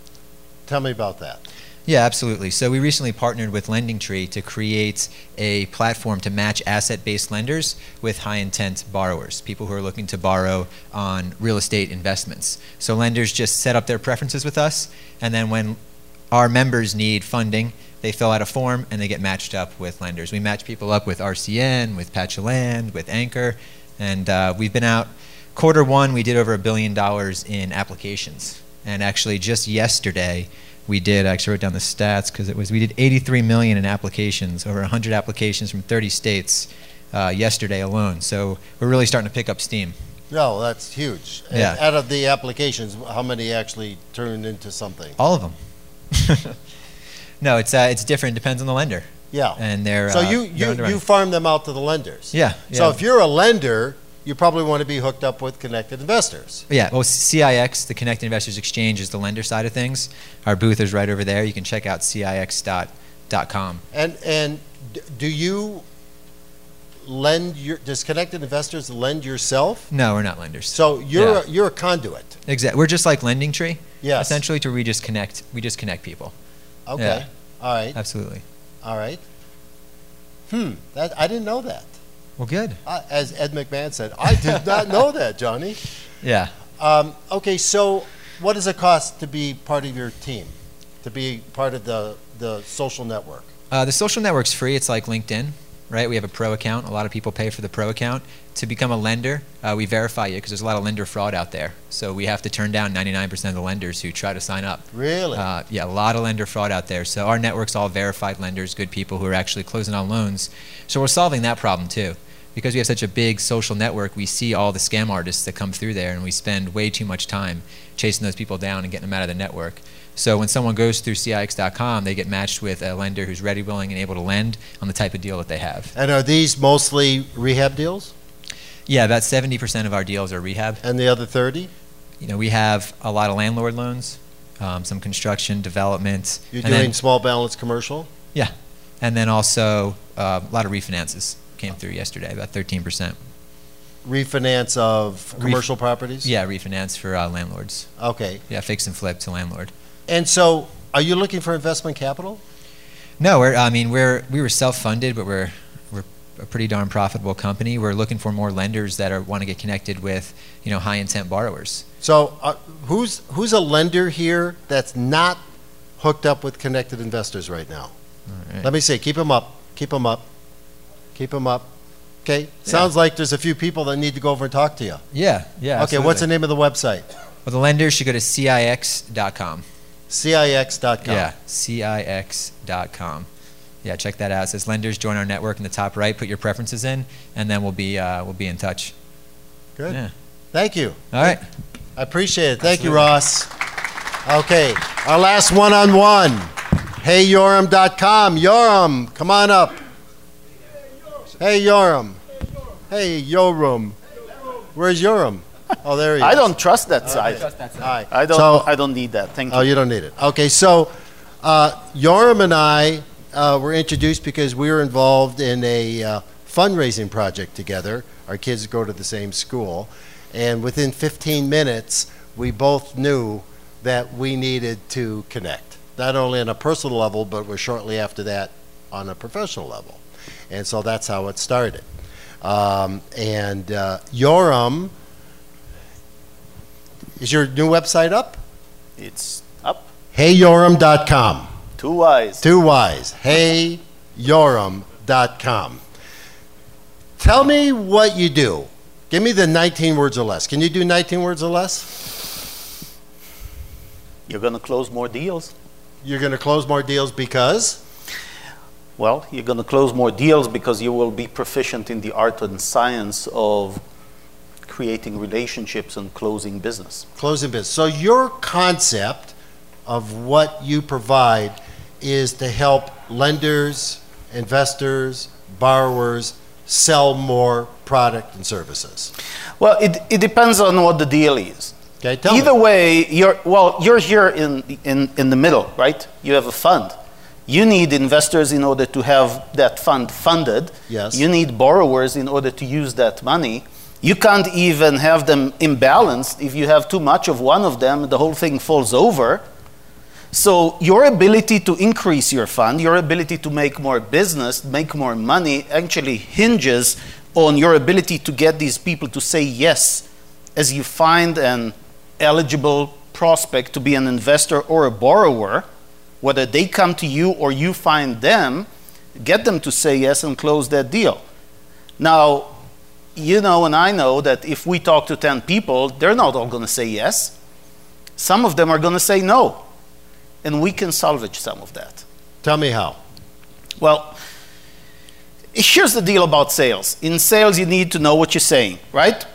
tell me about that. Yeah, absolutely. So we recently partnered with LendingTree to create a platform to match asset-based lenders with high-intent borrowers, people who are looking to borrow on real estate investments. So lenders just set up their preferences with us, and then when our members need funding, they fill out a form and they get matched up with lenders. We match people up with R C N, with Patch of Land, with Anchor, and uh, we've been out. Quarter one, we did over a billion dollars in applications, and actually just yesterday, we did, I actually wrote down the stats because it was, we did eighty-three million in applications, over one hundred applications from thirty states uh, yesterday alone. So we're really starting to pick up steam. No, that's huge. Yeah. And out of the applications, how many actually turned into something? All of them. No, it's uh, it's different. Depends on the lender. Yeah. And they're so uh, you you, you farm them out to the lenders. Yeah, yeah. So if you're a lender, you probably want to be hooked up with Connected Investors. Yeah, well, C I X, the Connected Investors Exchange, is the lender side of things. Our booth is right over there. You can check out C I X dot com. And and do you lend your, does Connected Investors lend yourself? No, we're not lenders. So you're yeah. a, you're a conduit. Exactly. We're just like LendingTree. Yes. Essentially, to we just connect we just connect people. Okay. Yeah. All right. Absolutely. All right. Hmm. That I didn't know that. Well, good. Uh, as Ed McMahon said, I did not know that, Johnny. Yeah. Um, okay, so what does it cost to be part of your team, to be part of the, the social network? Uh, the social network's free. It's like LinkedIn, right? We have a pro account. A lot of people pay for the pro account. To become a lender, uh, we verify you because there's a lot of lender fraud out there. So we have to turn down ninety-nine percent of the lenders who try to sign up. Really? Uh, yeah, a lot of lender fraud out there. So our network's all verified lenders, good people who are actually closing on loans. So we're solving that problem too. Because we have such a big social network, we see all the scam artists that come through there, and we spend way too much time chasing those people down and getting them out of the network. So when someone goes through C I X dot com, they get matched with a lender who's ready, willing, and able to lend on the type of deal that they have. And are these mostly rehab deals? Yeah, about seventy percent of our deals are rehab. And the other thirty? You know, we have a lot of landlord loans, um, some construction, development. You're doing then, small balance commercial? Yeah, and then also uh, a lot of refinances came through yesterday, about thirteen percent. Refinance of commercial Ref- properties? Yeah, refinance for uh, landlords. Okay. Yeah, fix and flip to landlord. And so, are you looking for investment capital? No, we're, I mean, we're we were self-funded, but we're a pretty darn profitable company. We're looking for more lenders that are want to get connected with, you know, high intent borrowers. So uh, who's who's a lender here that's not hooked up with Connected Investors right now? All right. Let me see. Keep them up. Keep them up. Keep them up. Okay. Yeah. Sounds like there's a few people that need to go over and talk to you. Yeah. Yeah. Okay. Absolutely. What's the name of the website? Well, the lenders should go to C I X dot com. C I X dot com. Yeah. C I X dot com. Yeah, check that out. It says lenders join our network in the top right. Put your preferences in, and then we'll be uh, we'll be in touch. Good. Yeah. Thank you. All right. I appreciate it. Thank Absolutely. you, Ross. Okay, our last one-on-one. hey yoram dot com. Yoram, come on up. Hey Yoram. Hey Yoram. Where's Yoram? Oh, there he is. I don't trust that side. I don't trust that side. I don't, so, I don't need that. Thank you. Oh, you don't need it. Okay, so uh, Yoram and I uh, were introduced because we were involved in a uh, fundraising project together. Our kids go to the same school. And within fifteen minutes, we both knew that we needed to connect, not only on a personal level, but we're shortly after that on a professional level. And so that's how it started. Um, and uh, Yoram, is your new website up? It's up. hey yoram dot com. Two Y's. Two Y's. hey yoram dot com. Tell me what you do. Give me the nineteen words or less. Can you do nineteen words or less? You're going to close more deals. You're going to close more deals because? Well, you're going to close more deals because you will be proficient in the art and science of creating relationships and closing business. Closing business. So your concept of what you provide is to help lenders, investors, borrowers sell more product and services. Well, it, it depends on what the deal is. Okay, tell Either me. way, you're well, you're here in, in, in the middle, right? You have a fund. You need investors in order to have that fund funded. Yes. You need borrowers in order to use that money. You can't even have them imbalanced. If you have too much of one of them, the whole thing falls over. So your ability to increase your fund, your ability to make more business, make more money, actually hinges on your ability to get these people to say yes as you find an eligible prospect to be an investor or a borrower. Whether they come to you or you find them, get them to say yes and close that deal. Now, you know and I know that if we talk to ten people, they're not all going to say yes. Some of them are going to say no. And we can salvage some of that. Tell me how. Well, here's the deal about sales. In sales, you need to know what you're saying, right?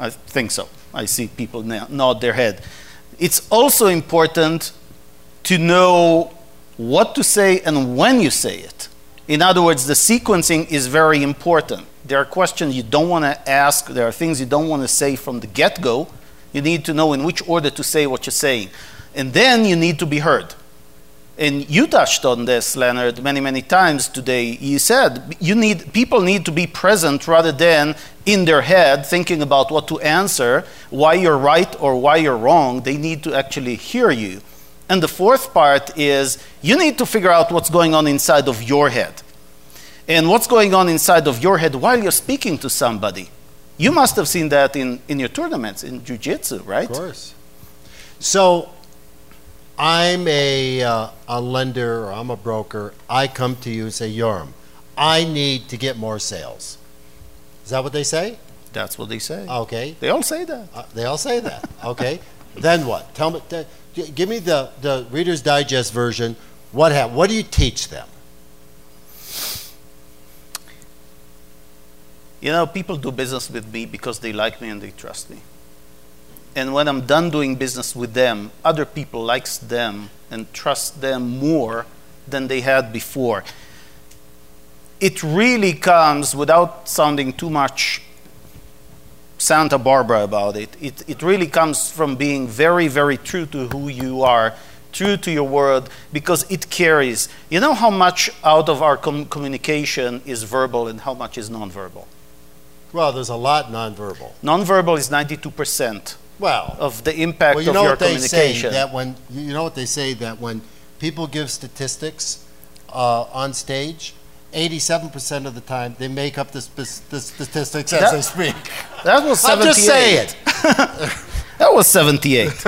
I think so. I see people nod their head. It's also important to know what to say and when you say it. In other words, the sequencing is very important. There are questions you don't want to ask. There are things you don't want to say from the get-go. You need to know in which order to say what you're saying. And then you need to be heard. And you touched on this, Leonard, many, many times today. You said you need people need to be present rather than in their head thinking about what to answer, why you're right or why you're wrong. They need to actually hear you. And the fourth part is you need to figure out what's going on inside of your head. And what's going on inside of your head while you're speaking to somebody. You must have seen that in, in your tournaments, in jiu-jitsu, right? Of course. So I'm a, uh, a lender, or I'm a broker. I come to you and say, Yoram, I need to get more sales. Is that what they say? That's what they say. Okay. They all say that. Uh, they all say that. Okay. Then what? Tell me. Th- Give me the, the Reader's Digest version. What ha- What do you teach them? You know, people do business with me because they like me and they trust me. And when I'm done doing business with them, other people likes them and trust them more than they had before. It really comes, without sounding too much Santa Barbara about it. it. It really comes from being very, very true to who you are, true to your word, because it carries. You know how much out of our com- communication is verbal and how much is nonverbal? Well, there's a lot nonverbal. Nonverbal is ninety-two percent well, of the impact well, you know of your communication. Say that when, you know what they say, that when people give statistics uh, on stage, eighty-seven percent of the time, they make up the, sp- the statistics that, as they speak. That was seventy-eight. I'm just saying. That was seventy-eight.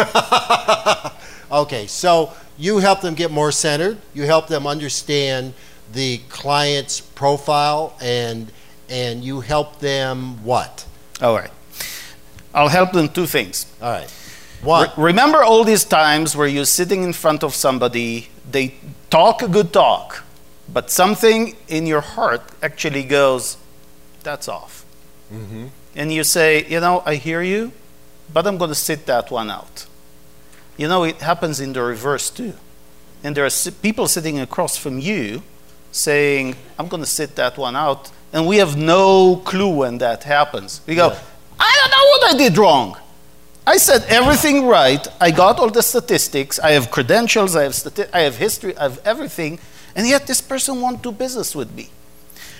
Okay, so you help them get more centered. You help them understand the client's profile, and and you help them what? All right. I'll help them two things. All right. One. Re- remember all these times where you're sitting in front of somebody, they talk a good talk, but something in your heart actually goes, that's off. Mm-hmm. And you say, you know, I hear you, but I'm going to sit that one out. You know, it happens in the reverse too. And there are people sitting across from you saying, I'm going to sit that one out. And we have no clue when that happens. We go, yeah. I don't know what I did wrong. I said everything right. I got all the statistics. I have credentials. I have, stati- I have history. I have everything. And yet this person won't do business with me.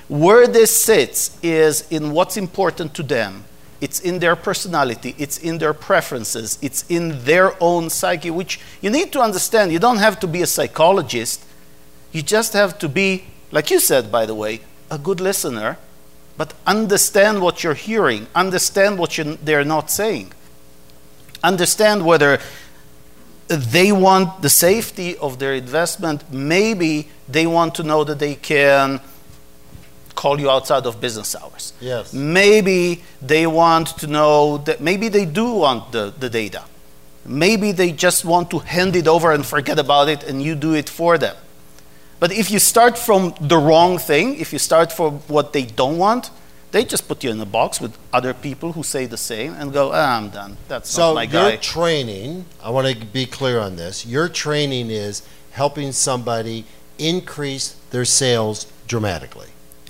Where this sits is in what's important to them. It's in their personality. It's in their preferences. It's in their own psyche, which you need to understand. You don't have to be a psychologist. You just have to be, like you said, by the way, a good listener, but understand what you're hearing. Understand what you, they're not saying. Understand whether they want the safety of their investment. Maybe they want to know that they can call you outside of business hours. Yes. Maybe they want to know that maybe they do want the, the data. Maybe they just want to hand it over and forget about it and you do it for them. But if you start from the wrong thing, if you start from what they don't want, they just put you in a box with other people who say the same and go, ah, I'm done. That's so not my guy. So your training, I want to be clear on this, your training is helping somebody increase their sales dramatically.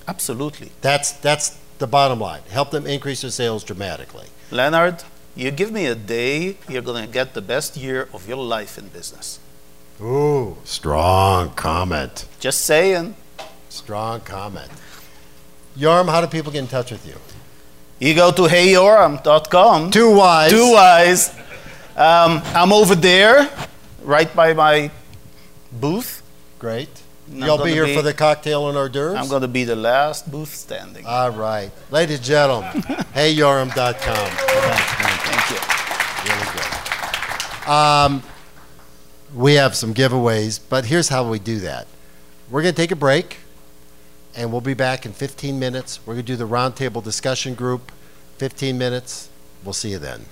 Absolutely. That's that's the bottom line. Help them increase their sales dramatically. Leonard, you give me a day, you're going to get the best year of your life in business. Ooh, strong comment. Just saying. Strong comment. Yoram, how do people get in touch with you? You go to hey yoram dot com. Two Y's. Two Y's. Um, I'm over there, right by my booth. Great. You'll be here be, for the cocktail and hors d'oeuvres? I'm going to be the last booth standing. All right. Ladies and gentlemen, hey yoram dot com. Thank you. Really good. Um, we have some giveaways, but here's how we do that. We're going to take a break. And we'll be back in fifteen minutes. We're going to do the roundtable discussion group. fifteen minutes. We'll see you then.